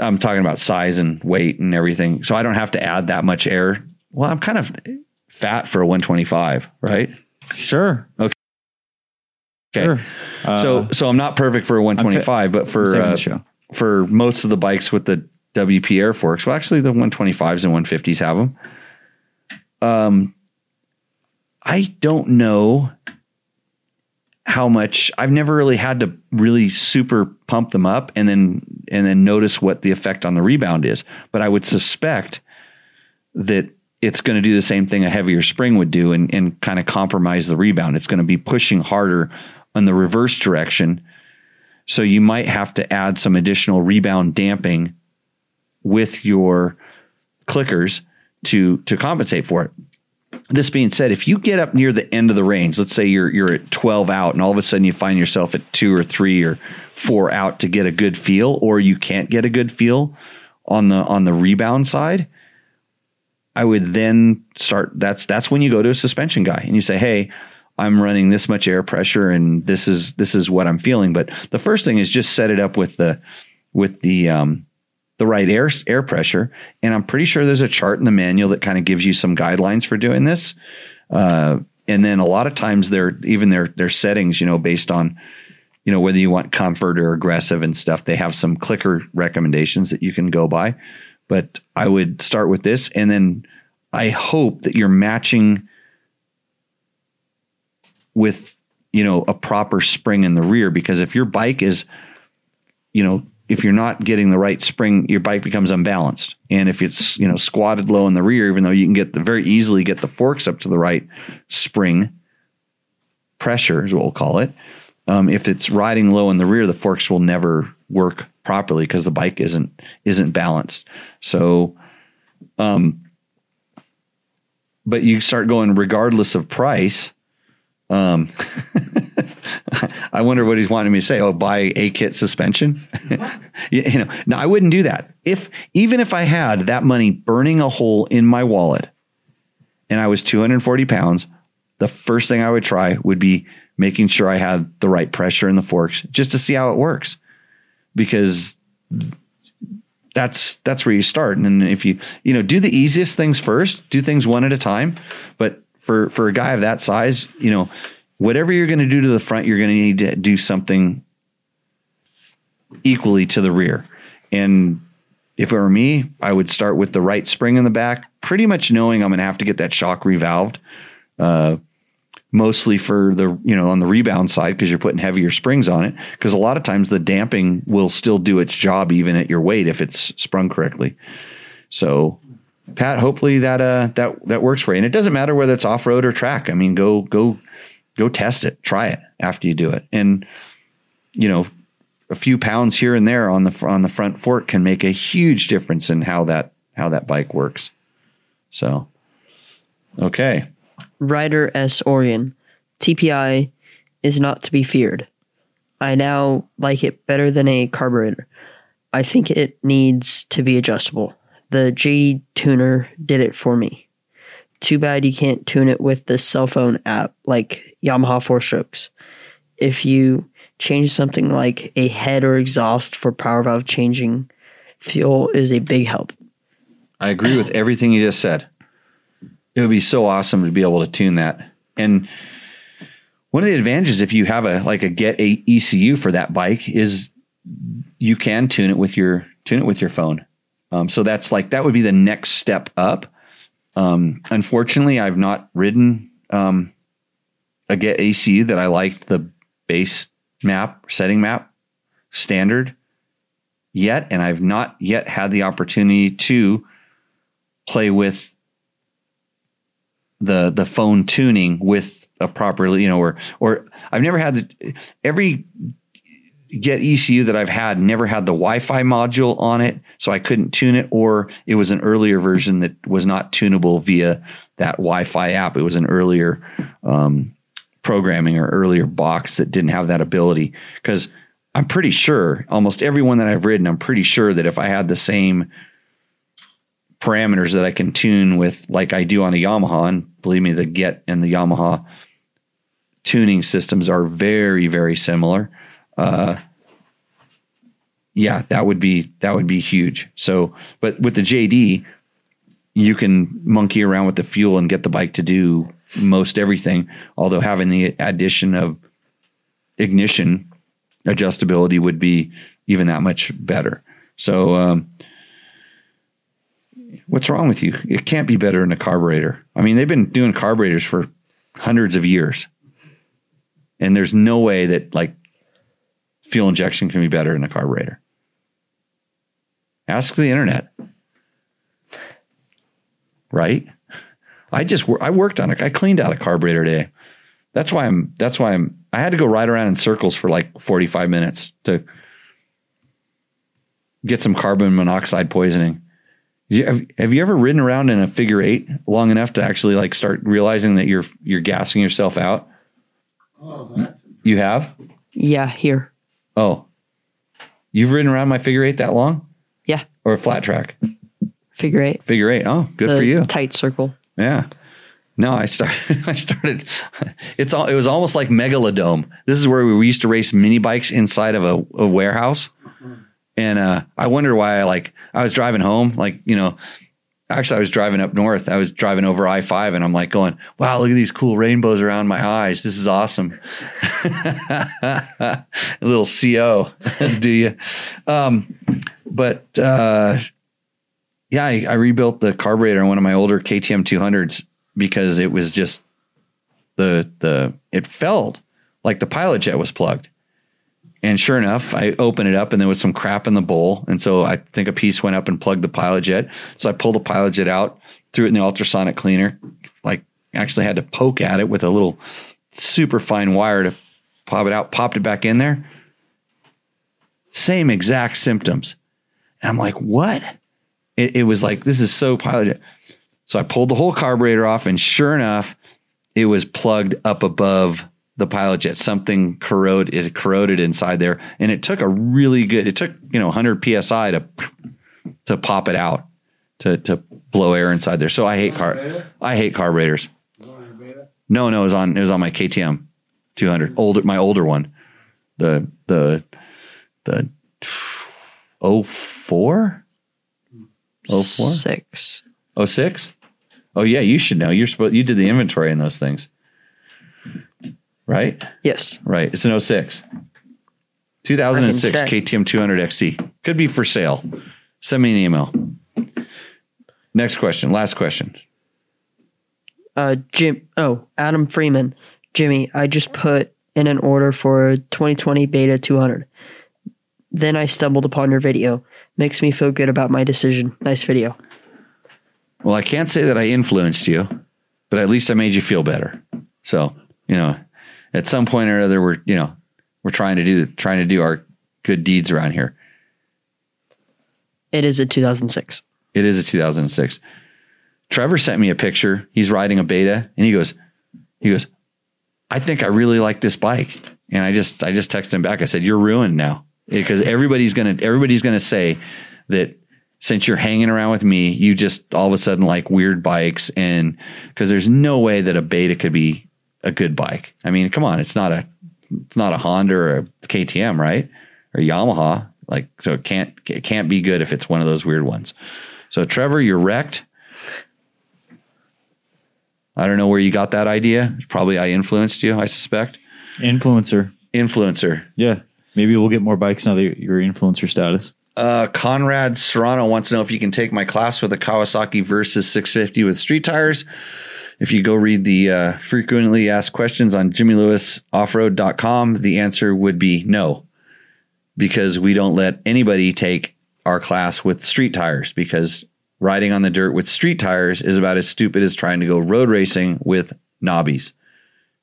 I'm talking about size and weight and everything. So I don't have to add that much air. Well, I'm kind of fat for a one twenty-five, right? Sure. Okay. Okay. Sure. Uh, so, so I'm not perfect for a one twenty-five, but for, uh, for most of the bikes with the W P air forks, well, actually the one twenty-fives and one fifties have them. Um, I don't know how much. I've never really had to really super pump them up and then and then notice what the effect on the rebound is. But I would suspect that it's going to do the same thing a heavier spring would do and, and kind of compromise the rebound. It's going to be pushing harder on the reverse direction. So you might have to add some additional rebound damping with your clickers to to compensate for it. This being said, if you get up near the end of the range, let's say you're you're at twelve out and all of a sudden you find yourself at two or three or four out to get a good feel, or you can't get a good feel on the on the rebound side, I would then start. That's that's when you go to a suspension guy and you say, hey, I'm running this much air pressure and this is this is what I'm feeling. But the first thing is just set it up with the with the um the right air air pressure. And I'm pretty sure there's a chart in the manual that kind of gives you some guidelines for doing this. Uh, and then a lot of times they're even their, their settings, you know, based on, you know, whether you want comfort or aggressive and stuff, they have some clicker recommendations that you can go by, but I would start with this. And then I hope that you're matching with, you know, a proper spring in the rear, because if your bike is, you know, if you're not getting the right spring, your bike becomes unbalanced. And if it's, you know, squatted low in the rear, even though you can get the very easily get the forks up to the right spring pressure is what we'll call it. Um, if it's riding low in the rear, the forks will never work properly because the bike isn't, isn't balanced. So, um, but you start going regardless of price. Um, I wonder what he's wanting me to say. Oh, buy a kit suspension. you, you know, no, I wouldn't do that. If, even if I had that money burning a hole in my wallet and I was two hundred forty pounds, the first thing I would try would be making sure I had the right pressure in the forks just to see how it works, because that's, that's where you start. And if you, you know, do the easiest things first, do things one at a time. But for, for a guy of that size, you know, whatever you're going to do to the front, you're going to need to do something equally to the rear. And if it were me, I would start with the right spring in the back, pretty much knowing I'm going to have to get that shock revalved, uh, mostly for the, you know, on the rebound side, because you're putting heavier springs on it. Because a lot of times the damping will still do its job even at your weight if it's sprung correctly. So, Pat, hopefully that uh that that works for you. And it doesn't matter whether it's off road or track. I mean, go go go test it, try it after you do it, and you know, a few pounds here and there on the on the front fork can make a huge difference in how that how that bike works. So, okay. Ryder S. Orion, T P I is not to be feared. I now like it better than a carburetor. I think it needs to be adjustable. The J D tuner did it for me. Too bad you can't tune it with the cell phone app like Yamaha four strokes. If you change something like a head or exhaust for power valve changing, fuel is a big help. I agree with everything you just said. It would be so awesome to be able to tune that. And one of the advantages, if you have a like a get a E C U for that bike, is you can tune it with your tune it with your phone. Um, so that's like that would be the next step up. Um, unfortunately, I've not ridden um, a get E C U that I liked the base map setting map standard yet, and I've not yet had the opportunity to play with the the phone tuning with a properly, you know, or or I've never had the, every get E C U that I've had never had the Wi-Fi module on it, so I couldn't tune it, or it was an earlier version that was not tunable via that Wi-Fi app. It was an earlier um, programming or earlier box that didn't have that ability, because I'm pretty sure almost everyone that I've ridden, I'm pretty sure that if I had the same parameters that I can tune with like I do on a Yamaha, and believe me, the Get and the Yamaha tuning systems are very, very similar. Uh, yeah, that would be, that would be huge. So, but with the J D, you can monkey around with the fuel and get the bike to do most everything. Although having the addition of ignition adjustability would be even that much better. So, um, what's wrong with you? It can't be better than a carburetor. I mean, they've been doing carburetors for hundreds of years, and there's no way that like fuel injection can be better than a carburetor. Ask the internet, right? I just I worked on it. I cleaned out a carburetor today. That's why I'm. That's why I'm. I had to go ride around in circles for like forty-five minutes to get some carbon monoxide poisoning. Have you ever ridden around in a figure eight long enough to actually like start realizing that you're you're gassing yourself out? Oh, that's you have? Yeah, here. Oh, you've ridden around my figure eight that long? Yeah. Or a flat track? Figure eight. Figure eight. Oh, good the for you. Tight circle. Yeah. No, I started. I started. It's all. It was almost like Megalodome. This is where we used to race mini bikes inside of a, a warehouse. And uh, I wonder why I like, I was driving home, like, you know, actually I was driving up north. I was driving over I five and I'm like going, wow, look at these cool rainbows around my eyes. This is awesome. A little C O, do you? Um, but uh, yeah, I, I rebuilt the carburetor on one of my older K T M two hundreds because it was just the, the, it felt like the pilot jet was plugged. And sure enough, I opened it up and there was some crap in the bowl. And so I think a piece went up and plugged the pilot jet. So I pulled the pilot jet out, threw it in the ultrasonic cleaner, like actually had to poke at it with a little super fine wire to pop it out, popped it back in there. Same exact symptoms. And I'm like, what? It, it was like, this is so pilot jet. So I pulled the whole carburetor off and sure enough, it was plugged up above the pilot jet. Something corroded, it corroded inside there. And it took a really good, it took, you know, one hundred P S I to, to pop it out, to to blow air inside there. So I hate car I hate carburetors. No, no, it was on it was on my K T M two hundred, older my older one, the the the oh four oh four six oh six. Oh yeah, you should know. You're supposed you did the inventory in those things, right? Yes, right. It's an oh six. two thousand six K T M two hundred X C. Could be for sale. Send me an email. Next question. Last question. Uh, Jim. Oh, Adam Freeman. Jimmy, I just put in an order for twenty twenty Beta two hundred. Then I stumbled upon your video. Makes me feel good about my decision. Nice video. Well, I can't say that I influenced you, but at least I made you feel better. So, you know, at some point or other, we're, you know, We're trying to do trying to do our good deeds around here. It is a two thousand six. It is a two thousand six. Trevor sent me a picture. He's riding a Beta, and he goes, he goes, I think I really like this bike. And I just I just texted him back. I said, you're ruined now, because everybody's gonna everybody's gonna say that since you're hanging around with me, you just all of a sudden like weird bikes, and because there's no way that a Beta could be a good bike. I mean, come on, it's not a It's not a Honda or a K T M, right? Or Yamaha. Like, so it can't, it can't be good if it's one of those weird ones. So Trevor, you're wrecked. I don't know where you got that idea. Probably I influenced you, I suspect. Influencer. Influencer. Yeah. Maybe we'll get more bikes now that you're influencer status. Uh, Conrad Serrano wants to know if you can take my class with a Kawasaki Versus six fifty with street tires. If you go read the uh, frequently asked questions on jimmy lewis off road dot com, the answer would be no, because we don't let anybody take our class with street tires, because riding on the dirt with street tires is about as stupid as trying to go road racing with knobbies.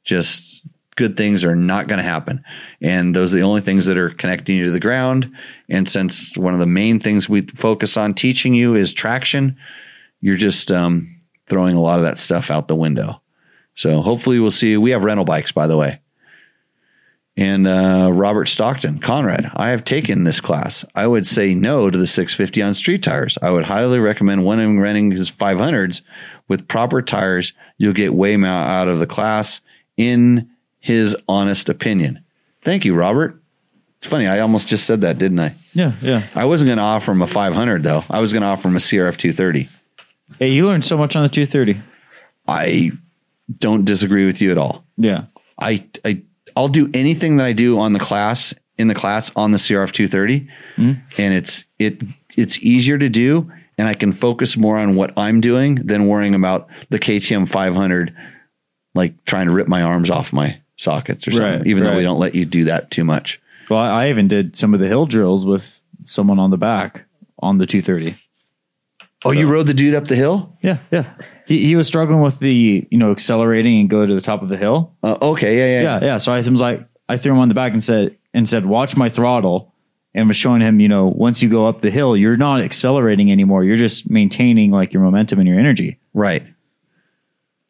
Just good things are not going to happen. And those are the only things that are connecting you to the ground. And since one of the main things we focus on teaching you is traction, you're just... um throwing a lot of that stuff out the window. So hopefully we'll see. We have rental bikes, by the way. And uh, Robert Stockton, Conrad, I have taken this class. I would say no to the six fifty on street tires. I would highly recommend one renting his five hundreds with proper tires. You'll get way more out of the class, in his honest opinion. Thank you, Robert. It's funny. I almost just said that, didn't I? Yeah, yeah. I wasn't going to offer him a five hundred, though. I was going to offer him a C R F two thirty. Hey, you learned so much on the two thirty. I don't disagree with you at all. Yeah. I, I, I'll do anything that I do on the class, in the class on the C R F two thirty. Mm. And it's, it, it's easier to do. And I can focus more on what I'm doing than worrying about the K T M five hundred, like trying to rip my arms off my sockets or something, right, even right. though we don't let you do that too much. Well, I, I even did some of the hill drills with someone on the back on the two thirty. Oh, so. You rode the dude up the hill? Yeah, yeah. He he was struggling with the, you know, accelerating and go to the top of the hill. Uh, okay, yeah, yeah, yeah. Yeah, so I was like, I threw him on the back and said, and said, watch my throttle, and was showing him, you know, once you go up the hill, you're not accelerating anymore. You're just maintaining like your momentum and your energy. Right.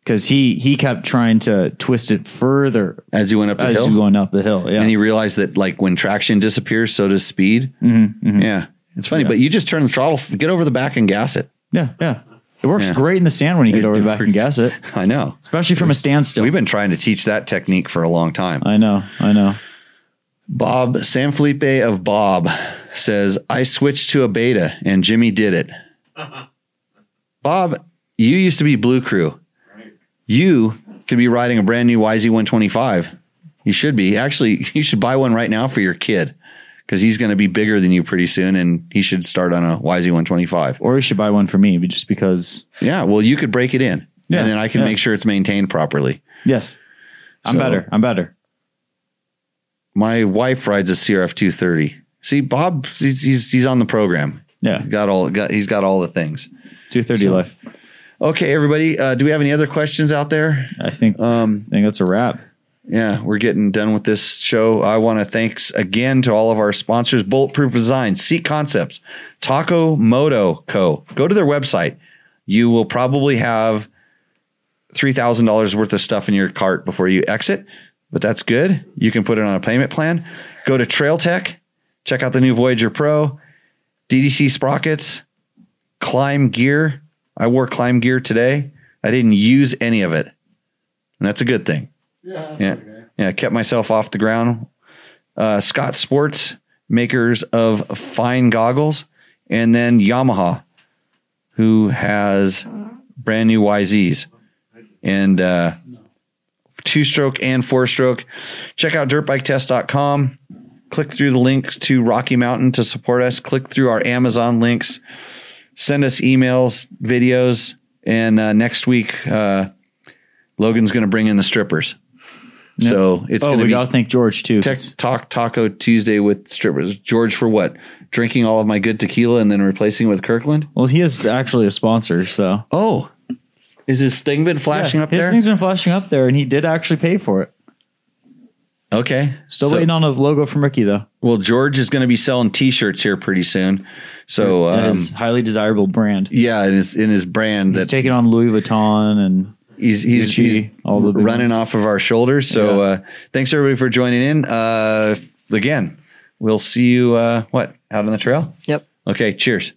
Because he, he kept trying to twist it further as you went up the as hill. As you going up the hill, yeah. And he realized that like when traction disappears, so does speed. Mm-hmm, mm-hmm. Yeah. It's funny, yeah. But you just turn the throttle, get over the back and gas it. Yeah, yeah. It works yeah. great in the sand when you get it over the back works. And gas it. I know. Especially from a standstill. We've been trying to teach that technique for a long time. I know, I know. Bob Sanfelipe of Bob says, I switched to a Beta and Jimmy did it. Uh-huh. Bob, you used to be Blue Crew. Right. You could be riding a brand new Y Z one twenty-five. You should be. Actually, you should buy one right now for your kid, because he's going to be bigger than you pretty soon, and he should start on a Y Z one twenty-five. Or he should buy one for me, just because... Yeah, well, you could break it in, yeah, and then I can yeah. make sure it's maintained properly. Yes. I'm so, better. I'm better. My wife rides a C R F two thirty. See, Bob, he's he's, he's on the program. Yeah. He got all, got, he's got all the things. two thirty so, life. Okay, everybody. Uh, do we have any other questions out there? I think, um, I think that's a wrap. Yeah, we're getting done with this show. I want to thanks again to all of our sponsors, Bulletproof Design, Seat Concepts, Taco Moto Co. Go to their website. You will probably have three thousand dollars worth of stuff in your cart before you exit, but that's good. You can put it on a payment plan. Go to Trail Tech. Check out the new Voyager Pro, D D C Sprockets, climb gear. I wore climb gear today. I didn't use any of it. And that's a good thing. Yeah. Yeah. Okay. Yeah. I kept myself off the ground. Uh, Scott Sports, makers of fine goggles, and then Yamaha, who has brand new Y Zs and uh, two stroke and four stroke. Check out dirt bike test dot com. Click through the links to Rocky Mountain to support us. Click through our Amazon links. Send us emails, videos, and uh, next week uh, Logan's going to bring in the strippers. Yep. So it's oh, going to be. We got to thank George too. Tech Talk Taco Tuesday with strippers. George for what? Drinking all of my good tequila and then replacing it with Kirkland. Well, he is actually a sponsor. So oh, is his thing been flashing yeah, up his there? His thing's been flashing up there, and he did actually pay for it. Okay. Still so, waiting on a logo from Ricky, though. Well, George is going to be selling T-shirts here pretty soon. So um, his highly desirable brand. Yeah, in his, in his brand. He's that, taking on Louis Vuitton and he's he's, Gucci, he's all the running ones. Off of our shoulders. So yeah. uh, thanks, everybody, for joining in. Uh, again, we'll see you, uh, what, out on the trail? Yep. Okay, cheers.